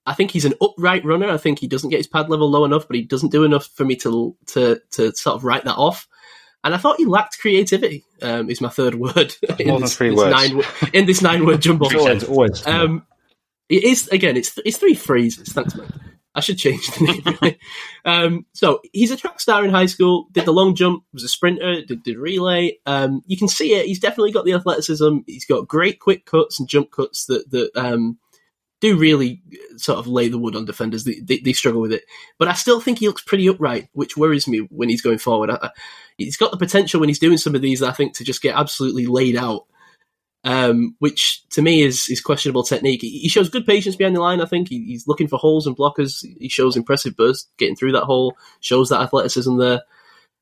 I think he's an upright runner. I think he doesn't get his pad level low enough, but he doesn't do enough for me to sort of write that off. And I thought he lacked creativity, is my 3rd word. More than 3 words. 9, in this 9-word jumble. Always. It is, again, it's 3 phrases. Thanks, man. I should change the name, really. So he's a track star in high school, did the long jump, was a sprinter, did relay. You can see it. He's definitely got the athleticism. He's got great quick cuts and jump cuts that do really sort of lay the wood on defenders. They struggle with it. But I still think he looks pretty upright, which worries me when he's going forward. He's got the potential when he's doing some of these, I think, to just get absolutely laid out. Which to me is questionable technique. He shows good patience behind the line, I think. He's looking for holes and blockers. He shows impressive burst, getting through that hole, shows that athleticism there.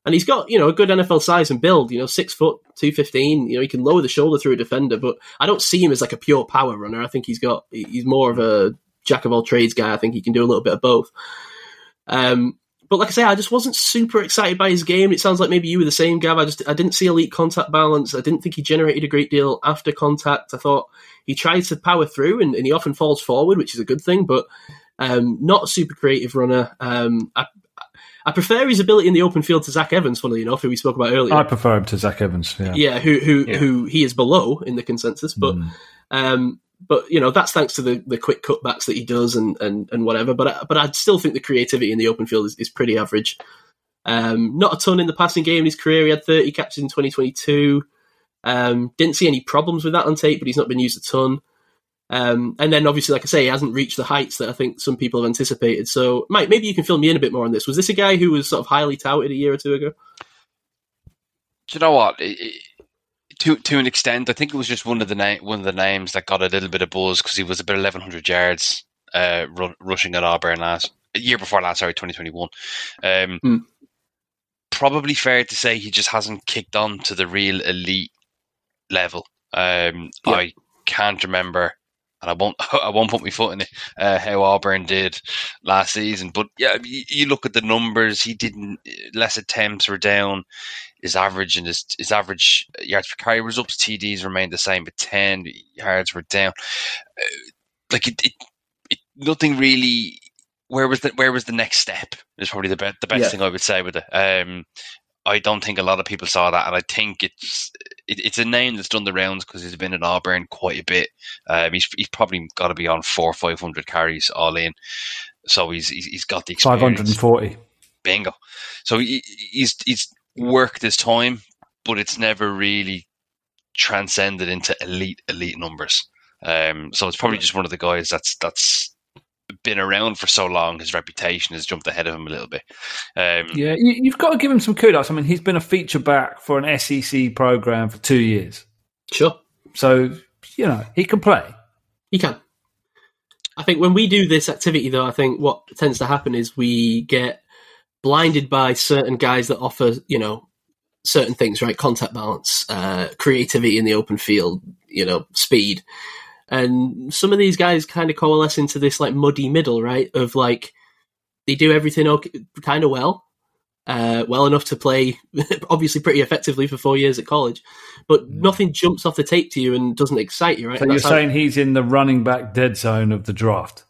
And he's got, you know, a good NFL size and build, you know, 6 foot, 215. You know, he can lower the shoulder through a defender, but I don't see him as like a pure power runner. I think he's more of a jack of all trades guy. I think he can do a little bit of both. But like I say, I just wasn't super excited by his game. It sounds like maybe you were the same, Gav. I didn't see elite contact balance. I didn't think he generated a great deal after contact. I thought he tries to power through, and he often falls forward, which is a good thing, but not a super creative runner. I prefer his ability in the open field to Zach Evans, funnily enough, who we spoke about earlier. I prefer him to Zach Evans, yeah. Yeah, who he is below in the consensus, but... But, you know, that's thanks to the quick cutbacks that he does and whatever. But I still think the creativity in the open field is pretty average. Not a ton in the passing game in his career. He had 30 catches in 2022. Didn't see any problems with that on tape, but he's not been used a ton. And then, obviously, like I say, he hasn't reached the heights that I think some people have anticipated. So, Mike, maybe you can fill me in a bit more on this. Was this a guy who was sort of highly touted a year or two ago? Do you know what? To an extent, I think it was just one of the names that got a little bit of buzz because he was about 1,100 yards rushing at Auburn year before last, 2021. Probably fair to say he just hasn't kicked on to the real elite level. Yeah. I can't remember, and I won't put my foot in it, how Auburn did last season. But yeah, you look at the numbers. He didn't. Less attempts were down. His average and his average yards per carry was up. TDs remained the same, but 10 yards were down. Nothing really. Where was the next step? Is probably the best thing I would say with it. I don't think a lot of people saw that, and I think it's a name that's done the rounds because he's been at Auburn quite a bit. He's probably got to be on 400 or 500 carries all in, so he's got the experience. 540. Bingo. So he's worked his time, but it's never really transcended into elite numbers. So it's probably just one of the guys that's been around for so long, his reputation has jumped ahead of him a little bit. You've got to give him some kudos. I mean, he's been a feature back for an SEC program for 2 years. Sure. So, you know, he can play. He can. I think when we do this activity, though, I think what tends to happen is we get blinded by certain guys that offer, you know, certain things, right? Contact balance, creativity in the open field, you know, speed. And some of these guys kind of coalesce into this like muddy middle, right? Of like, they do everything okay, kind of well enough to play obviously pretty effectively for 4 years at college, but nothing jumps off the tape to you and doesn't excite you, right? So you're saying he's in the running back dead zone of the draft?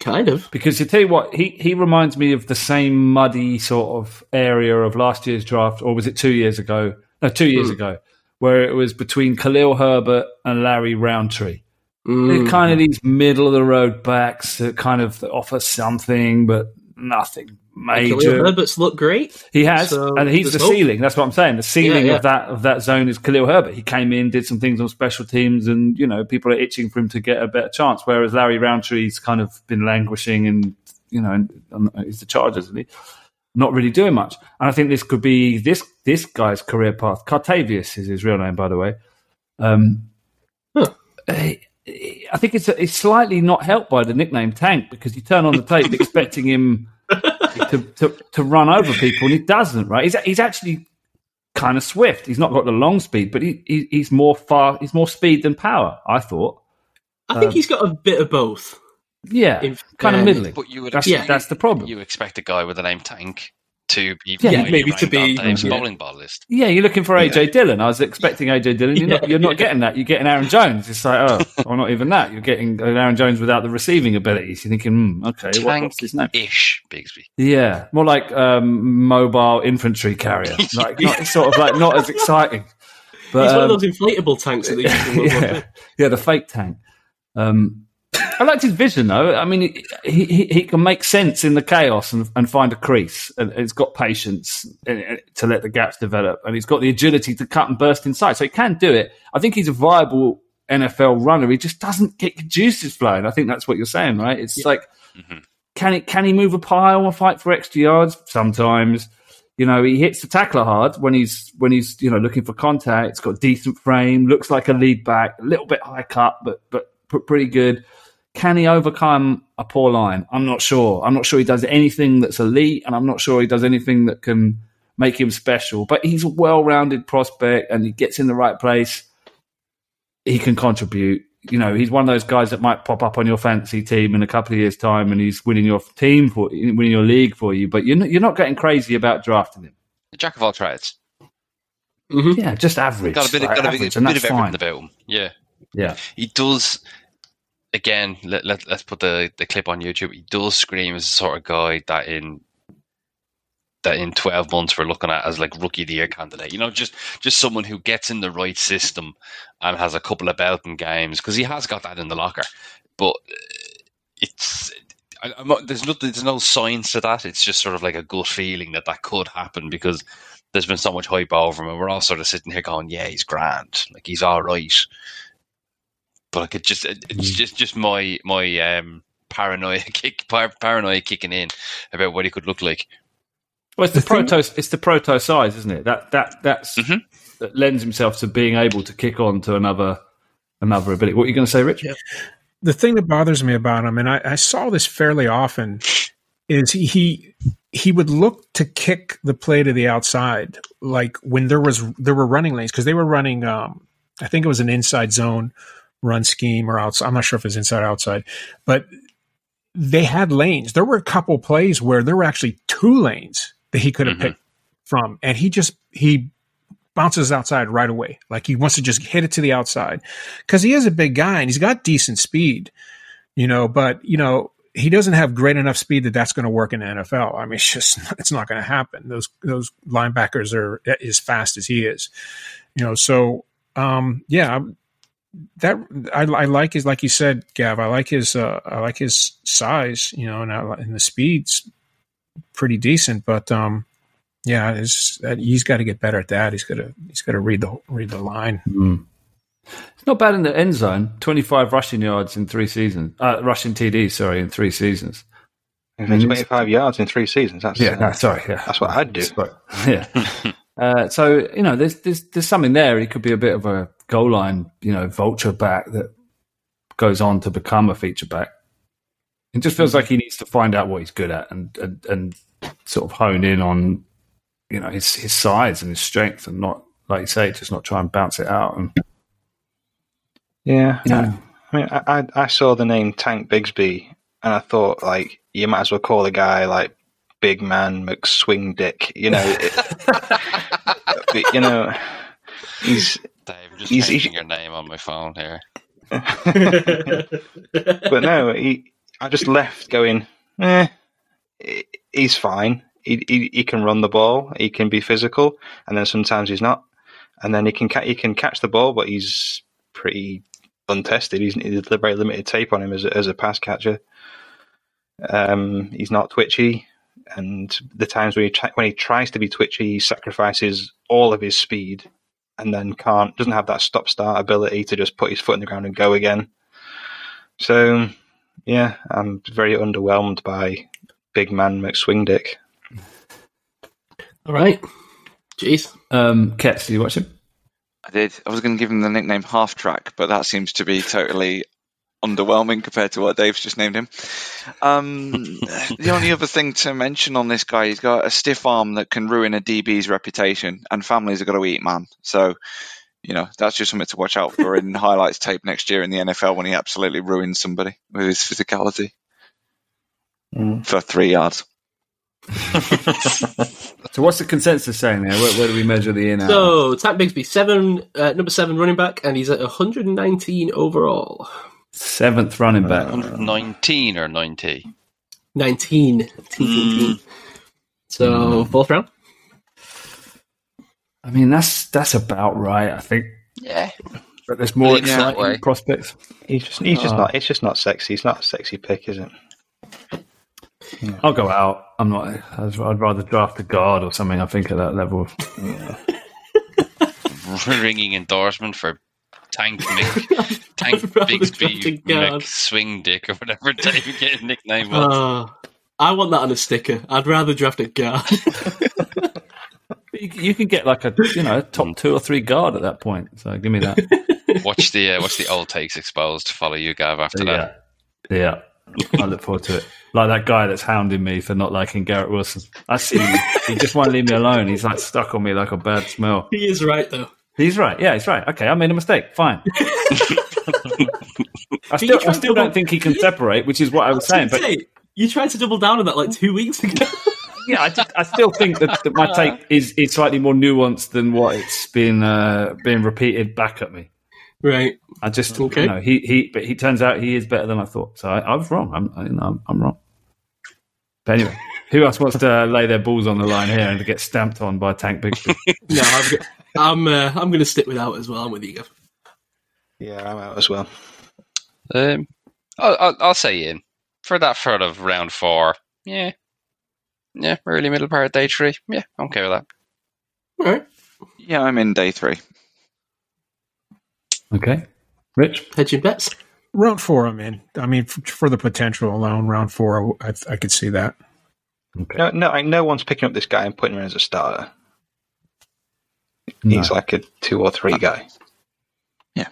Kind of. Because you tell you what, he reminds me of the same muddy sort of area of last year's draft, or was it 2 years ago? No, 2 years ago, where it was between Khalil Herbert and Larry Roundtree. They're kind of these middle-of-the-road backs that kind of offer something, but nothing major. Khalil Herbert's looked great. He has, so and he's the ceiling. That's what I'm saying. The ceiling of that zone is Khalil Herbert. He came in, did some things on special teams, and, you know, people are itching for him to get a better chance, whereas Larry Roundtree's kind of been languishing and, you know, he's the Chargers, isn't he? Not really doing much. And I think this could be this guy's career path. Cartavius is his real name, by the way. I think it's slightly not helped by the nickname Tank, because you turn on the tape expecting him to run over people, and he doesn't, right? He's actually kind of swift. He's not got the long speed, but he's more far. He's more speed than power, I thought. I think he's got a bit of both. Yeah, kind of middling. But that's the problem. You expect a guy with the name Tank to be maybe bowling ball list. Yeah, you're looking for AJ Dillon. I was expecting AJ Dillon. You're not getting that. You're getting Aaron Jones. It's like, oh, or not even that. You're getting Aaron Jones without the receiving abilities. You're thinking, okay, what's his name? Ish Bigsby. Yeah, more like mobile infantry carrier. Like not, sort of like not as exciting. But he's one of those inflatable tanks that they used in World War II. Yeah, the fake tank. I liked his vision, though. I mean, he can make sense in the chaos and find a crease. And he's got patience to let the gaps develop. And he's got the agility to cut and burst inside. So he can do it. I think he's a viable NFL runner. He just doesn't get the juices flowing. I think that's what you're saying, right? It's like, can he move a pile and fight for extra yards? Sometimes. You know, he hits the tackler hard when he's you know, looking for contact. He's got a decent frame, looks like a lead back, a little bit high cut, but pretty good. Can he overcome a poor line? I'm not sure. I'm not sure he does anything that's elite, and I'm not sure he does anything that can make him special. But he's a well-rounded prospect, and he gets in the right place. He can contribute. You know, he's one of those guys that might pop up on your fantasy team in a couple of years' time, and he's winning your team for, winning your league for you. But you're not getting crazy about drafting him. The jack of all trades. Mm-hmm. Yeah, just average. Got a bit of everything about him. Yeah, yeah. He does. Again, let's put the clip on YouTube. He does scream as the sort of guy that in 12 months we're looking at as like rookie of the year candidate. You know, just someone who gets in the right system and has a couple of belting games, because he has got that in the locker. But there's no science to that. It's just sort of like a gut feeling that could happen, because there's been so much hype over him, and we're all sort of sitting here going, yeah, he's grand, like he's all right. But like it's just my paranoia kicking in about what he could look like. Well, it's the proto size, isn't it? That's mm-hmm. that lends himself to being able to kick on to another ability. What are you going to say, Rich? Yeah. The thing that bothers me about him, and I saw this fairly often, is he would look to kick the play to the outside, like when there were running lanes, because they were running. I think it was an inside zone run scheme or outside. I'm not sure if it's inside or outside, but they had lanes. There were a couple plays where there were actually two lanes that he could have mm-hmm. picked from, and he bounces outside right away. Like he wants to just hit it to the outside, because he is a big guy and he's got decent speed, you know, but you know, he doesn't have great enough speed that's going to work in the NFL. I mean, it's not going to happen. Those linebackers are as fast as he is, you know? So I like his, like you said, Gav, I like his size, you know, and the speed's pretty decent, but he's got to get better at that. He's got to read the line. Mm. It's not bad in the end zone. 25 rushing yards in 3 seasons. Rushing TDs, sorry, in 3 seasons. 25 yards in 3 seasons. That's what I'd do. Sorry. Yeah. So you know, there's something there. He could be a bit of a goal line, you know, vulture back that goes on to become a feature back. It just feels like he needs to find out what he's good at and sort of hone in on, you know, his size and his strength, and not, like you say, just not try and bounce it out. And yeah, you know. I mean, I saw the name Tank Bigsby and I thought, like, you might as well call the guy like Big Man McSwing Dick, you know. But, you know, he's. Dave, I'm just painting your name on my phone here. But no, I just left going, he's fine. He can run the ball. He can be physical, and then sometimes he's not. And then he can catch the ball, but he's pretty untested. He's very limited tape on him as a pass catcher. He's not twitchy, and the times when he tries to be twitchy, he sacrifices all of his speed, and then doesn't have that stop-start ability to just put his foot in the ground and go again. So, yeah, I'm very underwhelmed by Big Man McSwing Dick. All right. Jeez. Kets, did you watch him? I did. I was going to give him the nickname Half Track, but that seems to be totally underwhelming compared to what Dave's just named him. The only other thing to mention on this guy, he's got a stiff arm that can ruin a DB's reputation, and families are going to eat, man. So, you know, that's just something to watch out for in highlights tape next year in the NFL, when he absolutely ruins somebody with his physicality for 3 yards. So what's the consensus saying there? Where do we measure the in-out? So Tank Bigsby, number 7 running back, and he's at 119 overall. 7th running back. 119 or 90? 19. So 4th round? I mean, that's about right, I think. Yeah. But there's more exciting prospects. It's just not sexy. It's not a sexy pick, is it? Yeah. I'll go out. I'd rather draft a guard or something, I think, at that level. Yeah. Ringing endorsement for Tank Bigsby McSwing Dick or whatever David get a nickname was. I want that on a sticker. I'd rather draft a guard. You can get like a top 2 or 3 guard at that point. So give me that. Watch the old takes exposed to follow you, Gav, after that. Yeah. I look forward to it. Like that guy that's hounding me for not liking Garrett Wilson. I see him. He just won't leave me alone. He's like stuck on me like a bad smell. He is right, though. He's right. Yeah, he's right. Okay, I made a mistake. Fine. I still don't think he can separate, which is what I was saying. But you tried to double down on that like 2 weeks ago. Yeah, I still think that my take is slightly more nuanced than what it's been being repeated back at me. Right. I just okay. You know, he turns out he is better than I thought. So I was wrong. I'm wrong. But anyway, who else wants to lay their balls on the line here and to get stamped on by Tank Bigsby? No, I'm going to stick without as well. I'm with you, Gav. Yeah, I'm out as well. I'll say in for that third of round 4. Yeah. Yeah, early middle part of day 3. Yeah, I'm okay with that. All right. Yeah, I'm in day 3. Okay. Rich? Hedge your bets. Round 4 I'm in. I mean, for the potential alone, round 4, I could see that. Okay. No one's picking up this guy and putting him as a starter. No. He's like a 2 or 3 guy. Yeah.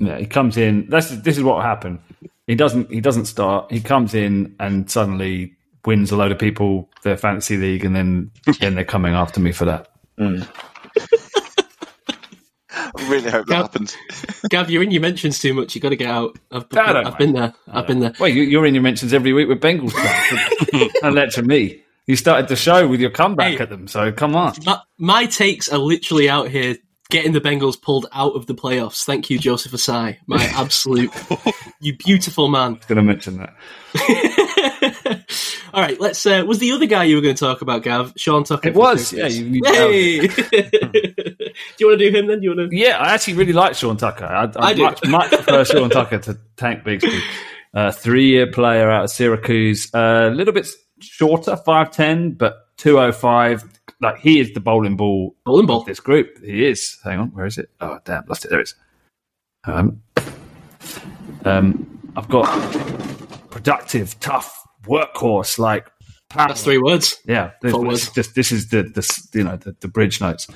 Yeah, he comes in. This is what will happen. He doesn't start. He comes in and suddenly wins a load of people their fantasy league, and then they're coming after me for that. Mm. I really hope that happens. Gav, you're in your mentions too much. You've got to get out. I've been there. Well, you're in your mentions every week with Bengals fans. And that's to me. You started the show with your comeback at them, so come on. My takes are literally out here getting the Bengals pulled out of the playoffs. Thank you, Joseph Asai. My absolute... You beautiful man. I was going to mention that. All right, let's... was the other guy you were going to talk about, Gav? Sean Tucker? It was, yeah. Hey! Do you want to do him then? Yeah, I actually really like Sean Tucker. I do. Much prefer Sean Tucker to Tank Bigsby. 3-year player out of Syracuse. A little bit shorter, 5'10", but 205. Like, he is the bowling ball of this group. He is. Hang on, where is it? Oh, damn, lost it. There it is. I've got productive, tough, workhorse, like power. That's 3 words. Yeah, this is the bridge notes.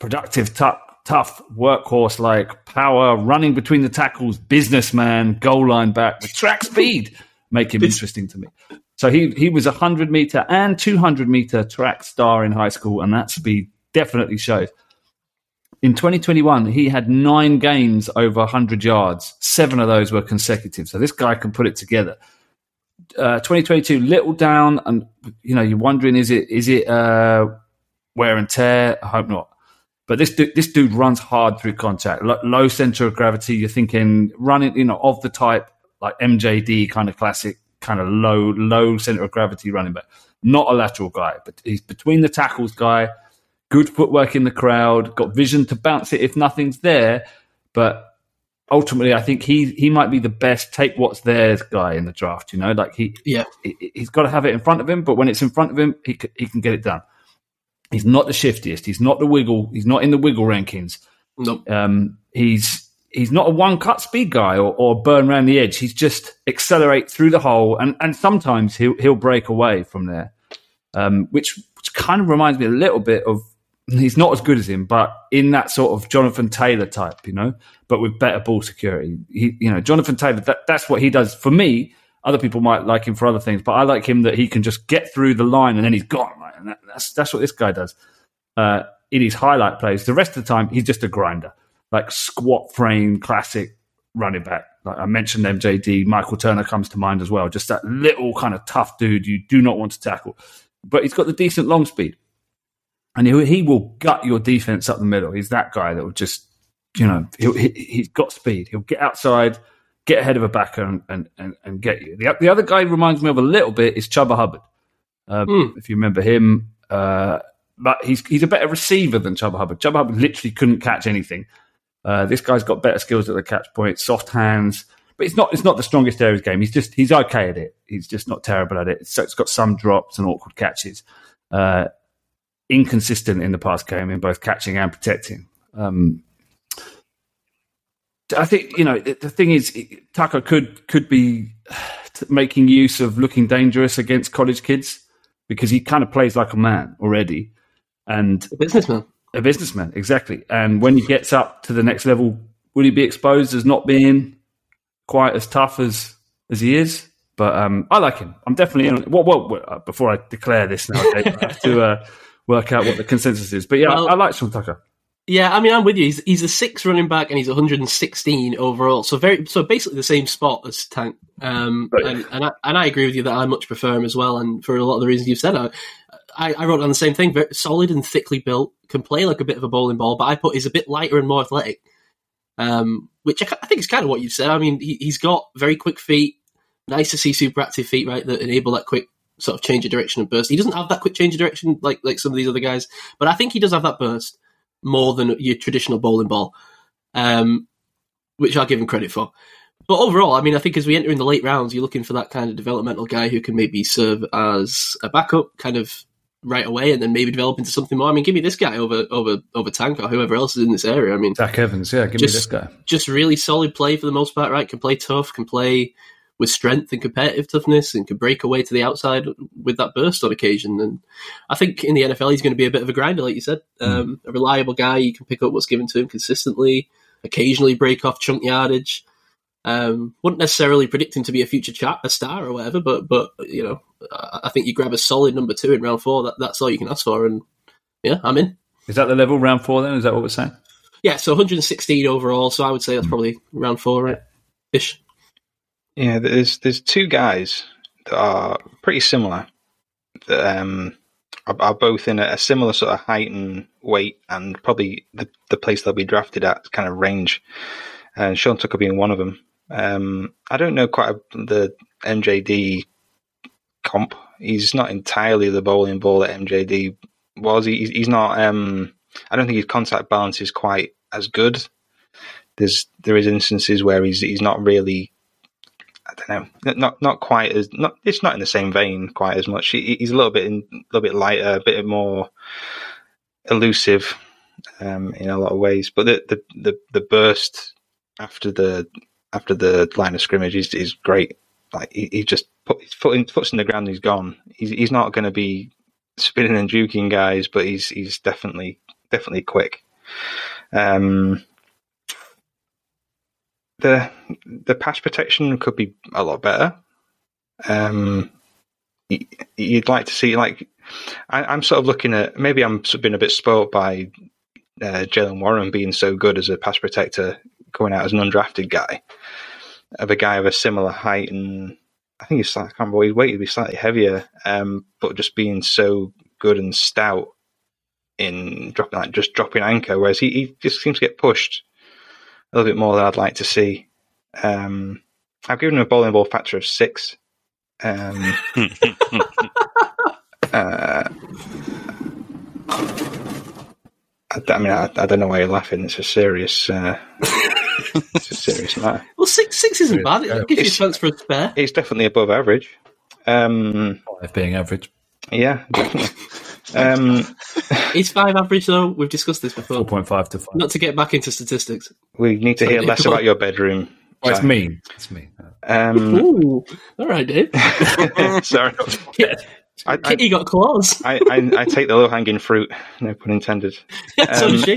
Productive, tough, workhorse, like power, running between the tackles, businessman, goal line back, with track speed. Make him interesting to me. So he was a 100-meter and 200-meter track star in high school, and that speed definitely shows. In 2021, he had 9 games over 100 yards. 7 of those were consecutive. So this guy can put it together. 2022, little down, and you're wondering, is it wear and tear? I hope not. But this dude runs hard through contact, low center of gravity. You're thinking running, of the type like MJD kind of classic. Kind of low center of gravity running back. Not a lateral guy, but he's between the tackles guy. Good footwork in the crowd. Got vision to bounce it if nothing's there. But ultimately, I think he might be the best take what's there guy in the draft. He's got to have it in front of him. But when it's in front of him, he can get it done. He's not the shiftiest. He's not the wiggle. He's not in the wiggle rankings. Nope. He's not a one-cut speed guy or burn around the edge. He's just accelerate through the hole, and sometimes he'll break away from there, which kind of reminds me a little bit of, he's not as good as him, but in that sort of Jonathan Taylor type, but with better ball security. Jonathan Taylor, that's what he does for me. Other people might like him for other things, but I like him that he can just get through the line and then he's gone. Right? And that's what this guy does in his highlight plays. The rest of the time, he's just a grinder. Like squat frame, classic running back. Like I mentioned MJD, Michael Turner comes to mind as well. Just that little kind of tough dude you do not want to tackle. But he's got the decent long speed. And he will gut your defense up the middle. He's that guy that will just, he's got speed. He'll get outside, get ahead of a backer and get you. The other guy reminds me of a little bit is Chubba Hubbard. If you remember him. But he's a better receiver than Chubba Hubbard. Chubba Hubbard literally couldn't catch anything. This guy's got better skills at the catch point, soft hands, but it's not the strongest area of his game. He's okay at it. He's just not terrible at it. So it's got some drops and awkward catches. Inconsistent in the pass game in both catching and protecting. I think the thing is Tucker could be making use of looking dangerous against college kids because he kind of plays like a man already, and a businessman. A businessman, exactly. And when he gets up to the next level, will he be exposed as not being quite as tough as as he is. But I like him. I'm definitely in. Well, before I declare this now, Dave, I have to work out what the consensus is. But yeah, I like Sean Tucker. Yeah, I mean, I'm with you. He's a 6 running back and he's 116 overall. So basically the same spot as Tank. And I agree with you that I much prefer him as well. And for a lot of the reasons you've said, I wrote down the same thing. Very solid and thickly built, can play like a bit of a bowling ball, but I put he's a bit lighter and more athletic, which I think is kind of what you've said. I mean, he's got very quick feet. Nice to see super active feet, right, that enable that quick sort of change of direction and burst. He doesn't have that quick change of direction like some of these other guys, but I think he does have that burst more than your traditional bowling ball, which I'll give him credit for. But overall, I mean, I think as we enter in the late rounds, you're looking for that kind of developmental guy who can maybe serve as a backup kind of right away and then maybe develop into something more. I mean, give me this guy over Tank or whoever else is in this area. I mean, Zach Evans, yeah, give me this guy. Just really solid play for the most part, right? Can play tough, can play with strength and competitive toughness and can break away to the outside with that burst on occasion. And I think in the NFL, he's going to be a bit of a grinder, like you said, a reliable guy. You can pick up what's given to him consistently, occasionally break off chunk yardage. Wouldn't necessarily predict him to be a future a star or whatever, but you know, I think you grab a solid number 2 in round 4. That's all you can ask for. And yeah, I'm in. Is that the level, round 4 then? Is that what we're saying? Yeah, so 116 overall. So I would say that's probably round 4, right? Ish. Yeah, there's 2 guys that are pretty similar that are both in a similar sort of height and weight and probably the place they'll be drafted at kind of range. And Sean Tucker being one of them. I don't know quite the MJD comp. He's not entirely the bowling ball that MJD was. He's not. I don't think his contact balance is quite as good. There is instances where he's not really. I don't know, not quite as not. It's not in the same vein quite as much. He's a little bit lighter, a bit more elusive in a lot of ways. But the burst after the line of scrimmage is great. Like he just put his foot's in the ground and he's gone. He's not going to be spinning and juking guys, but he's definitely quick. The pass protection could be a lot better. You'd like to see, like, I'm sort of looking at, maybe I'm being a bit spoiled by Jalen Warren being so good as a pass protector, coming out as an undrafted guy, of a guy of a similar height, and I think he's, I can't remember, his weight would be slightly heavier, but just being so good and stout in dropping anchor, whereas he just seems to get pushed a little bit more than I'd like to see. I've given him a bowling ball factor of 6. I don't know why you're laughing. It's a serious, matter. Well, six isn't bad. It gives you a chance for a spare. It's definitely above average. 5 being average. Yeah, definitely. Is 5 average though? We've discussed this before. 4.5 to 5. Not to get back into statistics. We need to hear less about your bedroom. Oh, it's mean. It's mean. Ooh, all right, Dave. Sorry, Kitty got claws. I take the low-hanging fruit. No pun intended. So does she.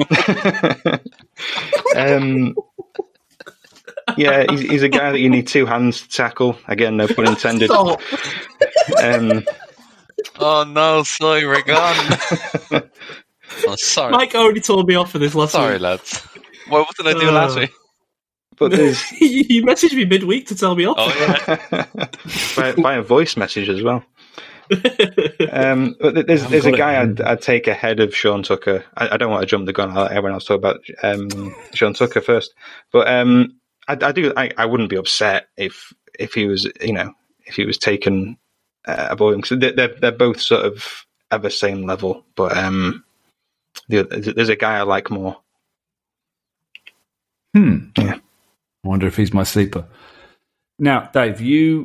Yeah, he's a guy that you need 2 hands to tackle. Again, no pun intended. Stop. Oh no, sorry, we're gone. Oh, sorry. Mike already told me off for this last week. Sorry, lads. Well, what did I do last week? But you messaged me midweek to tell me off. Oh, yeah. by a voice message as well. But there's a guy I'd take ahead of Sean Tucker. I don't want to jump the gun. I'll let everyone else talk about Sean Tucker first. But I wouldn't be upset if he was, you know, if he was taken. Avoid them. They're both sort of at the same level, but there's a guy I like more. Yeah. I wonder if he's my sleeper. Now, Dave,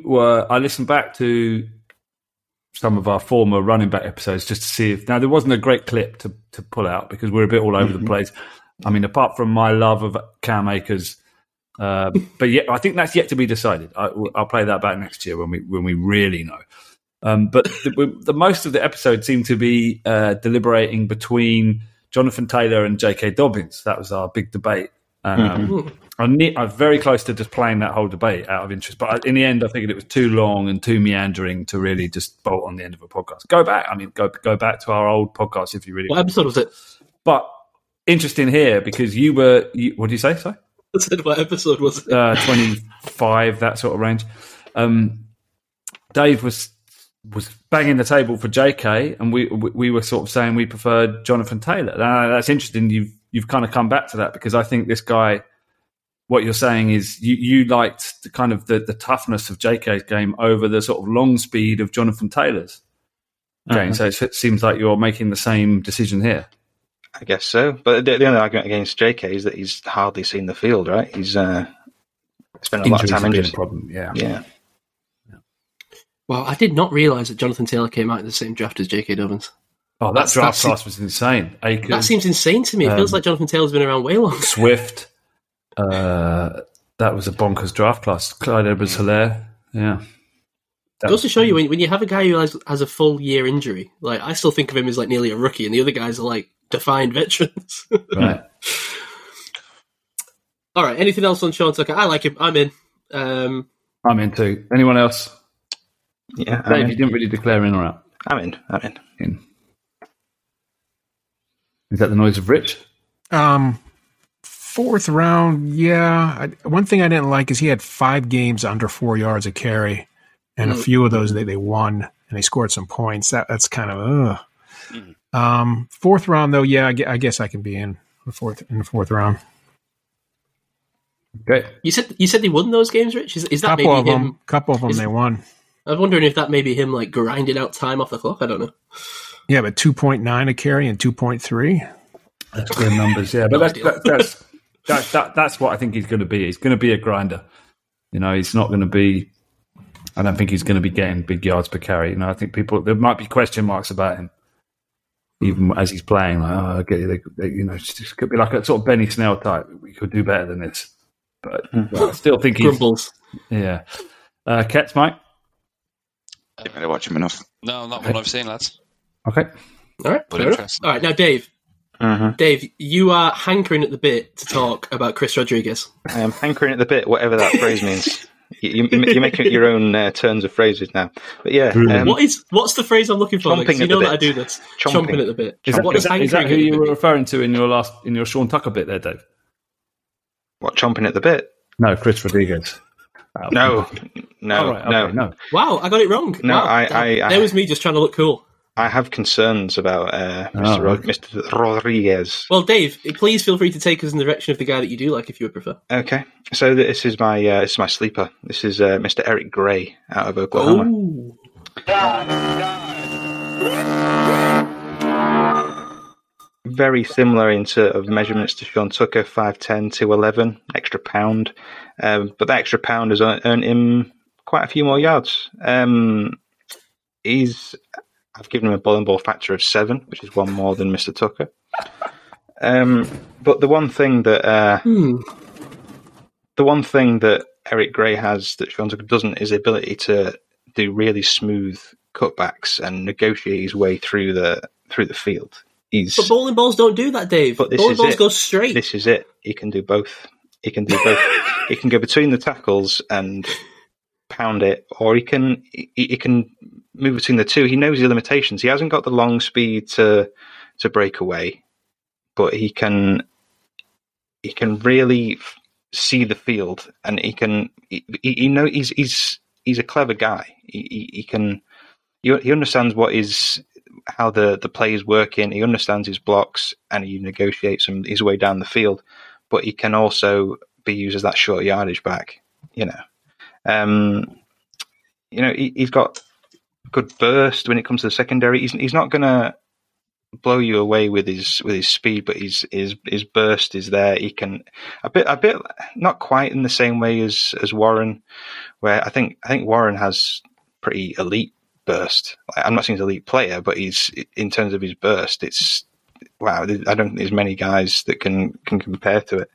I listened back to some of our former running back episodes just to see if. Now, there wasn't a great clip to pull out because we're a bit all over the place. I mean, apart from my love of Cam Akers. But yeah, I think that's yet to be decided. I'll play that back next year when we really know. But the most of the episodes seem to be deliberating between Jonathan Taylor and J.K. Dobbins. That was our big debate. I'm very close to just playing that whole debate out of interest. But in the end, I figured it was too long and too meandering to really just bolt on the end of a podcast. Go back. I mean, go back to our old podcast if you really want. What episode was it? But interesting here because you were – what did you say? Sorry? I said what episode was it? 25, that sort of range. Dave was banging the table for JK, and we were sort of saying we preferred Jonathan Taylor. Now, that's interesting. You've kind of come back to that because I think this guy – what you're saying is you liked the kind of the toughness of JK's game over the sort of long speed of Jonathan Taylor's game. Uh-huh. So it seems like you're making the same decision here. I guess so. But the only argument against JK is that he's hardly seen the field, right? He's spent a lot of time injured. Yeah. Well, I did not realise that Jonathan Taylor came out in the same draft as JK Dobbins. Oh, that draft class was insane. Aiken, that seems insane to me. It feels like Jonathan Taylor's been around way longer. Swift. That was a bonkers draft class. Clyde Edwards-Helaire, yeah. It goes to show you when you have a guy who has a full year injury, like I still think of him as like nearly a rookie, and the other guys are like defined veterans. Right. All right. Anything else on Sean Tucker? I like him. I'm in. I'm in too. Anyone else? Yeah. Dave, you didn't really declare in or out. I'm in. Is that the noise of Rich? Fourth round, yeah. One thing I didn't like is he had 5 games under 4 yards a carry, and a few of those they won, and they scored some points. That's kind of ugh. Mm-hmm. Fourth round, though, yeah, I guess I can be in the fourth round. Okay. You said they won those games, Rich? Is that couple maybe of him? Couple of them they won. I was wondering if that may be him like grinding out time off the clock. I don't know. Yeah, but 2.9 a carry and 2.3. That's good numbers, yeah. But that's That's what I think he's going to be. He's going to be a grinder. You know, he's not going to be – I don't think he's going to be getting big yards per carry. You know, I think people – there might be question marks about him even as he's playing. Like, you know, it could be like a sort of Benny Snell type. We could do better than this. But I still think he's – grumbles. Yeah. Kets, Mike? Didn't really watch him enough. No, not what I've seen, lads. Okay. All right. All right, now, Dave. Uh-huh. Dave, you are hankering at the bit to talk about Chris Rodriguez. I am hankering at the bit, whatever that phrase means. You're making your own terms of phrases now. But yeah, what's the phrase I'm looking for? Because you know that I do this. Chomping at the bit. Is that who you were referring to in your Sean Tucker bit there, Dave? What, chomping at the bit? No, Chris Rodriguez. No. Wow, I got it wrong. No, wow, there was me just trying to look cool. I have concerns about Mr. Rodriguez. Well, Dave, please feel free to take us in the direction of the guy that you do like, if you would prefer. Okay, so this is my sleeper. This is Mr. Eric Gray out of Oklahoma. Ooh. Very similar in sort of measurements to Sean Tucker, 5'10", 211, extra pound. But that extra pound has earned him quite a few more yards. I've given him a ball and ball factor of 7, which is 1 more than Mr. Tucker. But the one thing that Eric Gray has that Sean Tucker doesn't is the ability to do really smooth cutbacks and negotiate his way through the field. But bowling balls don't do that, Dave. Bowling balls go straight. This is it. He can do both. He can go between the tackles and pound it, or he can move between the two. He knows his limitations. He hasn't got the long speed to break away, but he can really see the field, and he's a clever guy. He understands how the play is working. He understands his blocks, and he negotiates his way down the field. But he can also be used as that short yardage back. You know, he's got good burst when it comes to the secondary. He's not going to blow you away with his speed, but his burst is there. He can a bit not quite in the same way as Warren, where I think Warren has pretty elite burst. I'm not saying he's an elite player, but he's in terms of his burst, it's wow. I don't think there's many guys that can compare to it.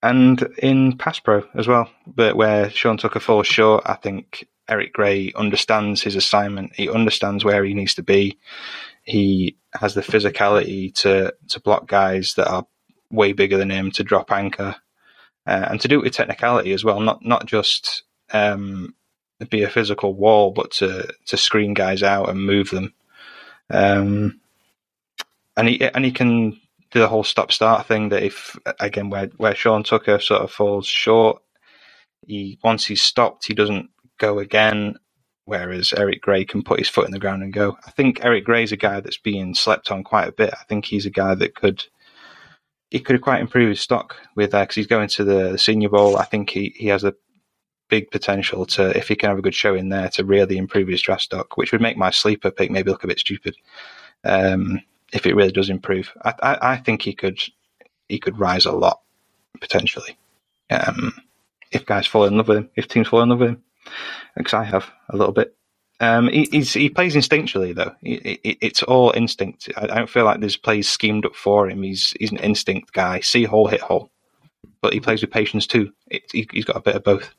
And in pass pro as well, but where Sean Tucker falls short, I think Eric Gray understands his assignment. He understands where he needs to be. He has the physicality to block guys that are way bigger than him, to drop anchor, and to do it with technicality as well. Not just be a physical wall, but to screen guys out and move them. And he can do the whole stop-start thing that if, again, where Sean Tucker sort of falls short, once he's stopped, he doesn't go again, whereas Eric Gray can put his foot in the ground and go. I think Eric Gray's a guy that's being slept on quite a bit. I think he's a guy that could quite improve his stock with that, because he's going to the Senior Bowl. I think he has a big potential to, if he can have a good show in there, to really improve his draft stock, which would make my sleeper pick maybe look a bit stupid. If it really does improve, I think he could rise a lot potentially. If guys fall in love with him, if teams fall in love with him, because I have a little bit. He plays instinctually though. It's all instinct. I don't feel like there's plays schemed up for him. He's an instinct guy. See hole, hit hole, but he plays with patience too. He's got a bit of both.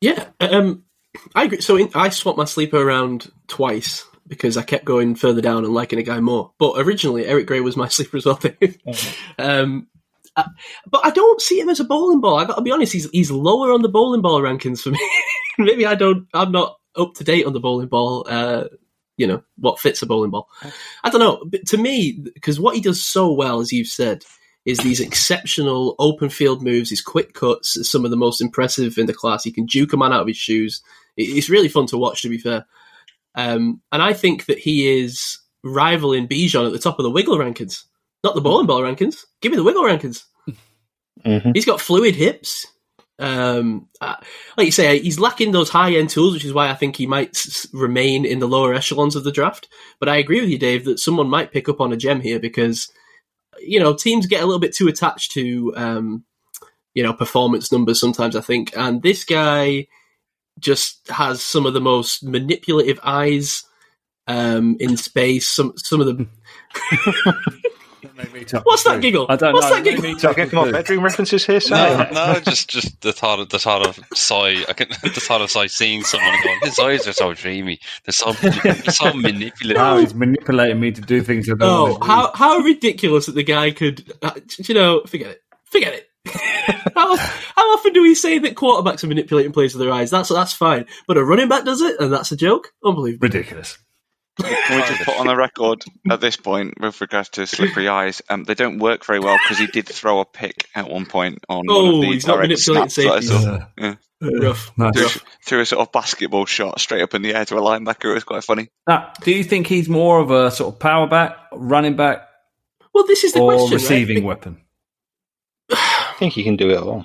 Yeah, I agree. So I swapped my sleeper around twice because I kept going further down and liking a guy more. But originally, Eric Gray was my sleeper as well. But I don't see him as a bowling ball. I got to be honest; he's lower on the bowling ball rankings for me. Maybe I'm not up to date on the bowling ball. What fits a bowling ball? I don't know. But to me, because what he does so well, as you've said, is these exceptional open field moves, his quick cuts, some of the most impressive in the class. He can juke a man out of his shoes. It's really fun to watch, to be fair. And I think that he is rivaling Bijan at the top of the wiggle rankings, not the bowling ball rankings. Give me the wiggle rankings. Mm-hmm. He's got fluid hips. Like you say, he's lacking those high-end tools, which is why I think he might remain in the lower echelons of the draft. But I agree with you, Dave, that someone might pick up on a gem here because... teams get a little bit too attached to, performance numbers sometimes, I think. And this guy just has some of the most manipulative eyes in space. Some of the... Don't make me talk. What's that giggle? I don't know. What's that giggle? Talking about bedroom references here, Sam? No, just the thought of Sai. The thought of Sai seeing someone going, his eyes are so dreamy. They're so manipulative. Now he's manipulating me to do things I don't want to do. How ridiculous that the guy could, forget it. how often do we say that quarterbacks are manipulating plays with their eyes? That's fine. But a running back does it, and that's a joke? Unbelievable. Ridiculous. Can we just put on the record at this point with regards to slippery eyes? They don't work very well because he did throw a pick at one point on one of these direct snaps. Threw a sort of basketball shot straight up in the air to a linebacker. It was quite funny. Now, do you think he's more of a sort of power back, running back, well, this is the or question, receiving weapon? I think he can do it all.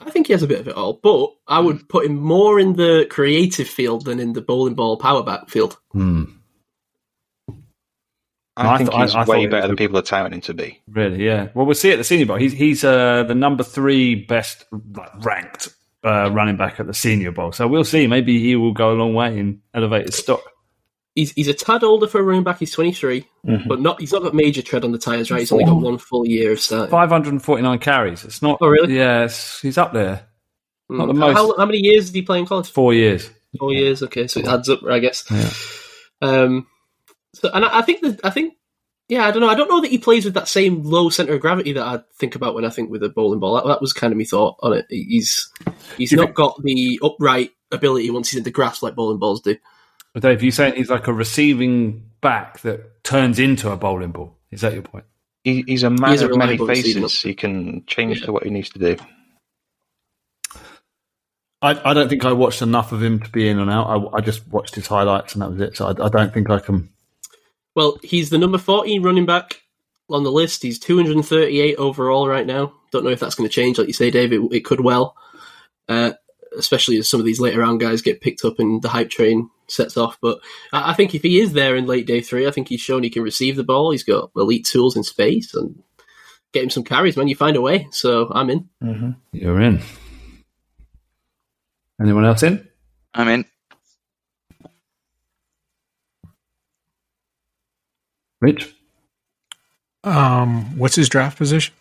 I think he has a bit of it all, but I would put him more in the creative field than in the bowling ball power back field. Hmm. I think he's way better than people are touting him to be. Really, yeah. Well, we'll see at the Senior Bowl. He's the number 3 best ranked running back at the Senior Bowl, so we'll see. Maybe he will go a long way in elevated stock. He's a tad older for a running back. He's 23, mm-hmm. but he's not got major tread on the tyres, right? He's only got one full year of starting. 549 carries. It's not. Oh, really? Yes, he's up there. Not the most. How many years did he play in college? 4 years. 4 years. Okay, so it adds up, I guess. Yeah. So I don't know. I don't know that he plays with that same low centre of gravity that I think about when I think with a bowling ball. That was kind of my thought on it. He's not got the upright ability once he's in the grass like bowling balls do. Dave, you're saying he's like a receiving back that turns into a bowling ball. Is that your point? He's a man of many faces. He can change to what he needs to do. I don't think I watched enough of him to be in and out. I just watched his highlights and that was it. So I don't think I can... Well, he's the number 14 running back on the list. He's 238 overall right now. Don't know if that's going to change. Like you say, Dave, it could well. Especially as some of these later round guys get picked up and the hype train sets off. But I think if he is there in late day 3, I think he's shown he can receive the ball. He's got elite tools in space and get him some carries, man. You find a way. So I'm in. Mm-hmm. You're in. Anyone else in? I'm in. Rich? What's his draft position?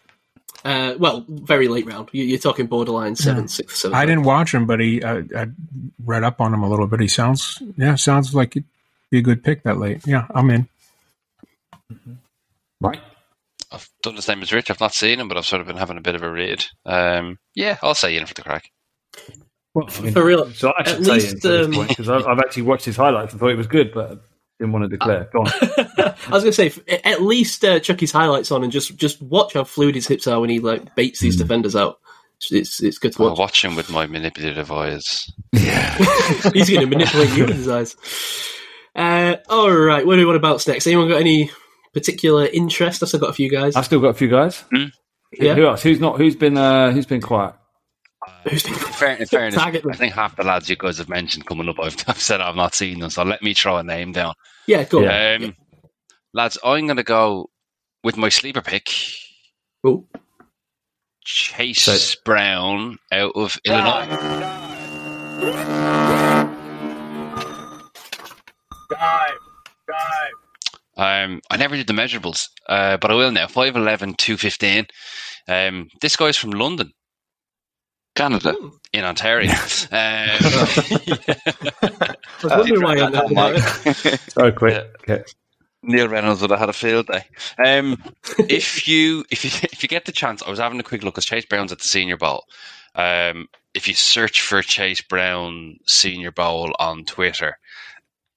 Very late round. You're talking borderline 7th, 6th, 7th. I didn't watch him, but I read up on him a little bit. He sounds like be a good pick that late. Yeah, I'm in. Mm-hmm. Right. I've done the same as Rich. I've not seen him, but I've sort of been having a bit of a read. Yeah, I'll say in for the crack. Well, for real. So I should say in at this point, because I've actually watched his highlights and thought it was good, but I didn't want to declare. Go on. I was going to say, at least chuck his highlights on and just watch how fluid his hips are when he like baits these defenders out. It's good to watch. I'll watch him with my manipulative eyes. Yeah. He's going to manipulate you with his eyes. All right, what do we want to bounce next? Anyone got any particular interest? I've still got a few guys. Mm. Yeah. Who else? Who's been quiet? In fairness, I think half the lads you guys have mentioned coming up, I've said I've not seen them, so let me throw a name down. Yeah, go on. Yeah. Lads, I'm going to go with my sleeper pick. Oh. Chase Brown out of Illinois. Dive. I never did the measurables, but I will now. 5'11", 215. This guy's from London, Canada, in Ontario. I was wondering why I'm not there. Sorry, quick. Okay. Neil Reynolds would have had a field day. If you get the chance, I was having a quick look because Chase Brown's at the Senior Bowl. If you search for Chase Brown Senior Bowl on Twitter,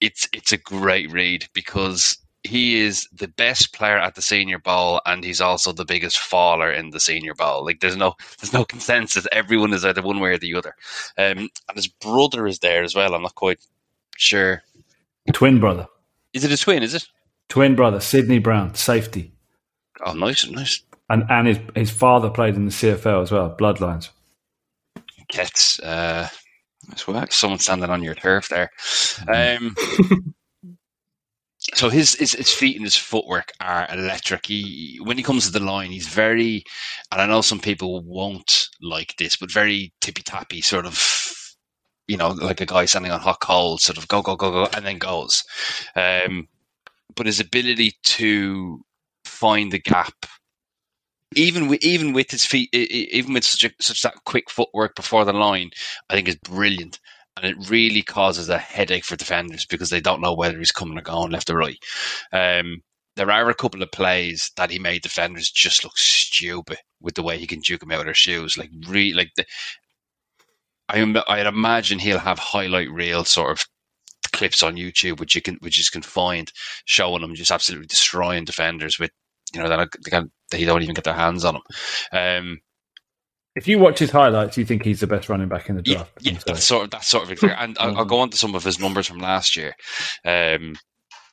it's a great read because he is the best player at the Senior Bowl and he's also the biggest faller in the Senior Bowl. Like there's no consensus. Everyone is either one way or the other. And his brother is there as well. I'm not quite sure. Twin brother. Is it a twin? Is it? Twin brother, Sidney Brown, safety. Oh, nice. And his father played in the CFL as well, Bloodlines. That's nice work. Someone standing on your turf there. So his feet and his footwork are electric. When he comes to the line, he's very, and I know some people won't like this, but very tippy-tappy sort of, you know, like a guy standing on hot coals, sort of go, and then goes. But his ability to find the gap, even with his feet, even with such that quick footwork before the line, I think is brilliant, and it really causes a headache for defenders because they don't know whether he's coming or going left or right. There are a couple of plays that he made defenders just look stupid with the way he can juke them out of their shoes, I'd imagine he'll have highlight reel sort of clips on YouTube, which you can find showing him just absolutely destroying defenders with, you know, they don't even get their hands on him. If you watch his highlights, you think he's the best running back in the draft. Yeah, that's sort of clear. And I'll go on to some of his numbers from last year to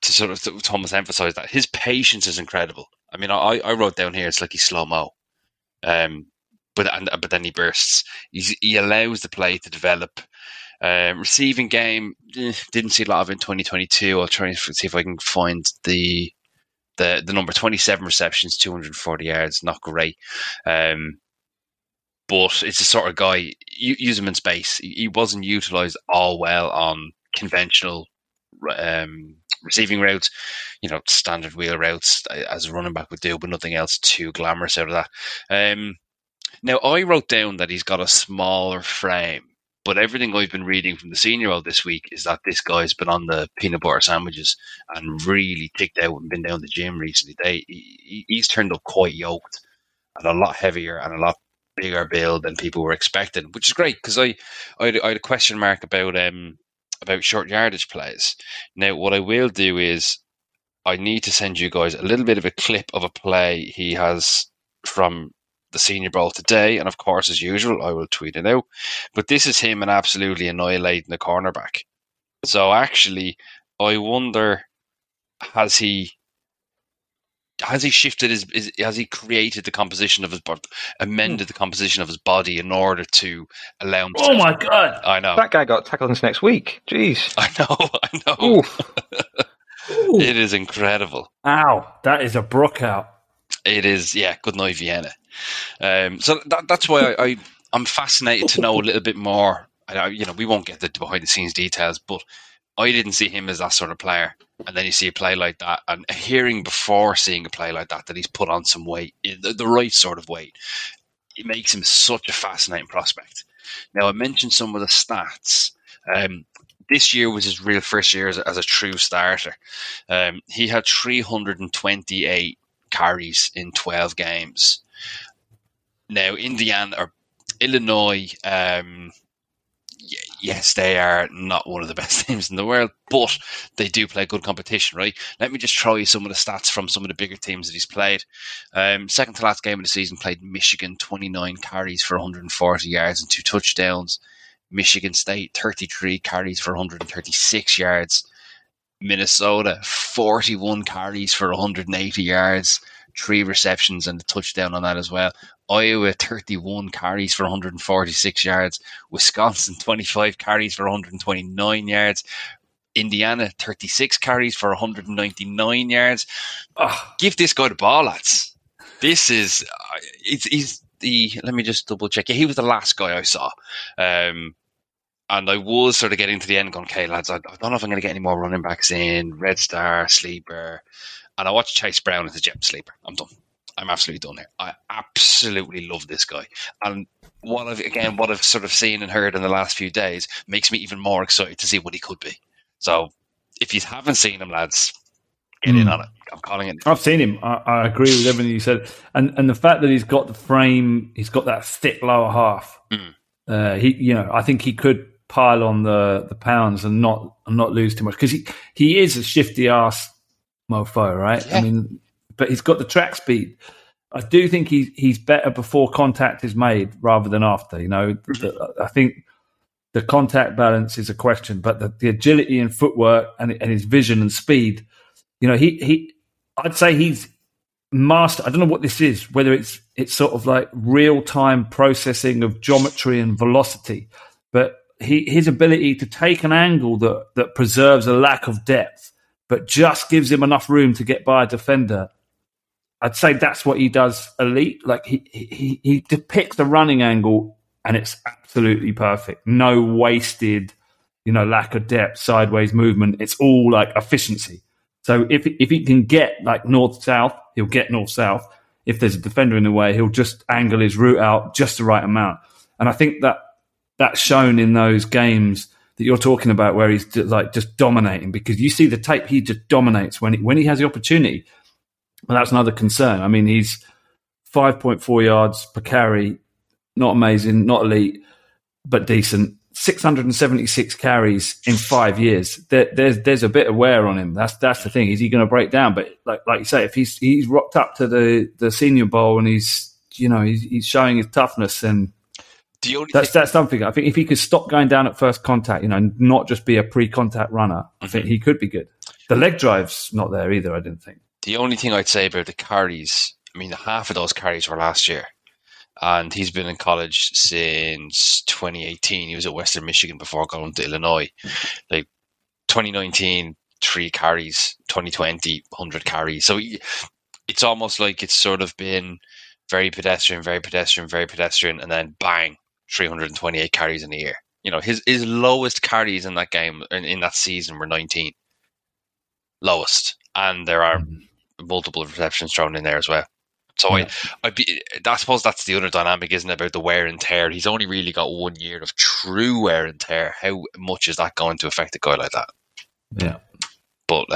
sort of to almost emphasise that his patience is incredible. I mean, I wrote down here it's like he's slow mo. But then he bursts. He allows the play to develop. Receiving game, didn't see a lot of in 2022. I'll try and see if I can find the number. 27 receptions, 240 yards. Not great. But it's the sort of guy, you use him in space. He wasn't utilised all well on conventional receiving routes, you know, standard wheel routes as a running back would do, but nothing else too glamorous out of that. Now, I wrote down that he's got a smaller frame, but everything I've been reading from the Senior Bowl this week is that this guy's been on the peanut butter sandwiches and really ticked out and been down the gym recently. He's turned up quite yoked and a lot heavier and a lot bigger build than people were expecting, which is great because I had a question mark about short yardage plays. Now, what I will do is I need to send you guys a little bit of a clip of a play he has from the Senior Bowl today, and of course, as usual, I will tweet it out. But this is him and absolutely annihilating the cornerback. So actually, I wonder, has he shifted has he created the composition of his body, amended the composition of his body in order to allow him to... Oh my God! I know. That guy got tackled this next week. Jeez. I know. Oof. It is incredible. Ow, that is a brook out. It is, yeah, good night, Vienna. So that's why I'm fascinated to know a little bit more. You know, we won't get the behind-the-scenes details, but I didn't see him as that sort of player. And then you see a play like that, and hearing before seeing a play like that he's put on some weight, the right sort of weight, it makes him such a fascinating prospect. Now, I mentioned some of the stats. this year was his real first year as a true starter. He had 328 carries in 12 games. Now, Illinois, yes, they are not one of the best teams in the world, but they do play good competition, right? Let me just throw you some of the stats from some of the bigger teams that he's played. Second to last game of the season, played Michigan, 29 carries for 140 yards and 2 touchdowns. Michigan State, 33 carries for 136 yards. Minnesota, 41 carries for 180 yards, 3 receptions and a touchdown on that as well. Iowa, 31 carries for 146 yards. Wisconsin, 25 carries for 129 yards. Indiana, 36 carries for 199 yards. Oh, give this guy the ball, lads. This is... let me just double check. Yeah, he was the last guy I saw. And I was sort of getting to the end going, okay, lads, I don't know if I'm going to get any more running backs in. Red Star, Sleeper. And I watched Chase Brown as a Jet Sleeper. I'm done. I'm absolutely done here. I absolutely love this guy. And what I've sort of seen and heard in the last few days makes me even more excited to see what he could be. So if you haven't seen him, lads, get in on it. I'm calling it. I've seen him. I agree with everything you said. And the fact that he's got the frame, he's got that thick lower half. I think he could pile on the pounds and not lose too much. Because he is a shifty ass mofo, right? Yeah. I mean, but he's got the track speed. I do think he's better before contact is made rather than after. You know, I think the contact balance is a question, but the agility and footwork and his vision and speed, you know, I'd say he's master. I don't know what this is, whether it's sort of like real time processing of geometry and velocity, but his ability to take an angle that preserves a lack of depth, but just gives him enough room to get by a defender. I'd say that's what he does elite. Like he depicts the running angle and it's absolutely perfect. No wasted, lack of depth, sideways movement. It's all like efficiency. So if he can get like north-south, he'll get north-south. If there's a defender in the way, he'll just angle his route out just the right amount. And I think that that's shown in those games that you're talking about where he's like just dominating, because you see the tape, he just dominates when he has the opportunity. But that's another concern. I mean, he's 5.4 yards per carry, not amazing, not elite, but decent. 676 carries in 5 years. There's a bit of wear on him. That's the thing. Is he going to break down? But like you say, if he's rocked up to the Senior Bowl and he's showing his toughness, and that's something. I think if he could stop going down at first contact, and not just be a pre-contact runner, I think he could be good. The leg drive's not there either, I didn't think. The only thing I'd say about the carries, I mean, half of those carries were last year. And he's been in college since 2018. He was at Western Michigan before going to Illinois. Like 2019, 3 carries. 2020, 100 carries. So it's almost like it's sort of been very pedestrian, very pedestrian, very pedestrian, and then bang, 328 carries in a year. His lowest carries in that game, in that season, were 19. Lowest. And there are multiple receptions thrown in there as well. So I suppose that's the other dynamic, isn't it, about the wear and tear? He's only really got 1 year of true wear and tear. How much is that going to affect a guy like that? Yeah. But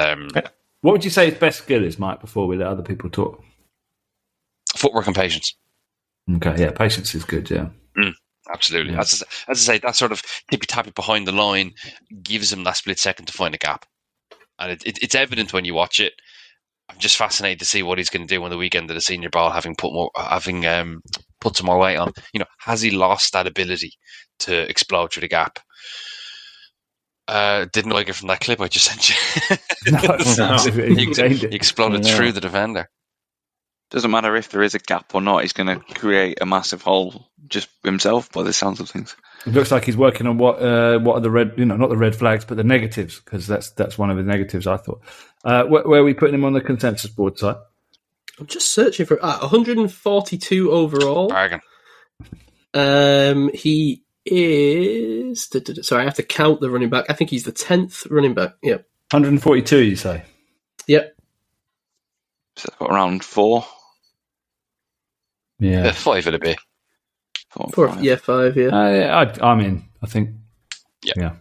what would you say his best skill is, Mike, before we let other people talk? Footwork and patience. Okay, yeah, patience is good, yeah. Absolutely. Yeah. As I say, that sort of tippy-tappy behind the line gives him that split second to find a gap. And it's evident when you watch it. I'm just fascinated to see what he's going to do on the weekend of the Senior Bowl, having put some more weight on. Has he lost that ability to explode through the gap? Didn't like it from that clip I just sent you. He exploded through the defender. Doesn't matter if there is a gap or not. He's going to create a massive hole just himself by the sounds of things. It looks like he's working on what are the red, not the red flags, but the negatives, because that's one of the negatives, I thought. Where are we putting him on the consensus board site? I'm just searching for 142 overall. Bargain. He is... Sorry, I have to count the running back. I think he's the 10th running back. Yep. 142, you say? Yep. So that's got around 4. Yeah. 5 it'd be. 4 or 5. Yeah, 5, yeah. I'm in, I think. Yeah.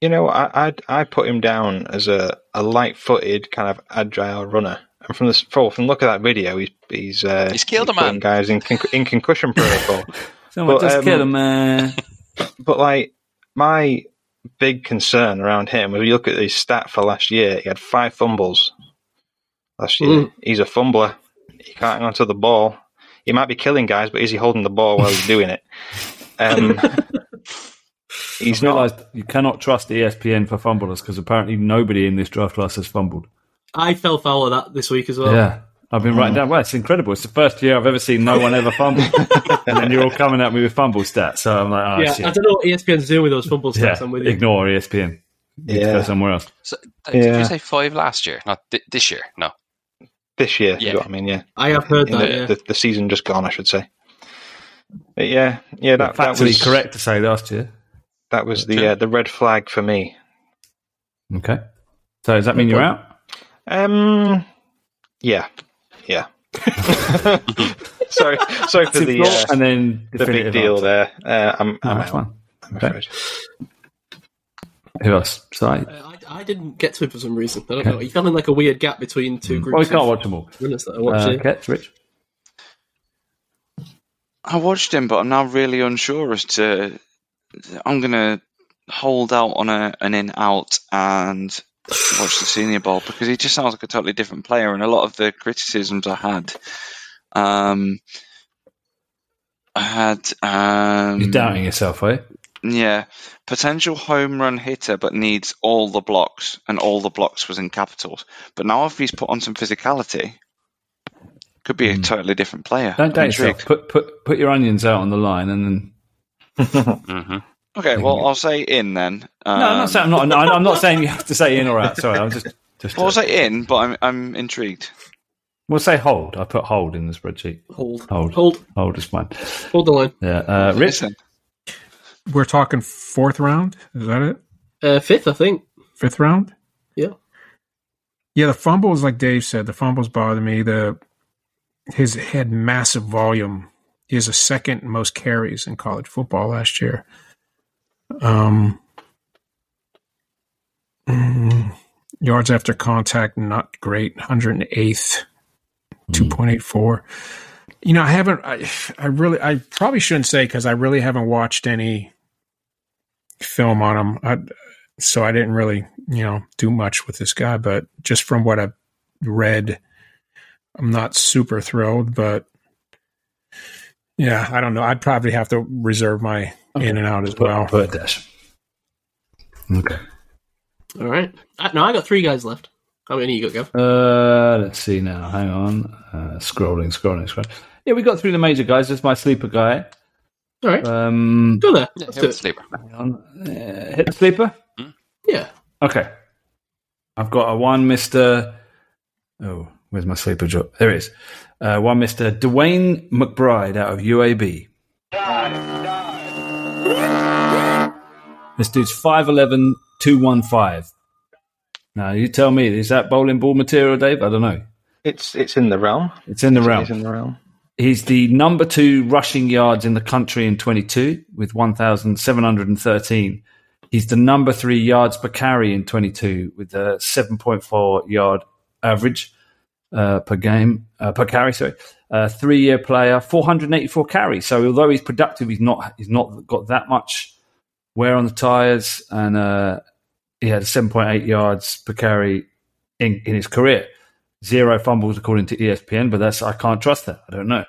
You know, I put him down as a light-footed kind of agile runner. And from the fourth, and look at that video, he's killed a man, guys, in concussion protocol. Someone just killed him. But like my big concern around him, if you look at his stat for last year, he had 5 fumbles. Last year, he's a fumbler. He can't hang onto the ball. He might be killing guys, but is he holding the ball while he's doing it? He's not. You cannot trust ESPN for fumblers because apparently nobody in this draft class has fumbled. I fell foul of that this week as well. Yeah, I've been writing down. Well, it's incredible. It's the first year I've ever seen no one ever fumble, and then you're all coming at me with fumble stats. So I'm like, oh, yeah, shit. I don't know what ESPN's doing with those fumble stats. Yeah, I'm with you. Ignore ESPN. You need to go somewhere else. So, did you say 5 last year? Not this year. No, this year. Yeah. You know what I mean, yeah. I have heard that. The season just gone, I should say. But yeah. That was correct to say last year. That was the red flag for me. Okay. So does that mean you're out? Yeah. sorry for the and then the big deal answer. There. I'm out. Fine. I'm afraid. Who else? Sorry, I didn't get to him for some reason. I don't know. He fell in like a weird gap between two groups. Well, I can't watch them all. Okay, Rich. I watched him, but I'm now really unsure as to. I'm going to hold out on an in-out and watch the Senior Bowl because he just sounds like a totally different player, and a lot of the criticisms I had... You're doubting yourself, eh? Yeah. Potential home run hitter, but needs all the blocks, and all the blocks was in capitals. But now if he's put on some physicality, could be a totally different player. Don't doubt yourself. Put your onions out on the line and then... Okay, well, I'll say in then. I'm not saying you have to say in or out. Sorry, I'm just. I'll say in, but I'm intrigued. We'll say hold. I put hold in the spreadsheet. Hold is fine. Hold the line. Yeah, Rich. We're talking 4th round. Is that it? 5th, I think. 5th round. Yeah. Yeah, the fumbles, like Dave said, the fumbles bother me. His head massive volume. He has the 2nd most carries in college football last year. Yards after contact, not great. 108th, 2.84. You know, I probably shouldn't say because I really haven't watched any film on him. So I didn't really, do much with this guy. But just from what I've read, I'm not super thrilled, but... Yeah, I don't know. I'd probably have to reserve my in and out as well. Put dash. Okay. All right. I got 3 guys left. How many you got, Gav? Let's see now. Hang on. Scrolling. Yeah, we got through the major guys. There's my sleeper guy. All right. Go there. Let's do it. Sleeper. Hang on. Hit the sleeper? Yeah. Okay. I've got a one, Mr. Oh, where's my sleeper drop? There it is. One Mr. Dwayne McBride out of UAB. This dude's 5'11", 215. Now, you tell me, is that bowling ball material, Dave? I don't know. It's in the realm. He's the number 2 rushing yards in the country in 22 with 1,713. He's the number 3 yards per carry in 22 with a 7.4 yard average. Per carry. 3-year player, 484 carries. So although he's productive, he's not got that much wear on the tires, and he had 7.8 yards per carry in his career. 0 fumbles according to ESPN, but I can't trust that. I don't know.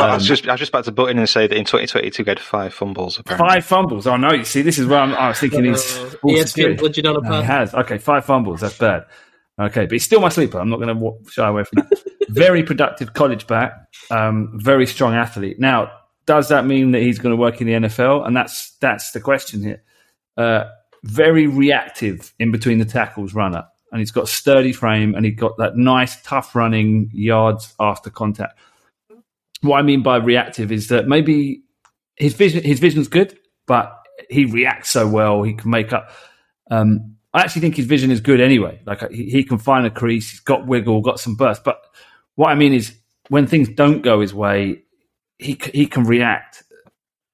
I was just about to butt in and say that in 2022 he had 5 fumbles. Apparently, 5 fumbles. I know. You see, this is where I was thinking he's ESPN. He has 5 fumbles. That's bad. Okay, but he's still my sleeper. I'm not going to shy away from that. Very productive college back, very strong athlete. Now, does that mean that he's going to work in the NFL? And that's the question here. Very reactive in between the tackles runner. And he's got a sturdy frame, and he's got that nice, tough running yards after contact. What I mean by reactive is that maybe his vision's good, but he reacts so well, he can make up... I actually think his vision is good anyway. Like he can find a crease. He's got wiggle, got some burst. But what I mean is when things don't go his way, he can react.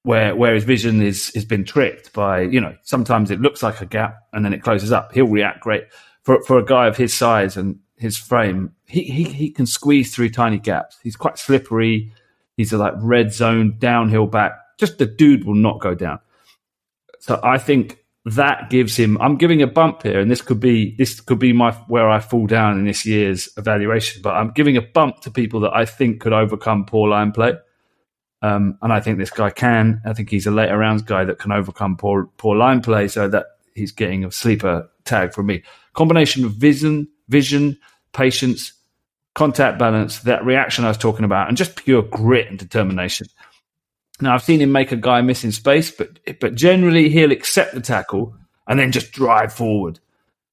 where his vision has been tricked by, you know, sometimes it looks like a gap and then it closes up. He'll react great. For a guy of his size and his frame, he can squeeze through tiny gaps. He's quite slippery. He's a like red zone, downhill back. Just the dude will not go down. So I think that gives him, I'm giving a bump here, and this could be my where I fall down in this year's evaluation, but I'm giving a bump to people that I think could overcome poor line play. And I think this guy can. I think he's a later rounds guy that can overcome poor line play, so that he's getting a sleeper tag from me. Combination of vision, patience, contact balance, that reaction I was talking about, and just pure grit and determination. Now, I've seen him make a guy miss in space, but generally he'll accept the tackle and then just drive forward.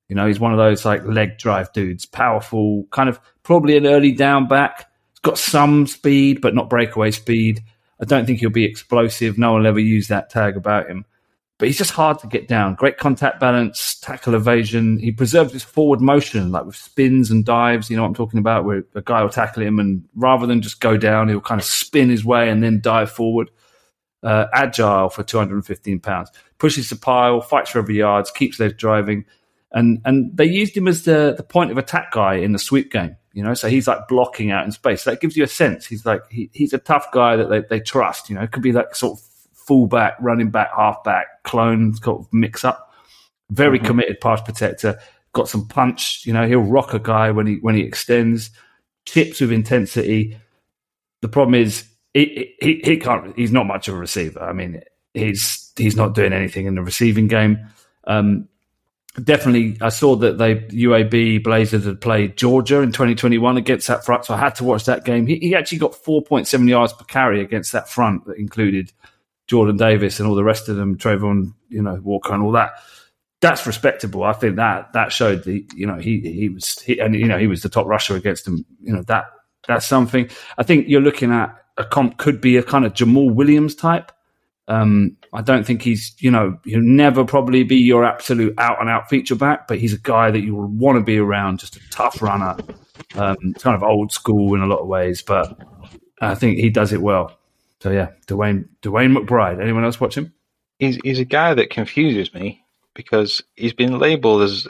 You know, he's one of those like leg drive dudes, powerful, kind of probably an early down back. He's got some speed, but not breakaway speed. I don't think he'll be explosive. No one will ever use that tag about him. But he's just hard to get down. Great contact balance, tackle evasion. He preserves his forward motion, like with spins and dives. You know what I'm talking about, where a guy will tackle him and rather than just go down, he'll kind of spin his way and then dive forward. Agile for 215 pounds. Pushes the pile, fights for every yard, keeps legs driving. And they used him as the point of attack guy in the sweep game. You know, so he's like blocking out in space. That gives you a sense. He's like, he's a tough guy that they trust. You know, it could be like sort of fullback, running back, halfback, clone, sort of mix up. Very committed pass protector. Got some punch. You know, he'll rock a guy when he extends. Chips with intensity. The problem is he can't. He's not much of a receiver. I mean, he's not doing anything in the receiving game. Definitely, I saw that they UAB Blazers had played Georgia in 2021 against that front, so I had to watch that game. He actually got 4.7 yards per carry against that front that included Jordan Davis and all the rest of them, Trayvon, you know, Walker and all that. That's respectable. I think that showed the, you know, he was the top rusher against them. You know, that's something. I think you're looking at a comp could be a kind of Jamal Williams type. I don't think he's, you know, he'll never probably be your absolute out and out feature back, but he's a guy that you will want to be around. Just a tough runner. It's kind of old school in a lot of ways, but I think he does it well. So yeah, Dwayne McBride. Anyone else watch him? He's a guy that confuses me because he's been labelled as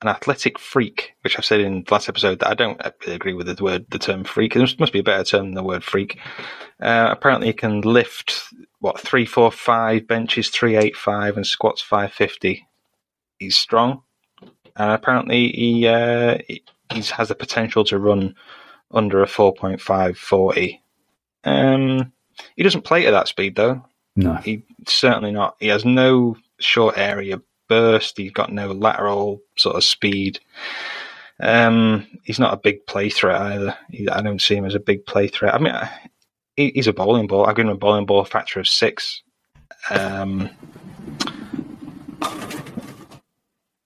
an athletic freak, which I've said in the last episode that I don't really agree with the term freak. There must be a better term than the word freak. Apparently, he can lift 345 benches, 385, and squats 550. He's strong, and apparently he has the potential to run under a 4.540. He doesn't play at that speed, though. No. He certainly not. He has no short area burst. He's got no lateral sort of speed. He's not a big play threat either. I don't see him as a big play threat. I mean, he's a bowling ball. I give him a bowling ball factor of 6.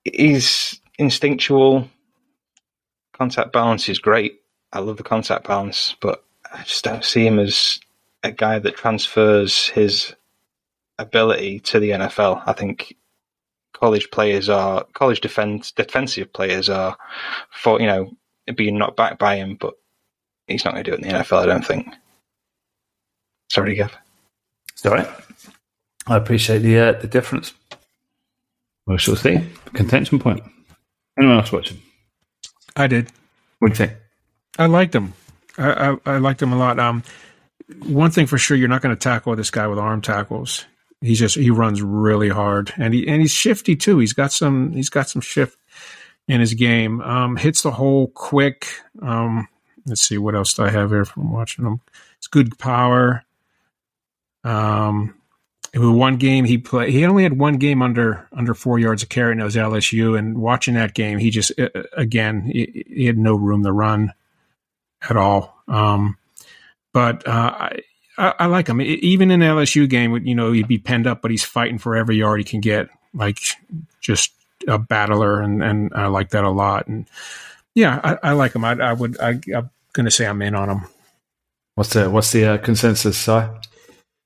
He's instinctual. Contact balance is great. I love the contact balance, but I just don't see him as a guy that transfers his ability to the NFL. I think defensive players are for, you know, being knocked back by him, but he's not going to do it in the NFL, I don't think. Sorry, Gav. It's all right. I appreciate the difference. We shall see. Contention point. Anyone else watching? I did. What do you think? I liked him. I liked him a lot. One thing for sure, you're not going to tackle this guy with arm tackles. He runs really hard, and he's shifty too. He's got some shift in his game. Hits the hole quick. Let's see, what else do I have here from watching him? It's good power. One game he played, he only had one game under 4 yards a carry, and it was LSU. And watching that game, he just he had no room to run at all. But I like him. Even in LSU game, you know, he'd be penned up, but he's fighting for every yard he can get, like just a battler. And I like that a lot. And yeah, I like him. I'm going to say I'm in on him. What's the consensus, Si?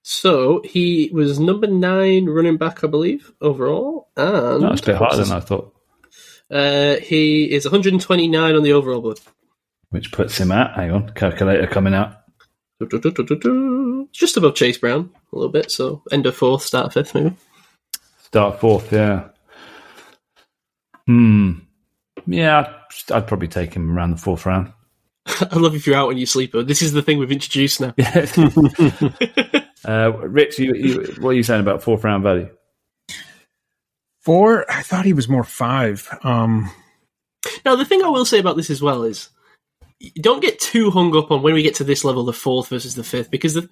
So he was number 9 running back, I believe, overall. And that's a bit harder than I thought. He is 129 on the overall board. Which puts him at, hang on, calculator coming out. Just above Chase Brown a little bit, so end of fourth, start of fifth, maybe. Start fourth, yeah. Yeah, I'd probably take him around the fourth round. I love if you're out and you sleep. This is the thing we've introduced now. Rich, what are you saying about fourth round value? Four? I thought he was more five. Now, the thing I will say about this as well is don't get too hung up on when we get to this level, the fourth versus the fifth, because the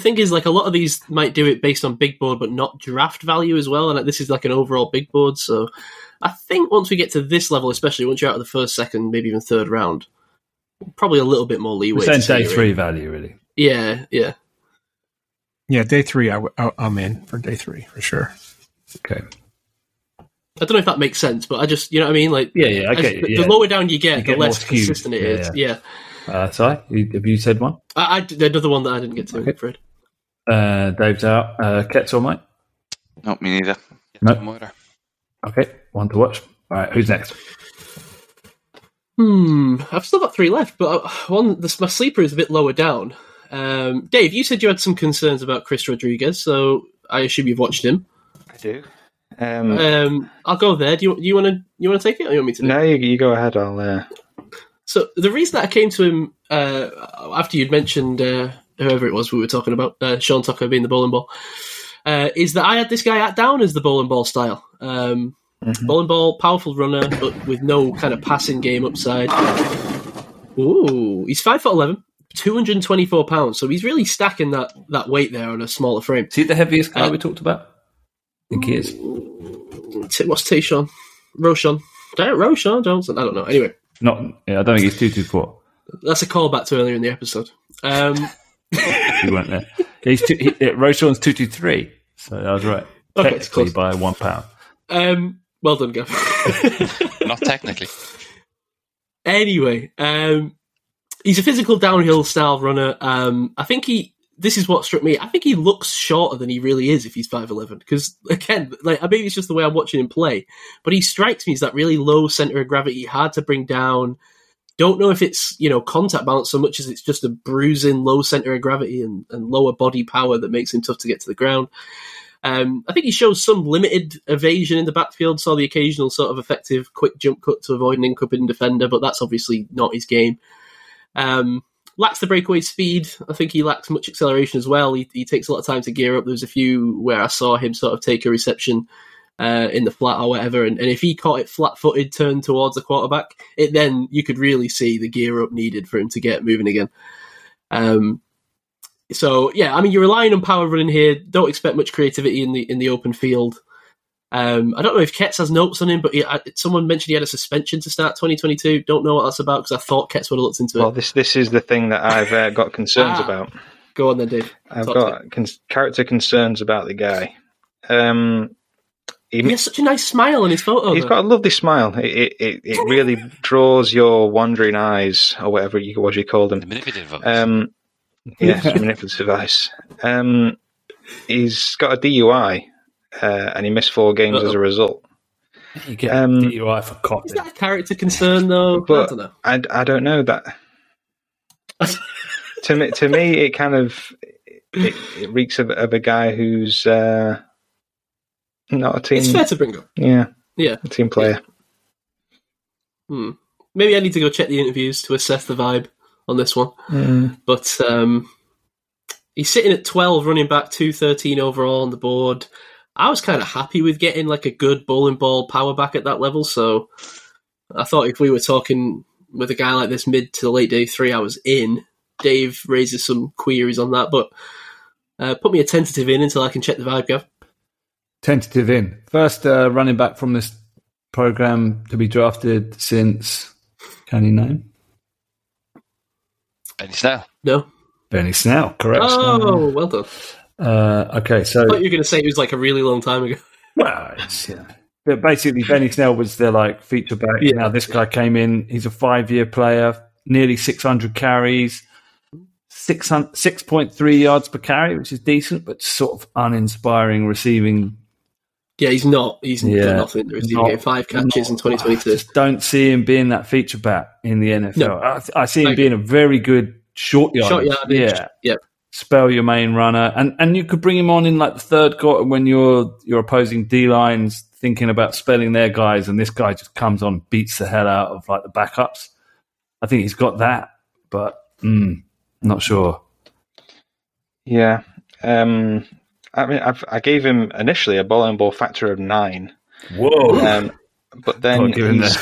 thing is, like, a lot of these might do it based on big board, but not draft value as well. And like, this is like an overall big board. So I think once we get to this level, especially once you're out of the first, second, maybe even third round, probably a little bit more leeway. It's day three value, really. Yeah, yeah. Yeah, day three, I'm in for day three, for sure. Okay. I don't know if that makes sense, but I just, you know what I mean? Like, yeah, I get it. The lower down you get the less consistent it is. Yeah. Sorry, have you said one? Another one that I didn't get to, okay. Fred. Dave's out. Kets or Mike? No, me neither. No. Okay, one to watch. All right, who's next? I've still got three left, but my sleeper is a bit lower down. Dave, you said you had some concerns about Chris Rodriguez, so I assume you've watched him. I do. I'll go there. Do you want to take it, or you want me to? No, you go ahead. I'll. So the reason that I came to him after you'd mentioned whoever it was we were talking about, Sean Tucker being the bowling ball, is that I had this guy down as the bowling ball style. Bowling ball, powerful runner, but with no kind of passing game upside. Ooh, he's 5'11", 224 pounds, so he's really stacking that weight there on a smaller frame. Is he the heaviest guy we talked about? I think he is. What's Tayshawn? Roshon Johnson? I don't know. Anyway. I don't think he's 224. That's a callback to earlier in the episode. You weren't there. Roshon's 223, so I was right. Okay, technically it's by 1 pound. Well done, Gav. Not technically. Anyway, he's a physical downhill style runner. I think this is what struck me. I think he looks shorter than he really is if he's 5'11", because again, like, maybe it's just the way I'm watching him play, but he strikes me as that really low center of gravity, hard to bring down. Don't know if it's, you know, contact balance so much as it's just a bruising low center of gravity and lower body power that makes him tough to get to the ground. I think he shows some limited evasion in the backfield, saw the occasional sort of effective quick jump cut to avoid an incoming defender, but that's obviously not his game. Lacks the breakaway speed. I think he lacks much acceleration as well. He takes a lot of time to gear up. There's a few where I saw him sort of take a reception in the flat or whatever, and if he caught it flat-footed, turned towards the quarterback, then you could really see the gear up needed for him to get moving again. So, yeah, I mean, you're relying on power running here. Don't expect much creativity in the open field. I don't know if Ketz has notes on him, but someone mentioned he had a suspension to start 2022. Don't know what that's about, because I thought Ketz would have looked into it. Well, this is the thing that I've got concerns about. Go on then, Dave. I've got character concerns about the guy. He has such a nice smile on his photo. He's got a lovely smile. It really draws your wandering eyes, or whatever you call them. Manipulative eyes. Yes, manipulative eyes. He's got a DUI, and he missed 4 games as a result. You get a DUI for copying. Is that a character concern, though? But I don't know. I don't know that. to me, it kind of it reeks of a guy who's not a team. It's fair to bring up. Yeah, a team player. Yeah. Maybe I need to go check the interviews to assess the vibe on this one. But he's sitting at 12 running back, 213 overall on the board. I was kind of happy with getting like a good bowling ball power back at that level, so I thought if we were talking with a guy like this mid to late day 3, I was in. Dave raises some queries on that, but put me a tentative in until I can check the vibe, Gav. Tentative in. First running back from this program to be drafted since, can you name? Benny Snell. No. Benny Snell, correct. Oh, well done. Okay, so I thought you were going to say it was like a really long time ago. Well, yeah. But basically, Benny Snell was their like feature back. Yeah. Now this guy came in. He's a 5-year player, nearly 600 carries, 6.3 yards per carry, which is decent, but sort of uninspiring receiving. Yeah, he's not. He's done nothing. He's getting 5 catches in 2022. I just don't see him being that feature back in the NFL. No, I see him being a very good Short yardage. Yeah. Yep. Spell your main runner. And you could bring him on in like the third quarter when your opposing D-line's thinking about spelling their guys, and this guy just comes on, beats the hell out of like the backups. I think he's got that, but not sure. Yeah. I mean, I gave him initially a ball and ball factor of 9. Whoa. But then he's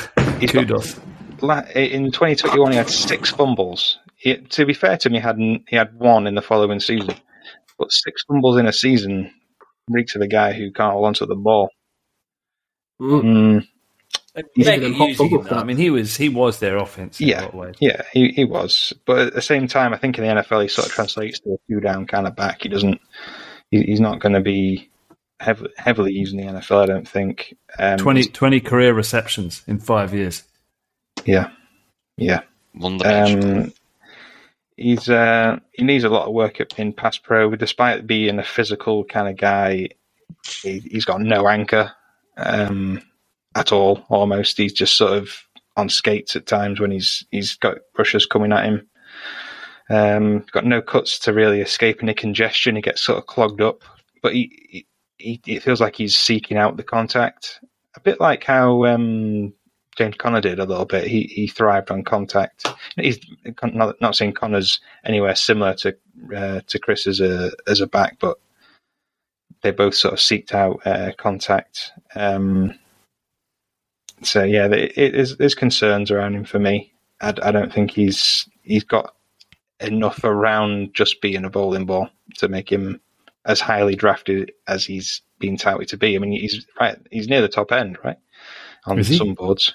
kudos. In 2021, he had 6 fumbles. To be fair to me, he had 1 in the following season. But 6 fumbles in a season reeks of a guy who can't hold onto the ball. I mean, he was their offense. He was. But at the same time, I think in the NFL, he sort of translates to a two-down kind of back. He's not going to be heavily used in the NFL, I don't think. 20 career receptions in 5 years. Yeah. Won the bench. He needs a lot of work in pass pro. Despite being a physical kind of guy, he's got no anchor at all. Almost, he's just sort of on skates at times when he's got rushers coming at him. Got no cuts to really escape any congestion. He gets sort of clogged up, but it feels like he's seeking out the contact, a bit like how James Conner did a little bit. He thrived on contact. He's not saying Conner's anywhere similar to Chris as a back, but they both sort of seeked out contact. So yeah, there's concerns around him for me. I don't think he's got enough around just being a bowling ball to make him as highly drafted as he's been touted to be. I mean, he's near the top end, right? On some boards.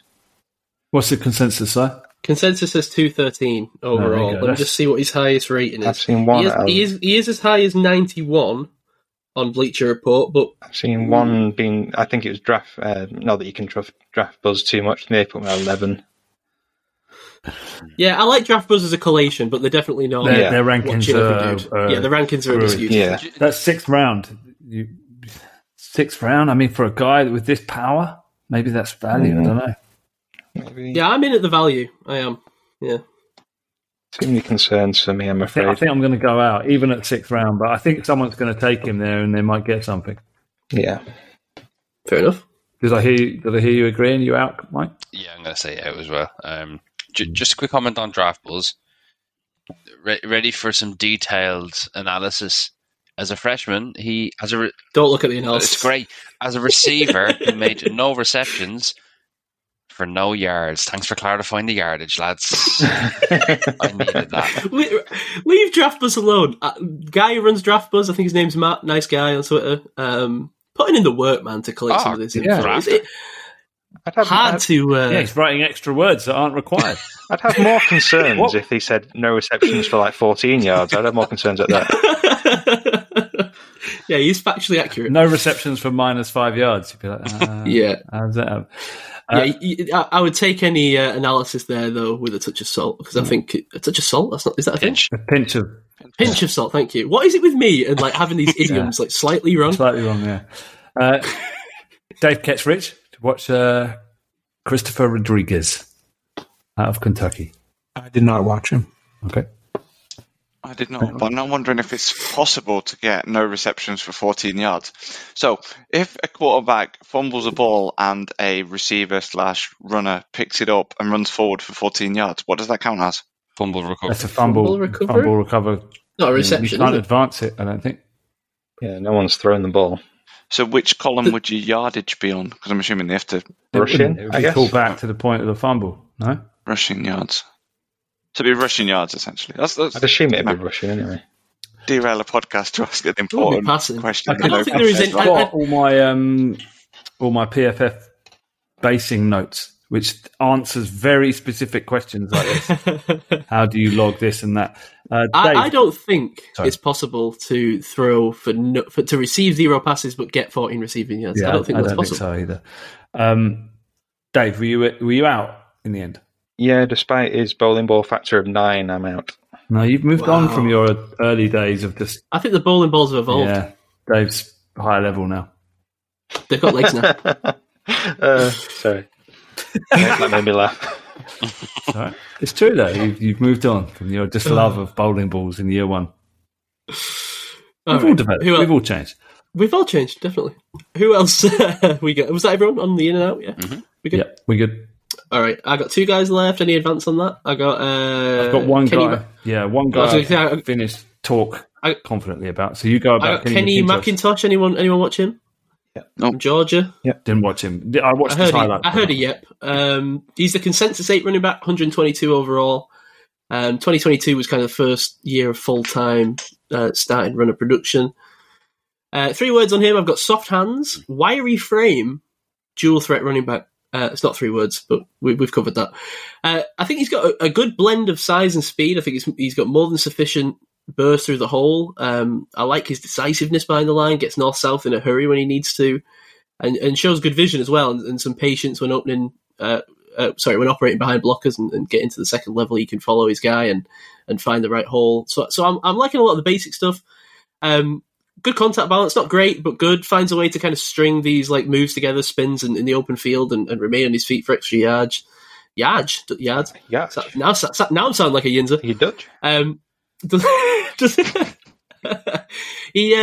What's the consensus, sir? Consensus is 213 overall. Let me just see what his highest rating is. I've seen one. He is as high as 91 on Bleacher Report, but I've seen one being. I think it was draft. Not that you can draft Buzz too much. They put me at 11. Yeah, I like draft Buzz as a collation, but they're definitely not. Their rankings are. The rankings are disputed. Yeah, that's 6th round. 6th round. I mean, for a guy with this power. Maybe that's value. I don't know. Maybe. Yeah, I'm in at the value. I am. Yeah. Too many concerns for me, I'm afraid. I think I'm going to go out, even at 6th round, but I think someone's going to take him there and they might get something. Yeah. Fair enough. Did I hear you agreeing? You out, Mike? Yeah, I'm going to say out as well. Just a quick comment on Draft Bulls. Ready for some detailed analysis. As a freshman, don't look at the analysis. It's great. As a receiver, he made no receptions for no yards. Thanks for clarifying the yardage, lads. I needed that. Leave DraftBuzz alone. Guy who runs DraftBuzz, I think his name's Matt. Nice guy on Twitter. Putting in the work, man, to collect some of this info. He's writing extra words that aren't required. I'd have more concerns if he said no receptions for like 14 yards. I'd have more concerns at that. Yeah, he's factually accurate. No receptions for minus 5 yards. You'd be like, yeah. How's that? I would take any analysis there though with a touch of salt, because I think a touch of salt. That's not. Is that a thing? A pinch of salt. Thank you. What is it with me and like having these idioms like slightly wrong? Slightly wrong. Yeah. Dave Ketchridge to watch Christopher Rodriguez out of Kentucky. I did not watch him. Okay. I did not, but I'm now wondering if it's possible to get no receptions for 14 yards. So if a quarterback fumbles a ball and a receiver/runner picks it up and runs forward for 14 yards, what does that count as? Fumble recovery. That's a fumble recovery. Not a reception. You can't advance it, I don't think. Yeah, no one's thrown the ball. So which column would your yardage be on? Because I'm assuming they have to rush in, I guess. Pull back to the point of the fumble, no? Rushing yards. To be rushing yards, essentially. That's I'd assume it'd be rushing anyway. Derail a podcast to ask an important question. I've got all my PFF basing notes, which answers very specific questions like this. How do you log this and that? Dave, I don't think it's possible to throw to receive 0 passes but get 14 receiving yards. Yeah, I don't think that's possible either. Dave, were you out in the end? Yeah, despite his bowling ball factor of 9, I'm out. No, you've moved on from your early days of just... I think the bowling balls have evolved. Yeah, Dave's higher level now. They've got legs now. Sorry. That made me laugh. Right. It's true though. You've moved on from your just love of bowling balls in year one. All developed. We've all changed. We've all changed, definitely. Who else we got? Was that everyone on the in and out? Yeah, mm-hmm. We good? Yeah, we good. All right, I got two guys left. Any advance on that? I got. I've got one Kenny guy. One guy. I finished talk confidently about. So you go about. I got Kenny McIntosh. Anyone watch him? Yeah. Nope. Georgia. Yeah, didn't watch him. I watched his highlights. I heard a yep. He's the consensus 8 running back, 122 overall. 2022 was kind of the first year of full time starting runner production. 3 words on him. I've got soft hands, wiry frame, dual threat running back. It's not 3 words, but we've covered that. I think he's got a good blend of size and speed. I think he's got more than sufficient burst through the hole. I like his decisiveness behind the line, gets north-south in a hurry when he needs to, and shows good vision as well and some patience when operating behind blockers and get into the second level. He can follow his guy and find the right hole. So I'm liking a lot of the basic stuff. Good contact balance, not great, but good. Finds a way to kind of string these like moves together, spins in the open field, and remain on his feet for extra yardage. Now I'm sounding like a yinzer. You Dutch. He's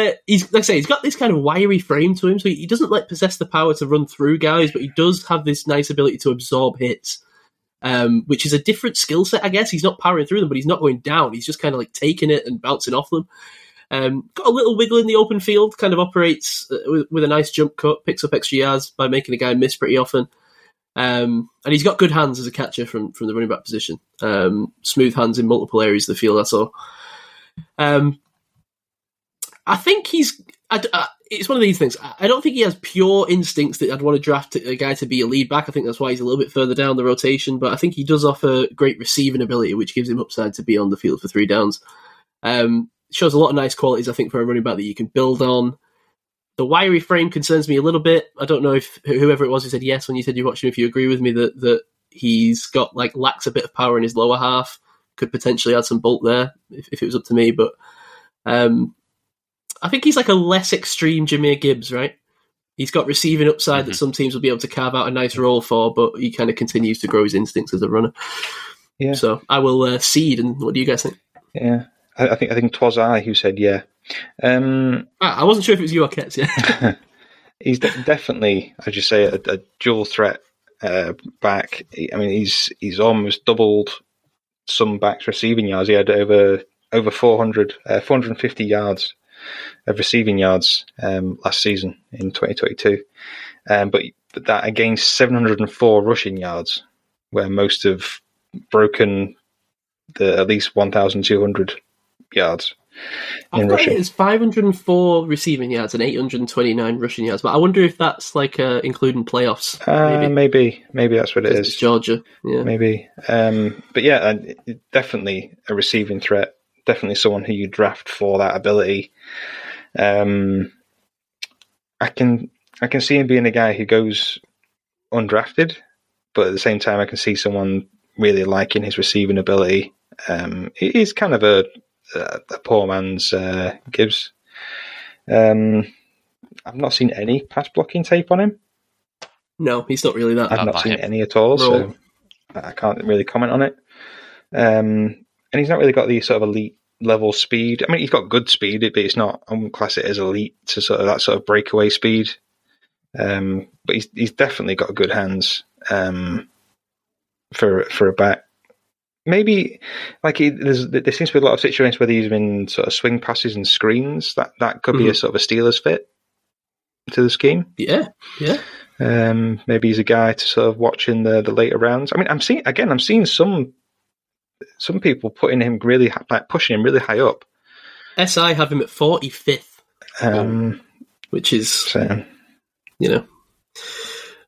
like I say, he's got this kind of wiry frame to him, so he doesn't like possess the power to run through guys, but he does have this nice ability to absorb hits, which is a different skill set, I guess. He's not powering through them, but he's not going down. He's just kind of like taking it and bouncing off them. Got a little wiggle in the open field, kind of operates with a nice jump cut, picks up extra yards by making a guy miss pretty often. And he's got good hands as a catcher from the running back position. Smooth hands in multiple areas of the field, that's all. I think he's... it's one of these things. I don't think he has pure instincts that I'd want to draft a guy to be a lead back. I think that's why he's a little bit further down the rotation, but I think he does offer great receiving ability, which gives him upside to be on the field for 3 downs. Shows a lot of nice qualities, I think, for a running back that you can build on. The wiry frame concerns me a little bit. I don't know if whoever it was who said yes when you said you watched him, if you agree with me that he's got like lacks a bit of power in his lower half, could potentially add some bolt there if it was up to me. But I think he's like a less extreme Jahmyr Gibbs, right? He's got receiving upside that some teams will be able to carve out a nice role for, but he kind of continues to grow his instincts as a runner. Yeah. So I will cede. And what do you guys think? Yeah. I think 'twas I who said yeah. I wasn't sure if it was you or Kets, yeah. He's definitely, as you say, a dual threat back. I mean, he's almost doubled some backs' receiving yards. He had over 450 yards of receiving yards last season in 2022. But that against 704 rushing yards, where most have broken at least 1,200 yards in rushing. It's 504 receiving yards and 829 rushing yards, but I wonder if that's like including playoffs. Maybe that's what it is. It's Georgia, yeah. Maybe. But yeah, definitely a receiving threat. Definitely someone who you draft for that ability. I can see him being a guy who goes undrafted, but at the same time, I can see someone really liking his receiving ability. It is kind of a poor man's Gibbs. I've not seen any pass blocking tape on him. No, he's not really that. I've not seen any at all, so I can't really comment on it. And he's not really got the sort of elite level speed. I mean, he's got good speed, but it's not. I wouldn't class it as elite to sort of that sort of breakaway speed. But he's definitely got good hands for a back. Maybe like there seems to be a lot of situations where he's been sort of swing passes and screens. That could be a sort of a Steelers fit to the scheme. Yeah. Maybe he's a guy to sort of watch in the later rounds. I mean, I'm seeing some people putting him really like pushing him really high up. SI have him at 45th, which is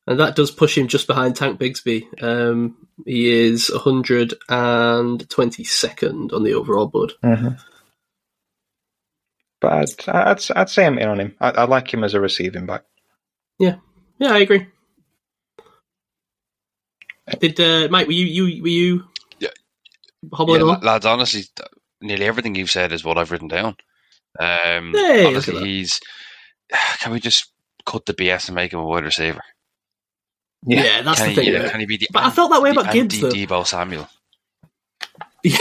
And that does push him just behind Tank Bigsby. He is 122nd on the overall board. Mm-hmm. But I'd say I'm in on him. I like him as a receiving back. Yeah, I agree. Did Mike? Were you? Yeah. Hobbling along? Lads, honestly, nearly everything you've said is what I've written down. Honestly, can we just cut the BS and make him a wide receiver? Yeah, that's the thing. Can he be the but I felt that way about Gibbs, though. Debo Samuel. Yeah.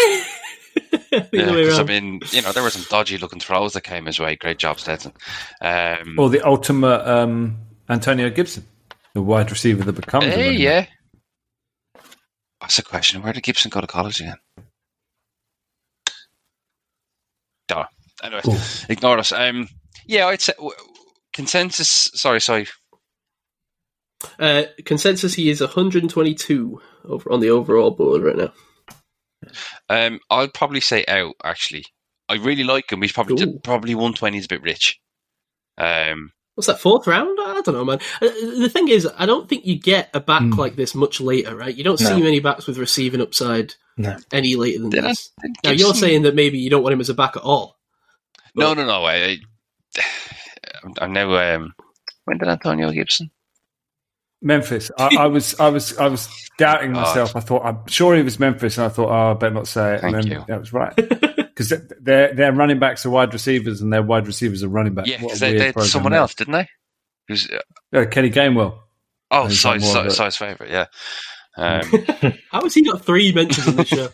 Because I mean, you know, there were some dodgy-looking throws that came his way. Great job, Stetson. Or the ultimate Antonio Gibson, the wide receiver that becomes. Hey, yeah. That's the question. Where did Gibson go to college again? Duh. Anyway, ignore us. Yeah, I'd say consensus. Sorry. Consensus. He is 122 over on the overall board right now. I'll probably say out. Actually, I really like him. He's probably 120 is a bit rich. What's that, fourth round? I don't know, man. The thing is, I don't think you get a back like this much later, right? You don't see many backs with receiving upside any later than this. Now you're saying that maybe you don't want him as a back at all. But... No. I know. When did Antonio Gibson? Memphis. I was doubting myself. I thought, I'm sure he was Memphis, and I thought, I better not say it. And then that was right. Because their running backs are wide receivers, and their wide receivers are running backs. Yeah, because they had someone else, didn't they? Kenny Gainwell. Oh, size favourite, yeah. How has he got three mentions in this show?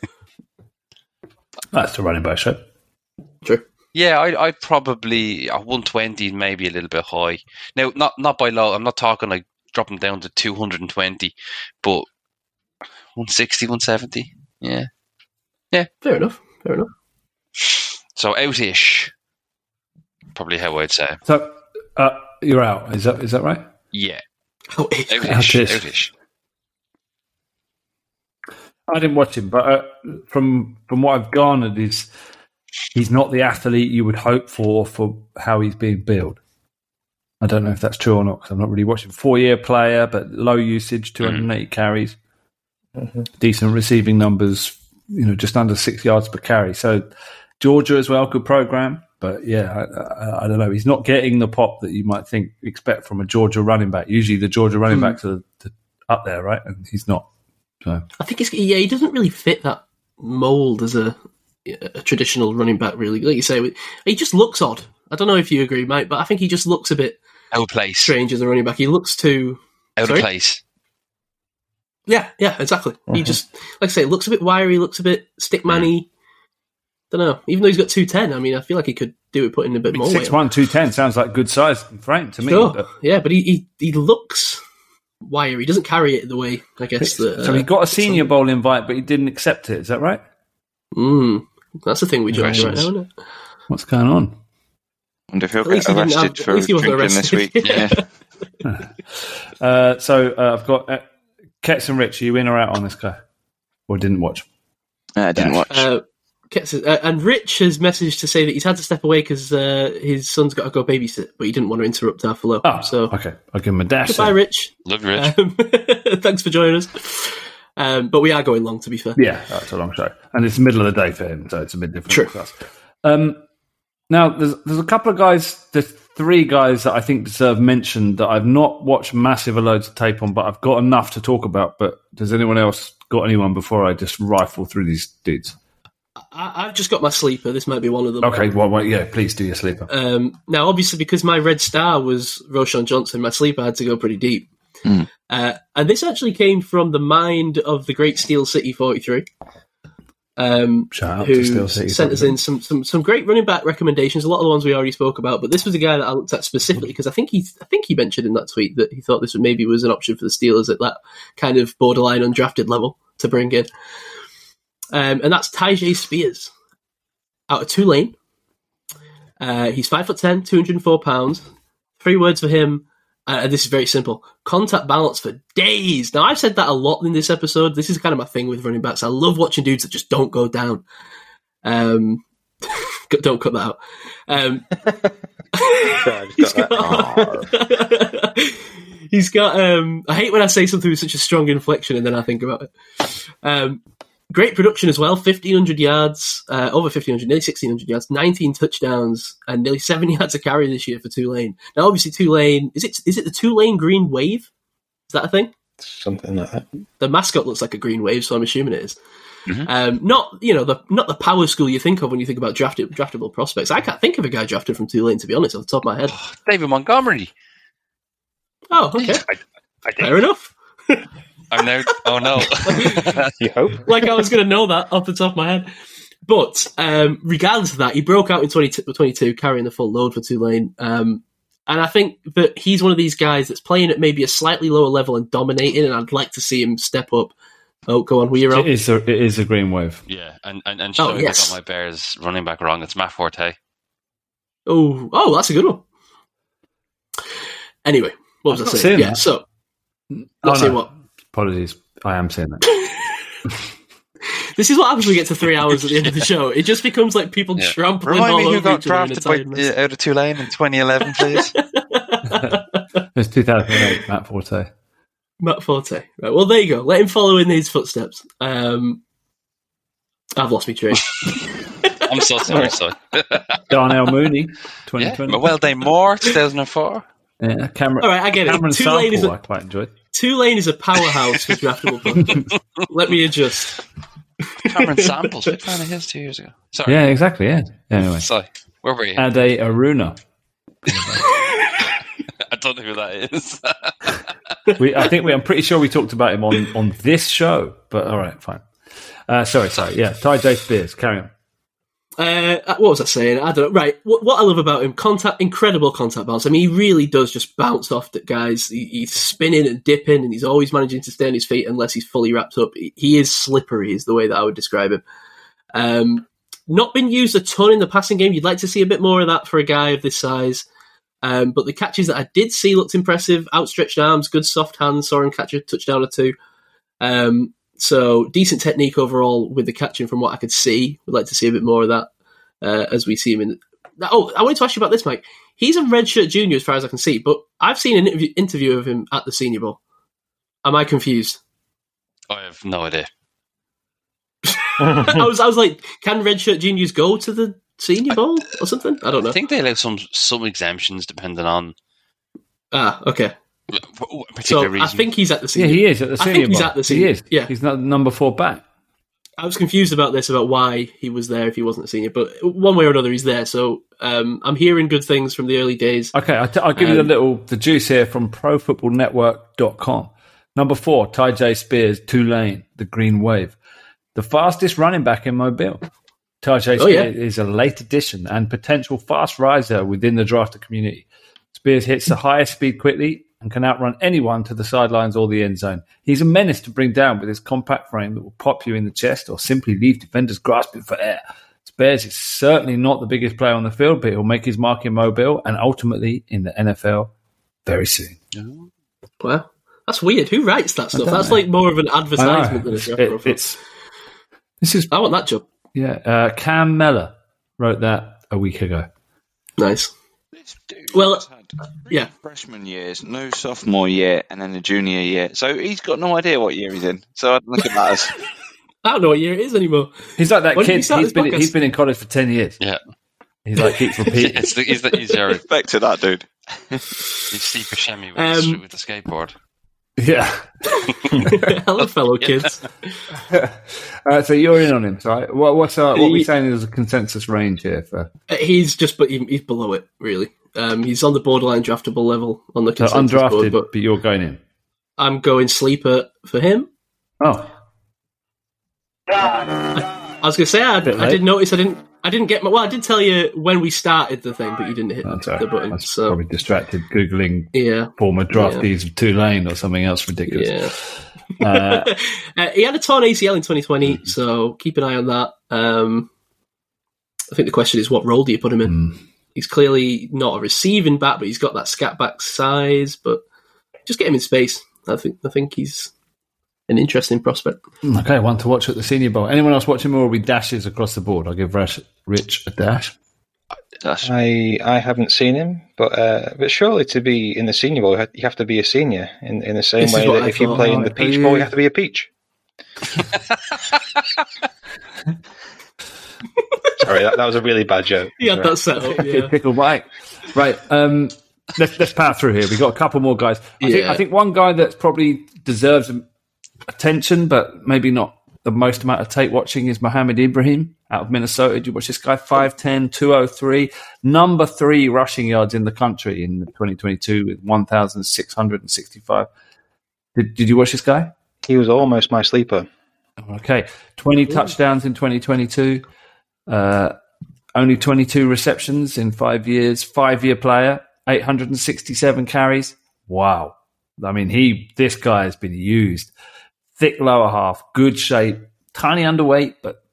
That's the running back show. True. Yeah, I probably 120, maybe a little bit high. Now, not by low. I'm not talking like drop him down to 220, but 160, 170, yeah, fair enough. So out-ish, probably how I'd say. So you're out. Is that right? Yeah, out-ish. I didn't watch him, but from what I've garnered, is he's not the athlete you would hope for how he's being billed. I don't know if that's true or not, because I'm not really watching. 4-year player, but low usage, 280 carries, decent receiving numbers, just under 6 yards per carry. So Georgia as well, good program. But yeah, I don't know. He's not getting the pop that you might expect from a Georgia running back. Usually the Georgia running backs are up there, right? And he's not. So I think he doesn't really fit that mold as a traditional running back, really. Like you say, he just looks odd. I don't know if you agree, mate, but I think he just looks a bit out of place. Strange as a running back. He looks too... Out of place. Yeah, exactly. Mm-hmm. He just, like I say, looks a bit wiry, looks a bit stick-man-y. Don't know. Even though he's got 210, I mean, I feel like he could do it, putting in a bit more 6'1", weight. 6'1", 210 sounds like good size and frame to me. Sure. But he looks wiry. He doesn't carry it the way, I guess. So he got a Senior Bowl invite, but he didn't accept it. Is that right? That's the thing we do right now, isn't it? What's going on? And if he'll get arrested for drinking this week. Yeah. I've got Ketz and Rich. Are you in or out on this guy? Or didn't watch? I didn't watch. Ketz, and Rich has messaged to say that he's had to step away because his son's got to go babysit, but he didn't want to interrupt our flow. Oh, so, okay. I'll give him a dash. Goodbye, then. Rich. Love you, Rich. Thanks for joining us. But we are going long, to be fair. Yeah, that's a long show. And it's the middle of the day for him, so it's a bit different. True. For us. Now, there's a couple of guys, there's three guys that I think deserve mention that I've not watched massive loads of tape on, but I've got enough to talk about. But does anyone else got anyone before I just rifle through these dudes? I've just got my sleeper. This might be one of them. Okay, well, yeah, please do your sleeper. Now, obviously, because my red star was Roshon Johnson, my sleeper had to go pretty deep. And this actually came from the mind of the great Steel City 43. Shout out who to Steel City, sent us in some great running back recommendations, a lot of the ones we already spoke about, but this was a guy that I looked at specifically because I think he mentioned in that tweet that he thought this would maybe was an option for the Steelers at that kind of borderline undrafted level to bring in. And that's Tyjae Spears out of Tulane. He's 5'10", 204 pounds. 3 words for him. And this is very simple. Contact balance for days. Now, I've said that a lot in this episode. This is kind of my thing with running backs. I love watching dudes that just don't go down. Don't cut that out. He's got... I hate when I say something with such a strong inflection and then I think about it. Great production as well. 1,500 yards, over 1,500, nearly 1,600 yards, 19 touchdowns, and nearly 7 yards a carry this year for Tulane. Now, obviously, Tulane, is it the Tulane Green Wave? Is that a thing? Something like that. The mascot looks like a green wave, so I'm assuming it is. Not the power school you think of when you think about draftable prospects. I can't think of a guy drafted from Tulane, to be honest, off the top of my head. David Montgomery. Oh, okay. Fair enough. I know. Oh, no. You hope? Like I was going to know that off the top of my head. But regardless of that, he broke out in 2022 carrying the full load for Tulane. And I think that he's one of these guys that's playing at maybe a slightly lower level and dominating, and I'd like to see him step up. Oh, go on, We're up. It is a green wave. Yeah, and showing I got my Bears running back wrong. It's Matt Forte. Oh, that's a good one. Anyway, what was I saying? Yeah, that. So not saying what? Apologies, I am saying that. This is what happens when we get to 3 hours at the end of the show. It just becomes like people trampling all over each other. Remind me who got drafted out of Tulane in 2011, please. It was 2008, Matt Forte. Matt Forte. Right, well, there you go. Let him follow in his footsteps. I've lost my train. I'm so sorry. Darnell Mooney, 2020. Yeah, well, Dane Moore, 2004. Yeah, Cameron. All right, I get it. Cameron Sample, I quite enjoyed. Tulane is a powerhouse for draftable players. Let me adjust. Cameron Sample, big fan of his 2 years ago. Sorry. Yeah, exactly. Yeah. Anyway, sorry. Where were you? Ade Aruna. I don't know who that is. I'm pretty sure we talked about him on this show, but all right, fine. Sorry. Yeah, Tyjae Spears. Carry on. What was I saying? I don't know. Right. What I love about him, incredible contact balance. I mean, he really does just bounce off the guys. He's spinning and dipping, and he's always managing to stay on his feet unless he's fully wrapped up. He is slippery is the way that I would describe him. Not been used a ton in the passing game. You'd like to see a bit more of that for a guy of this size. But the catches that I did see looked impressive. Outstretched arms, good soft hands, saw him catch a touchdown or two. So decent technique overall with the catching from what I could see. We'd like to see a bit more of that as we see him in. Oh, I wanted to ask you about this, Mike. He's a redshirt junior as far as I can see, but I've seen an interview of him at the Senior Bowl. Am I confused? I have no idea. I was like, can redshirt juniors go to the Senior Bowl or something? I don't know. I think they allow some exemptions depending on. Ah, okay. So reason. I think he's at the Senior Bowl. Yeah, he is at the Senior Bowl. He's not number 4 back. I was confused about this, about why he was there if he wasn't a senior, but one way or another he's there. So I'm hearing good things from the early days. Okay, I'll give you the juice here from ProFootballNetwork.com. Number 4, Tyjae Spears, Tulane, the green wave. The fastest running back in Mobile. Tyjae Spears is a late addition and potential fast riser within the drafter community. Spears hits the highest speed quickly and can outrun anyone to the sidelines or the end zone. He's a menace to bring down with his compact frame that will pop you in the chest or simply leave defenders grasping for air. Spears is certainly not the biggest player on the field, but he'll make his mark in Mobile and ultimately in the NFL very soon. Well, that's weird. Who writes that stuff? That's like more of an advertisement than a job. I want that job. Yeah, Cam Meller wrote that a week ago. Nice. Well, freshman years, no sophomore year, and then a junior year. So he's got no idea what year he's in. So I'd look at that as I don't know what year it is anymore. He's like that kid. He's been in college for 10 years. Yeah, he's like keeps repeating. He's your respect to that dude. He's Steve Buscemi with the skateboard. Yeah, hello, fellow kids. So you're in on him, right? What we're saying is a consensus range here for. He's below it, really. He's on the borderline draftable level on the consensus undrafted, board, but you're going in. I'm going sleeper for him. Oh, I was going to say I didn't notice. I didn't get my. Well, I did tell you when we started the thing, but you didn't hit the button. I was probably distracted googling former draftees of Tulane or something else ridiculous. Yeah. He had a torn ACL in 2020, so keep an eye on that. I think the question is, what role do you put him in? He's clearly not a receiving back, but he's got that scat back size. But just get him in space. I think he's an interesting prospect. Okay, one to watch at the Senior Bowl. Anyone else watching more will be dashes across the board. I'll give Rich a dash. I haven't seen him, but surely to be in the Senior Bowl, you have to be a senior in the same way that if you play in the Peach Bowl, you have to be a peach. Sorry, that was a really bad joke. Yeah, that's set up. Yeah. Pickle Mike. Right, let's power through here. We've got a couple more guys. I think one guy that probably deserves attention, but maybe not the most amount of tape watching, is Mohammed Ibrahim out of Minnesota. Did you watch this guy? 5'10", 203, number 3 rushing yards in the country in 2022 with 1,665. Did you watch this guy? He was almost my sleeper. Okay. 20 touchdowns in 2022. Only 22 receptions in 5 years. Five-year player. 867 carries. Wow. I mean, this guy has been used. Thick lower half. Good shape. Tiny underweight, but,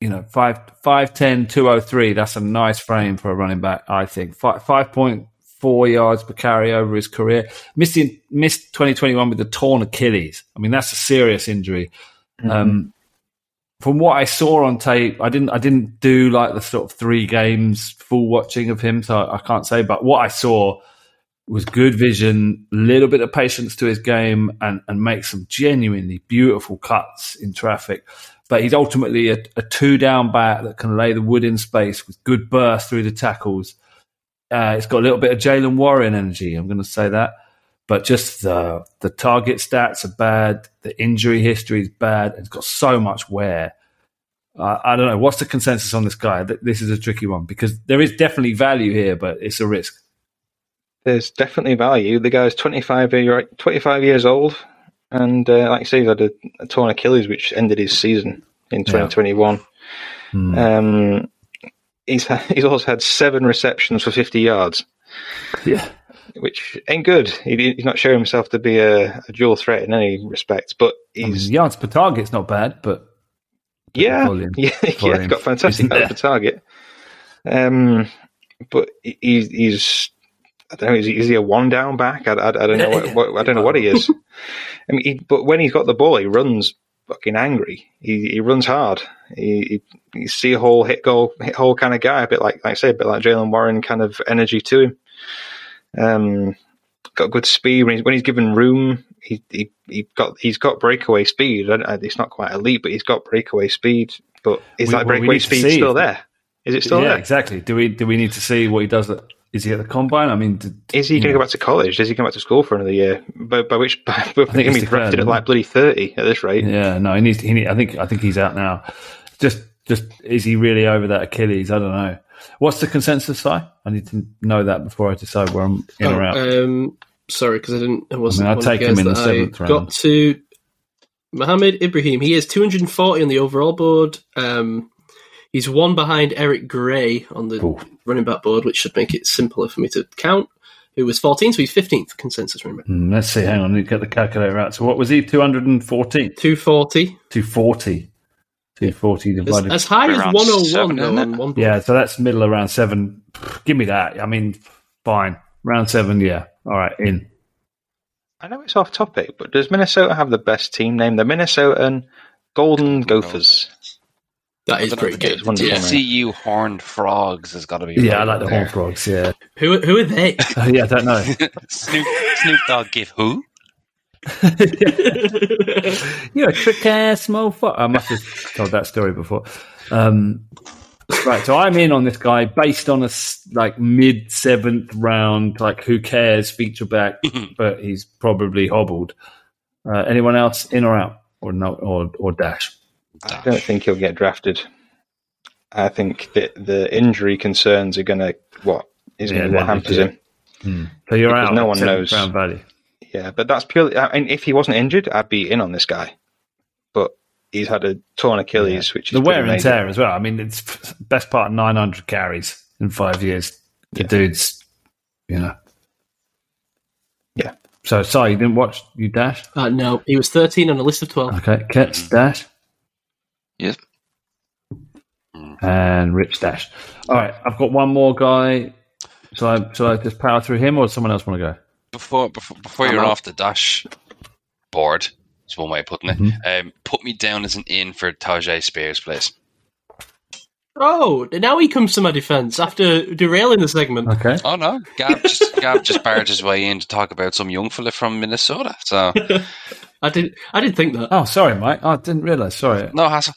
you know, 5'10", 203. That's a nice frame for a running back, I think. 5.4 yards per carry over his career. Missed 2021 with a torn Achilles. I mean, that's a serious injury. Mm-hmm. From what I saw on tape, I didn't do like the sort of 3 games full watching of him, so I can't say. But what I saw was good vision, little bit of patience to his game, and make some genuinely beautiful cuts in traffic. But he's ultimately a 2-down back that can lay the wood in space with good burst through the tackles. It's got a little bit of Jalen Warren energy, I'm going to say that. But just the target stats are bad, the injury history is bad, and it's got so much wear. I don't know. What's the consensus on this guy? This is a tricky one because there is definitely value here, but it's a risk. There's definitely value. The guy's 25 years old, and like I say, he's had a torn Achilles, which ended his season in 2021. Yeah. Mm. He's also had 7 receptions for 50 yards. Yeah. Which ain't good. He's not showing himself to be a dual threat in any respects, but yards per target's not bad, but he's got fantastic yards per target. But he's I don't know. Is he a 1-down back? I don't know. I don't know what he is. I mean, but when he's got the ball, he runs fucking angry. He runs hard. He's see-hole, hit goal kind of guy. A bit like I say, a bit like Jalen Warren kind of energy to him. Got good speed when he's given room. He's got breakaway speed. It's not quite elite, but he's got breakaway speed. But is that breakaway speed still there? Is it still there? Yeah, exactly. Do we need to see what he does? Is he at the combine? I mean, is he going to go back to college? Does he come back to school for another year? By which he's going to be drafted at like bloody 30 at this rate. Yeah, no, he needs. I think he's out now. Just is he really over that Achilles? I don't know. What's the consensus, Si? I need to know that before I decide where I'm in or out. Sorry, because I didn't. I wasn't. I'll take him in the 7th round. Got to Mohammed Ibrahim. He is 240 on the overall board. He's one behind Eric Gray on the running back board, which should make it simpler for me to count. Who was 14, so he's 15th consensus running back. Let's see. Hang on, need to get the calculator out. So what was he? 214. 240. 240 divided as high as 101 though. Yeah, so that's middle of round 7. Give me that. I mean, fine. Round 7, yeah. All right, in. I know it's off topic, but does Minnesota have the best team name? The Minnesota Golden Gophers. That is pretty good. TCU Horned Frogs has got to be. Yeah, I like the Horned Frogs. Yeah. Who are they? Yeah, I don't know. Snoop Dogg give who? You're a trick ass motherfucker. I must have told that story before. Right, so I'm in on this guy based on a like mid 7th round, like who cares feature back, but he's probably hobbled. Anyone else in or out or no or dash? I don't think he'll get drafted. I think that the injury concerns are going to what hampers him. Mm. So you're because out. No one knows. Round value. Yeah, but that's purely. I mean, if he wasn't injured, I'd be in on this guy. But he's had a torn Achilles, which is the wear and tear as well. I mean, it's best part of 900 carries in 5 years. The dude's, you know, yeah. So sorry, you didn't watch you dash. No, he was 13 on a list of 12. Okay, Kets dash. Yes. And Rip's dash. All right, I've got one more guy. Shall I just power through him, or does someone else want to go? Before you're off the dash board, is one way of putting it. Mm-hmm. Put me down as an in for Tyjae Spears, please. Oh, now he comes to my defence after derailing the segment. Okay. Oh no, Gav just barred his way in to talk about some young fella from Minnesota. So I didn't think that. Oh, sorry, Mike. I didn't realise. Sorry. No hassle.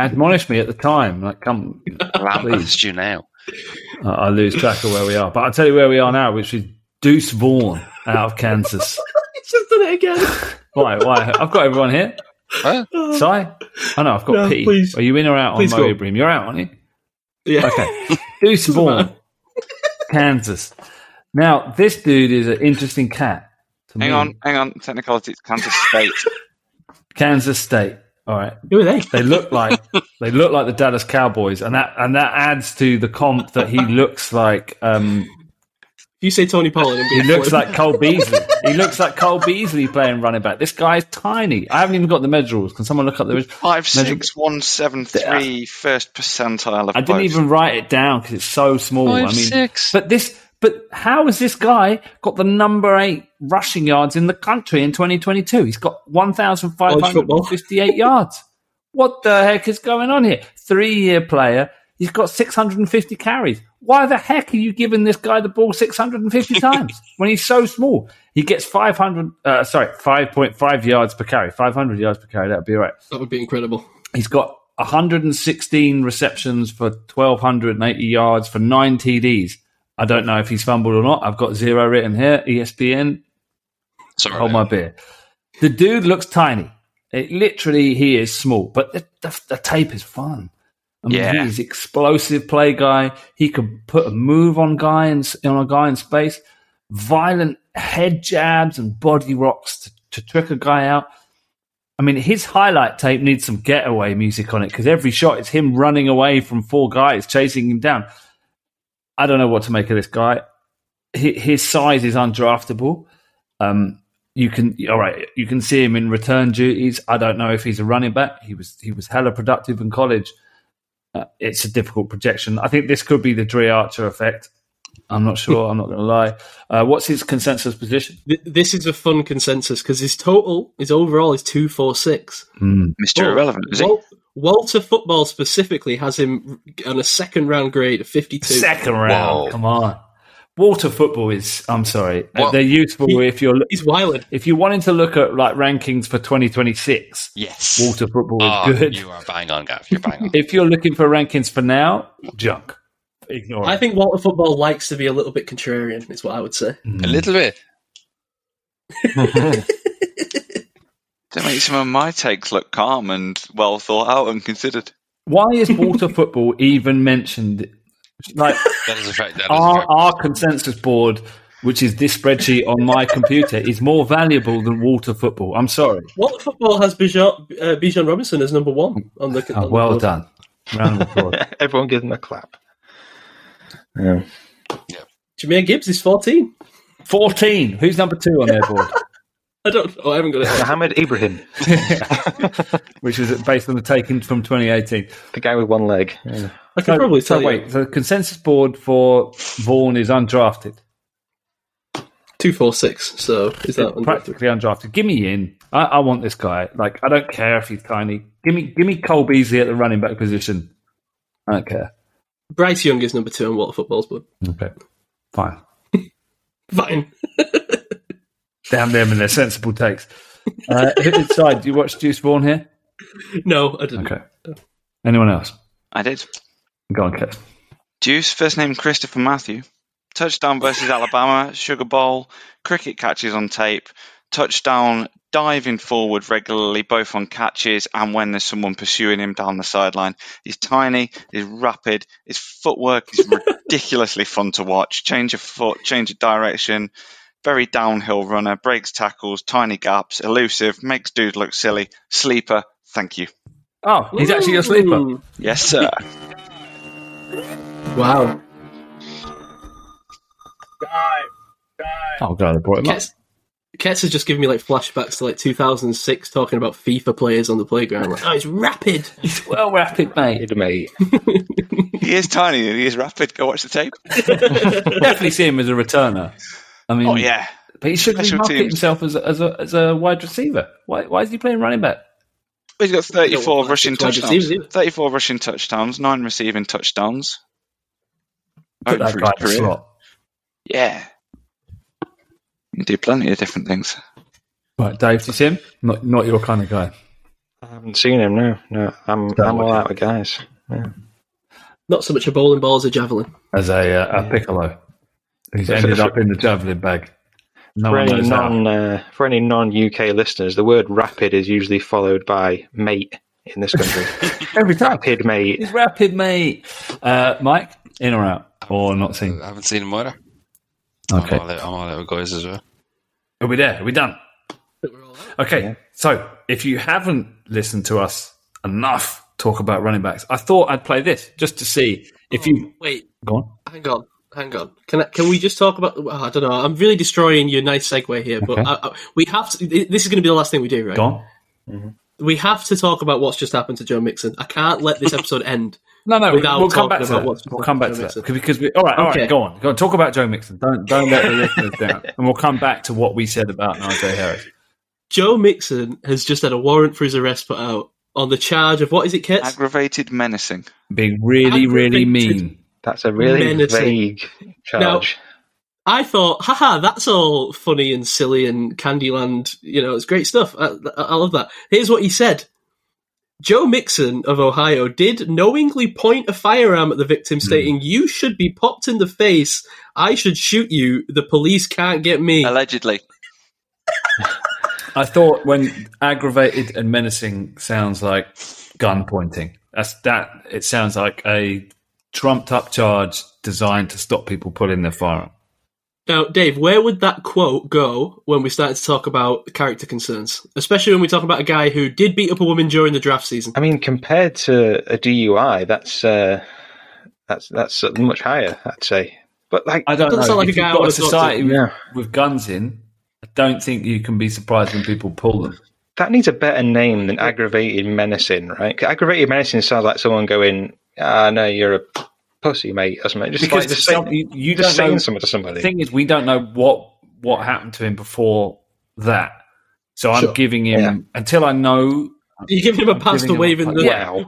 Admonished me at the time. Like, come, please. You now. I lose track of where we are, but I'll tell you where we are now, which is. Deuce Vaughn out of Kansas. He's just done it again. Why? I've got everyone here. Huh? Si? Oh, no, I've got P. Please. Are you in or out on Mo Ibrahim? You're out, aren't you? Yeah. Okay. Deuce Vaughn, Kansas. Now, this dude is an interesting cat. Hang on. Technicality, it's Kansas State. Kansas State. All right. Who are they? They look like the Dallas Cowboys, and that adds to the comp that he looks like. You say Tony Pollard. He looks like Cole Beasley. He looks like Cole Beasley playing running back. This guy is tiny. I haven't even got the measurables. Can someone look up the measurables? 5'6", 173, first percentile. I didn't even write it down because it's so small. 5'6". But how has this guy got the number 8 rushing yards in the country in 2022? He's got 1,558 yards. What the heck is going on here? 3-year player. He's got 650 carries. Why the heck are you giving this guy the ball 650 times when he's so small? He gets 5.5 yards per carry. 500 yards per carry, that would be all right. That would be incredible. He's got 116 receptions for 1,280 yards for 9 TDs. I don't know if he's fumbled or not. I've got 0 written here. ESPN. Sorry. Hold my beer. The dude looks tiny. He is small, but the tape is fun. He's explosive play guy. He could put a move on a guy in space. Violent head jabs and body rocks to trick a guy out. I mean, his highlight tape needs some getaway music on it because every shot it's him running away from 4 guys chasing him down. I don't know what to make of this guy. His size is undraftable. You can see him in return duties. I don't know if he's a running back. He was hella productive in college. It's a difficult projection. I think this could be the Dre Archer effect. I'm not sure. I'm not going to lie. What's his consensus position? This is a fun consensus because his overall is 246. Mr. Irrelevant, is it? Walter Football specifically has him on a second-round grade of 52. Second round? Whoa. Come on. Walter Football is, I'm sorry, they're useful if you're... He's wild. If you're wanting to look at like rankings for 2026, yes. Walter Football is good. You are bang on, Gav. You're bang on. If you're looking for rankings for now, junk. Ignore it. I think Walter Football likes to be a little bit contrarian, is what I would say. A little bit. That makes some of my takes look calm and well thought out and considered. Why is Walter Football even mentioned? Like that is a fact. Our consensus board, which is this spreadsheet on my computer, is more valuable than Walter Football. I'm sorry. Walter Football has Bijan Robinson as number 1 on the. On well the done. Round of applause. Everyone give him a clap. Yeah. Jahmyr Gibbs is 14. 14. Who's number 2 on their board? I don't know. I haven't got it. Mohammed Ibrahim. Which is based on the taking from 2018. The guy with 1 leg. Yeah. I can probably tell you. Wait, so the consensus board for Vaughan is undrafted. 246. So is that undrafted? Practically undrafted? Give me in. I want this guy. Like I don't care if he's tiny. Give me Cole Beasley at the running back position. I don't care. Bryce Young is number 2 on Walter Football's board. Okay. Fine. Fine. Damn them and their sensible takes. Hit side. Do you watch Deuce Vaughn here? No, I didn't. Okay. Anyone else? I did. Go on, Kev. Deuce, first name Christopher Matthew. Touchdown versus Alabama, Sugar Bowl, cricket catches on tape, touchdown, diving forward regularly, both on catches and when there's someone pursuing him down the sideline. He's tiny, he's rapid, his footwork is ridiculously fun to watch. Change of foot, change of direction. Very downhill runner, breaks tackles, tiny gaps, elusive, makes dude look silly. Sleeper, thank you. Oh, he's actually a sleeper. Yes, sir. Wow. Dive. Oh, God, I brought him up. Ketz has just given me like flashbacks to like 2006 talking about FIFA players on the playground. Like, oh, he's rapid. He's well rapid, mate. He is tiny and he is rapid. Go watch the tape. Definitely see him as a returner. I mean, oh yeah, but he should market himself as a wide receiver. Why is he playing running back? He's got 34 rushing touchdowns, 9 receiving touchdowns. Put that guy in the slot. Yeah, you can do plenty of different things. Right, Dave, do you see him? Not your kind of guy. I haven't seen him. No. I'm all out with guys. Yeah. Not so much a bowling ball as a javelin. As a piccolo. He's ended up in the javelin bag. For any non-UK listeners, the word rapid is usually followed by mate in this country. Every time. Rapid mate. He's rapid mate. Mike, in or out? Or not seen? I haven't seen him either. Okay. I'm all out with guys as well. Are we there? Are we done? Okay, yeah. So if you haven't listened to us enough talk about running backs, I thought I'd play this just to see if you... Wait, go on. Hang on. Can we just talk about... Oh, I don't know. I'm really destroying your nice segue here, but okay. We have to... This is going to be the last thing we do, right? Go on. Mm-hmm. We have to talk about what's just happened to Joe Mixon. I can't let this episode end. No, we'll come back to that. We'll come back to that because all right, go on, talk about Joe Mixon. Don't let the listeners down, and we'll come back to what we said about Najee Harris. Joe Mixon has just had a warrant for his arrest put out on the charge of what is it, Kit? Aggravated menacing. Being really, really mean. That's a really menacing vague charge. Now, I thought, haha, that's all funny and silly and Candyland. You know, it's great stuff. I love that. Here's what he said. Joe Mixon of Ohio did knowingly point a firearm at the victim, stating, "You should be popped in the face. I should shoot you. The police can't get me." Allegedly. I thought when aggravated and menacing sounds like gun pointing. It sounds like a trumped-up charge designed to stop people pulling their firearm. Now, Dave, where would that quote go when we started to talk about character concerns, especially when we talk about a guy who did beat up a woman during the draft season? I mean, compared to a DUI, that's much higher, I'd say. But like, I don't know. Sound like if a guy you've got a society with guns in, I don't think you can be surprised when people pull them. That needs a better name than aggravated menacing, right? Aggravated menacing sounds like someone going, "No, you're a pussy, mate," or something. Just because like you don't know something to somebody. The thing is, we don't know what happened to him before that. So I'm giving him until I know. You give him a pass to waving the gun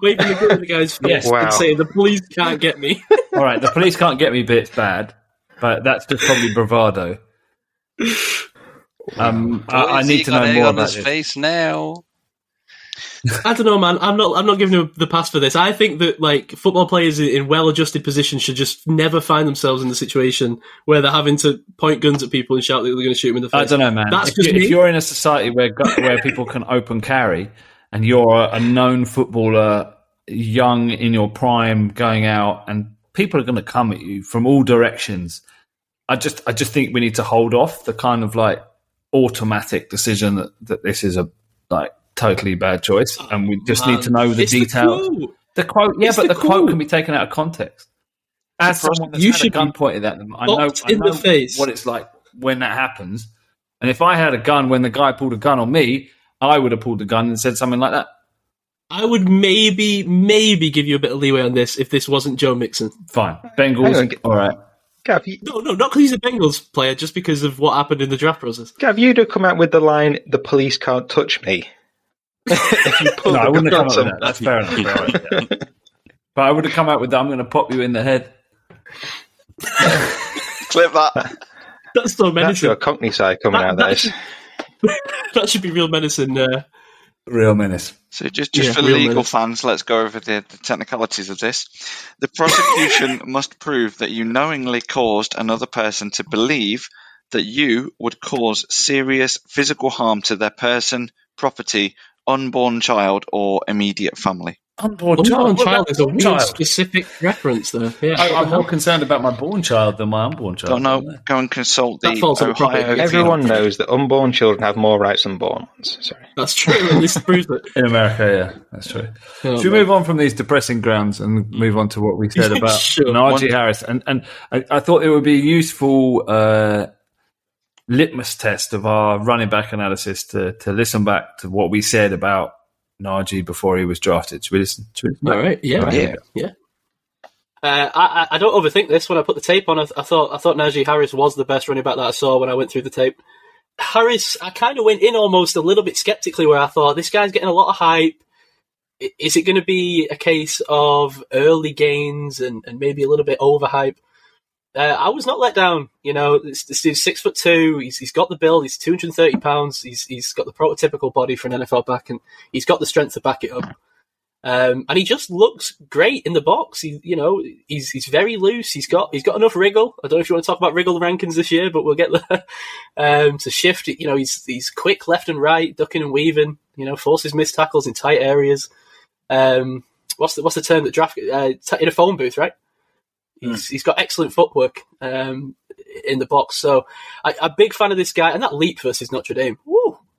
in the guy's face and saying, "The police can't get me." All right, the police can't get me, but it's bad. But that's just probably bravado. I need to know more about his face now. I don't know, man. I'm not giving him the pass for this. I think that like football players in well-adjusted positions should just never find themselves in the situation where they're having to point guns at people and shout that they're going to shoot them in the face. I don't know, man. That's if you're in a society where people can open carry and you're a known footballer, young in your prime, going out, and people are going to come at you from all directions. I just think we need to hold off the kind of like automatic decision that this is a like. Totally bad choice, and we just need to know the details. The quote, but the quote can be taken out of context. As someone that's had a gun pointed at them, I know what it's like when that happens. And if I had a gun when the guy pulled a gun on me, I would have pulled the gun and said something like that. I would maybe give you a bit of leeway on this if this wasn't Joe Mixon. Fine, Bengals. All right. Gav, no, not because he's a Bengals player, just because of what happened in the draft process. Gav, you'd have come out with the line, "The police can't touch me." No, I wouldn't have come out with that. That's fair enough. Yeah. But I would have come out with that. I'm going to pop you in the head. Clip that. That's so menacing. That's your Cockney side coming out of this. That should be real medicine. Real menace. So just for legal fans, let's go over the technicalities of this. The prosecution must prove that you knowingly caused another person to believe that you would cause serious physical harm to their person, property, unborn child, or immediate family. Unborn child is a weird specific reference there. Yeah. I'm more concerned about my born child than my unborn child. Go and consult the Ohio. Everyone knows that unborn children have more rights than born ones. Sorry. That's true. At least proves it. In America, yeah, that's true. Oh, should we move on from these depressing grounds and move on to what we said about Najee Harris? And I thought it would be a useful litmus test of our running back analysis to listen back to what we said about Najee before he was drafted. Should we listen to it? All right. Yeah. I don't overthink this. When I put the tape on, I thought Najee Harris was the best running back that I saw when I went through the tape. Harris, I kind of went in almost a little bit skeptically where I thought, this guy's getting a lot of hype. Is it going to be a case of early gains and maybe a little bit overhype? I was not let down. You know, this dude's 6'2". He's got the build. He's 230 pounds. He's got the prototypical body for an NFL back, and he's got the strength to back it up. And he just looks great in the box. He's very loose. He's got enough wriggle. I don't know if you want to talk about wriggle rankings this year, but we'll get there. To shift. He's quick left and right, ducking and weaving. Forces missed tackles in tight areas. What's the term that draft in a phone booth, right? He's got excellent footwork in the box. So I'm a big fan of this guy. And that leap versus Notre Dame,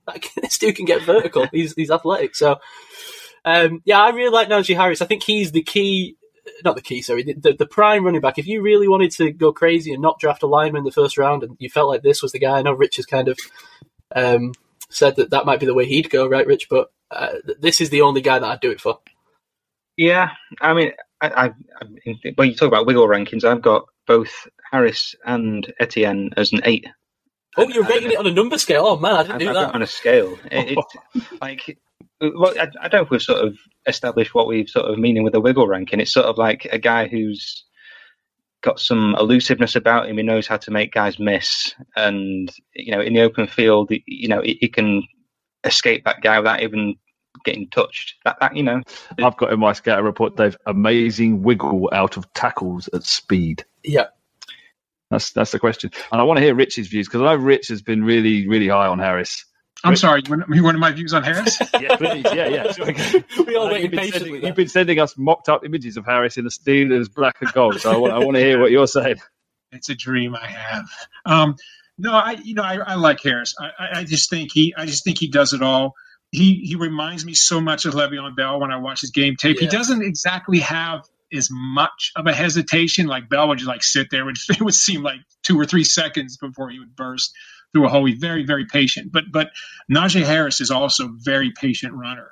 Like, this dude can get vertical. He's athletic. So, yeah, I really like Najee Harris. I think he's the key, not the key, sorry, the prime running back. If you really wanted to go crazy and not draft a lineman in the first round and you felt like this was the guy, I know Rich has kind of said that might be the way he'd go, right, Rich? But this is the only guy that I'd do it for. Yeah, I mean, when you talk about wiggle rankings, I've got both Harris and Etienne as an 8. Oh, you're rating it on a number scale? Oh, man, I didn't do that. Got on a scale. I don't know if we've sort of established what we've sort of meaning with a wiggle ranking. It's sort of like a guy who's got some elusiveness about him. He knows how to make guys miss. And, you know, in the open field, you know, he can escape that guy without even getting touched. That you know. I've got in my scouting report, Dave, amazing wiggle out of tackles at speed. Yeah. That's the question. And I want to hear Rich's views, because I know Rich has been really, really high on Harris. I'm sorry, you wanted my views on Harris? Yeah, please. Yeah. We all waited patiently. You've been sending us mocked up images of Harris in the Steelers black and gold, so I want to hear what you're saying. It's a dream I have. I like Harris. I just think he does it all. He reminds me so much of Le'Veon Bell when I watch his game tape. Yeah. He doesn't exactly have as much of a hesitation. Like Bell would just like sit there, and it would seem like 2 or 3 seconds before he would burst through a hole. He's very, very patient. But Najee Harris is also a very patient runner.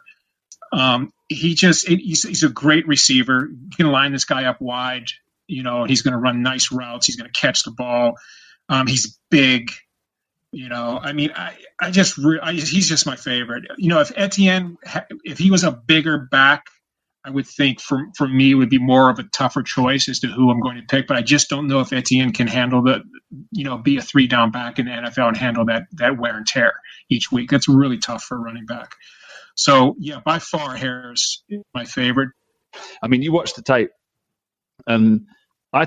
He's a great receiver. You can line this guy up wide, you know, and he's going to run nice routes. He's going to catch the ball. He's big. You know, I mean, he's just my favorite. You know, if Etienne, if he was a bigger back, I would think for me it would be more of a tougher choice as to who I'm going to pick, but I just don't know if Etienne can handle be a 3-down back in the NFL and handle that wear and tear each week. That's really tough for a running back. So, yeah, by far Harris is my favorite. I mean, you watched the tape, and a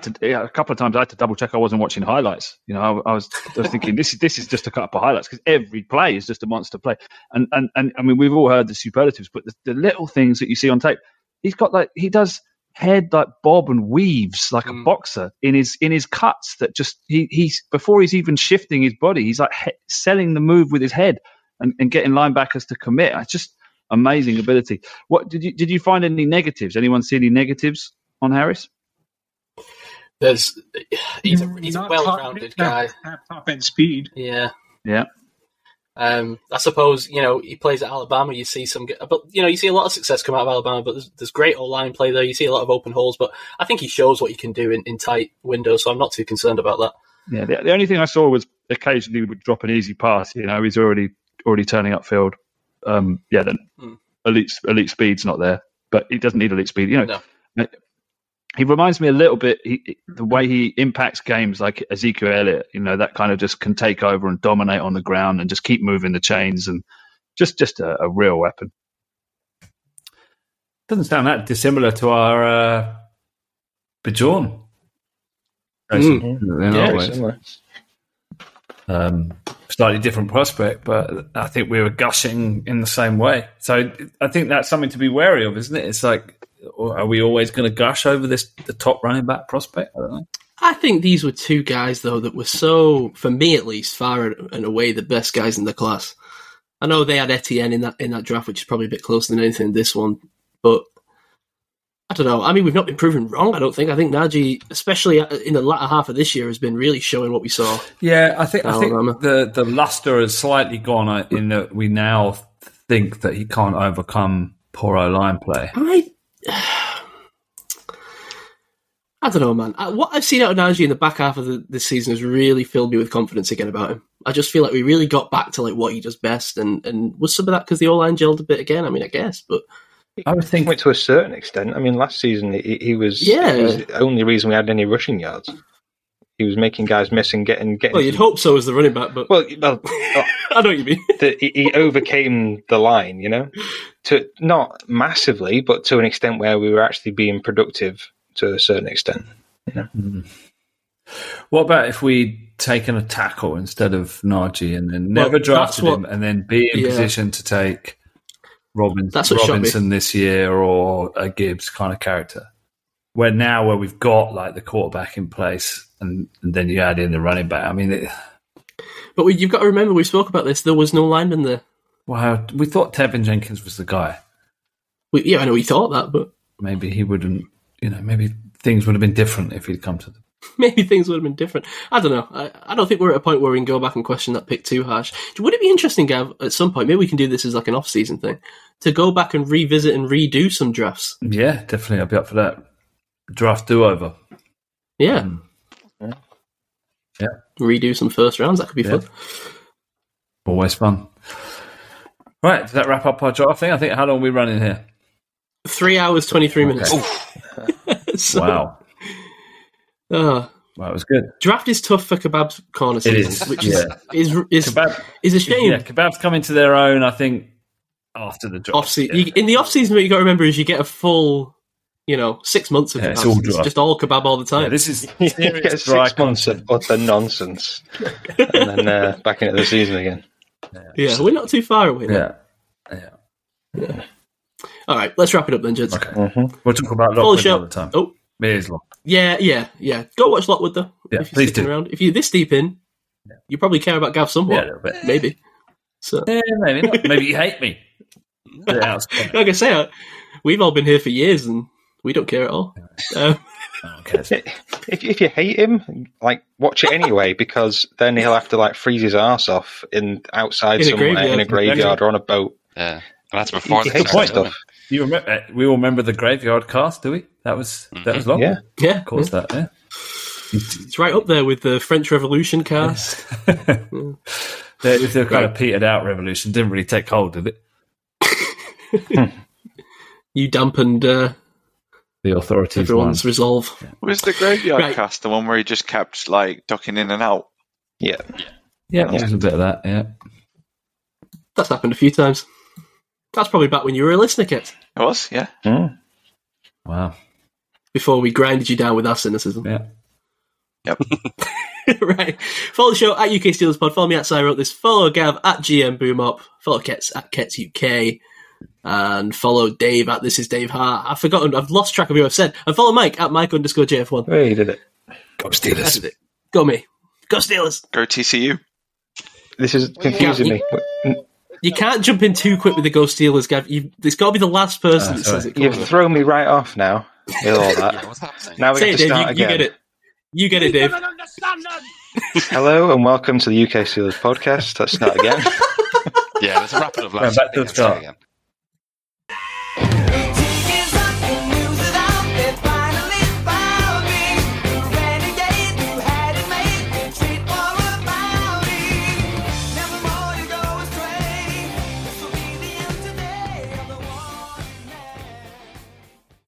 couple of times I had to double check I wasn't watching highlights. You know, I was thinking this is just a cut up of highlights, because every play is just a monster play. And I mean, we've all heard the superlatives, but the little things that you see on tape. He's got he does head like bob and weaves like a boxer in his cuts that just he's before he's even shifting his body, he's like selling the move with his head and getting linebackers to commit. It's just amazing ability. What did you find any negatives? Anyone see any negatives on Harris? He's a well-rounded guy. Top end speed. Yeah. I suppose, you know, he plays at Alabama. You see you see a lot of success come out of Alabama, but there's great O-line play there. You see a lot of open holes, but I think he shows what he can do in tight windows, so I'm not too concerned about that. Yeah, the only thing I saw was occasionally he would drop an easy pass. You know, he's already turning upfield. Elite speed's not there, but he doesn't need elite speed. You know, no. He reminds me a little bit the way he impacts games, like Ezekiel Elliott, you know, that kind of just can take over and dominate on the ground and just keep moving the chains, and just a real weapon. Doesn't sound that dissimilar to our Bijan. Similar. Slightly different prospect, but I think we were gushing in the same way. So I think that's something to be wary of, isn't it? It's like, are we always going to gush over the top running back prospect? I don't know. I think these were two guys, though, that were so, for me at least, far and away the best guys in the class. I know they had Etienne in that draft, which is probably a bit closer than anything in this one, but I don't know. I mean, we've not been proven wrong, I don't think. I think Najee, especially in the latter half of this year, has been really showing what we saw. Yeah, I think the luster has slightly gone in that we now think that he can't overcome poor O-line play. I don't know, man. What I've seen out of Najee in the back half of this season has really filled me with confidence again about him. I just feel like we really got back to like what he does best, and was some of that because the O-line gelled a bit again? I mean, I guess, but I would think to a certain extent. I mean, last season he was the only reason we had any rushing yards. He was making guys miss and getting. Well, you'd hope so as the running back, but I know what you mean. He overcame the line, you know, to not massively, but to an extent where we were actually being productive to a certain extent. You know, what about if we taken a tackle instead of Najee and then never drafted him, and then be in position to take Robinson this year or a Gibbs kind of character? Where we've got like the quarterback in place, and then you add in the running back. I mean, but you've got to remember, we spoke about this. There was no lineman there. Wow, we thought Tevin Jenkins was the guy. Yeah, I know we thought that, but maybe he wouldn't. You know, maybe things would have been different if he'd come to them. Maybe things would have been different. I don't know. I don't think we're at a point where we can go back and question that pick too harsh. Would it be interesting, Gav, at some point, maybe we can do this as like an off-season thing, to go back and revisit and redo some drafts? Yeah, definitely. I'd be up for that. Draft do-over. Yeah. Yeah. Redo some first rounds. That could be fun. Always fun. Right. Does that wrap up our draft thing? I think, how long are we running here? 3 hours, 23 minutes. Okay. Wow. Well, it was good. Draft is tough for kebabs corner seasons, which is a shame. Yeah, kebabs come into their own, I think, after the draft. In the off season, what you got to remember is you get a full, 6 months of kebabs. It's just all kebab all the time. Yeah, this is serious 6 months of utter nonsense, and then back into the season again. Yeah, we're not too far away. Yeah. All right, let's wrap it up then, gents. Okay. Mm-hmm. We'll talk about Lockwood all the time. Oh. Yeah. Go watch Lockwood, though. Yeah, if you're please do. Around. If you're this deep in, you probably care about Gav somewhat. Yeah, a little bit. Maybe. So. Yeah, maybe not. Maybe you hate me. Like I say, we've all been here for years and we don't care at all. If you hate him, watch it anyway, because then he'll have to freeze his arse off in a graveyard or on a boat. Yeah. And that's before the point stuff. We all remember the graveyard cast, do we? That was long. Yeah. Of course, that. Yeah, it's right up there with the French Revolution cast. They're kind of petered out. Revolution didn't really take hold, did it? You dampened the authorities. Everyone's resolve. Yeah. Was the graveyard cast the one where he just kept ducking in and out? Yeah, yeah, there's a bit of that. Yeah, that's happened a few times. That's probably back when you were a listener, Kit. It was, yeah. Mm. Wow. Before we grinded you down with our cynicism. Yeah. Yep. Right. Follow the show at UK Steelers Pod. Follow me at SciWroteThis. Follow Gav at GM Boomop. Follow Kets at Kets UK. And follow Dave at This Is Dave Hart. I've forgotten. I've lost track of who I've said. And follow Mike at Mike_JF1. Hey, you did it. Go Steelers. Did it. Go me. Go Steelers. Go TCU. This is confusing me. You can't jump in too quick with the Go Steelers, Gav. It's got to be the last person that says it. You've thrown me right off now. With all that. What's happening? Now we have to start again. You get it, Dave. Hello and welcome to the UK Steelers Podcast. Let's start again. Yeah, let's wrap it up. Back to the start again.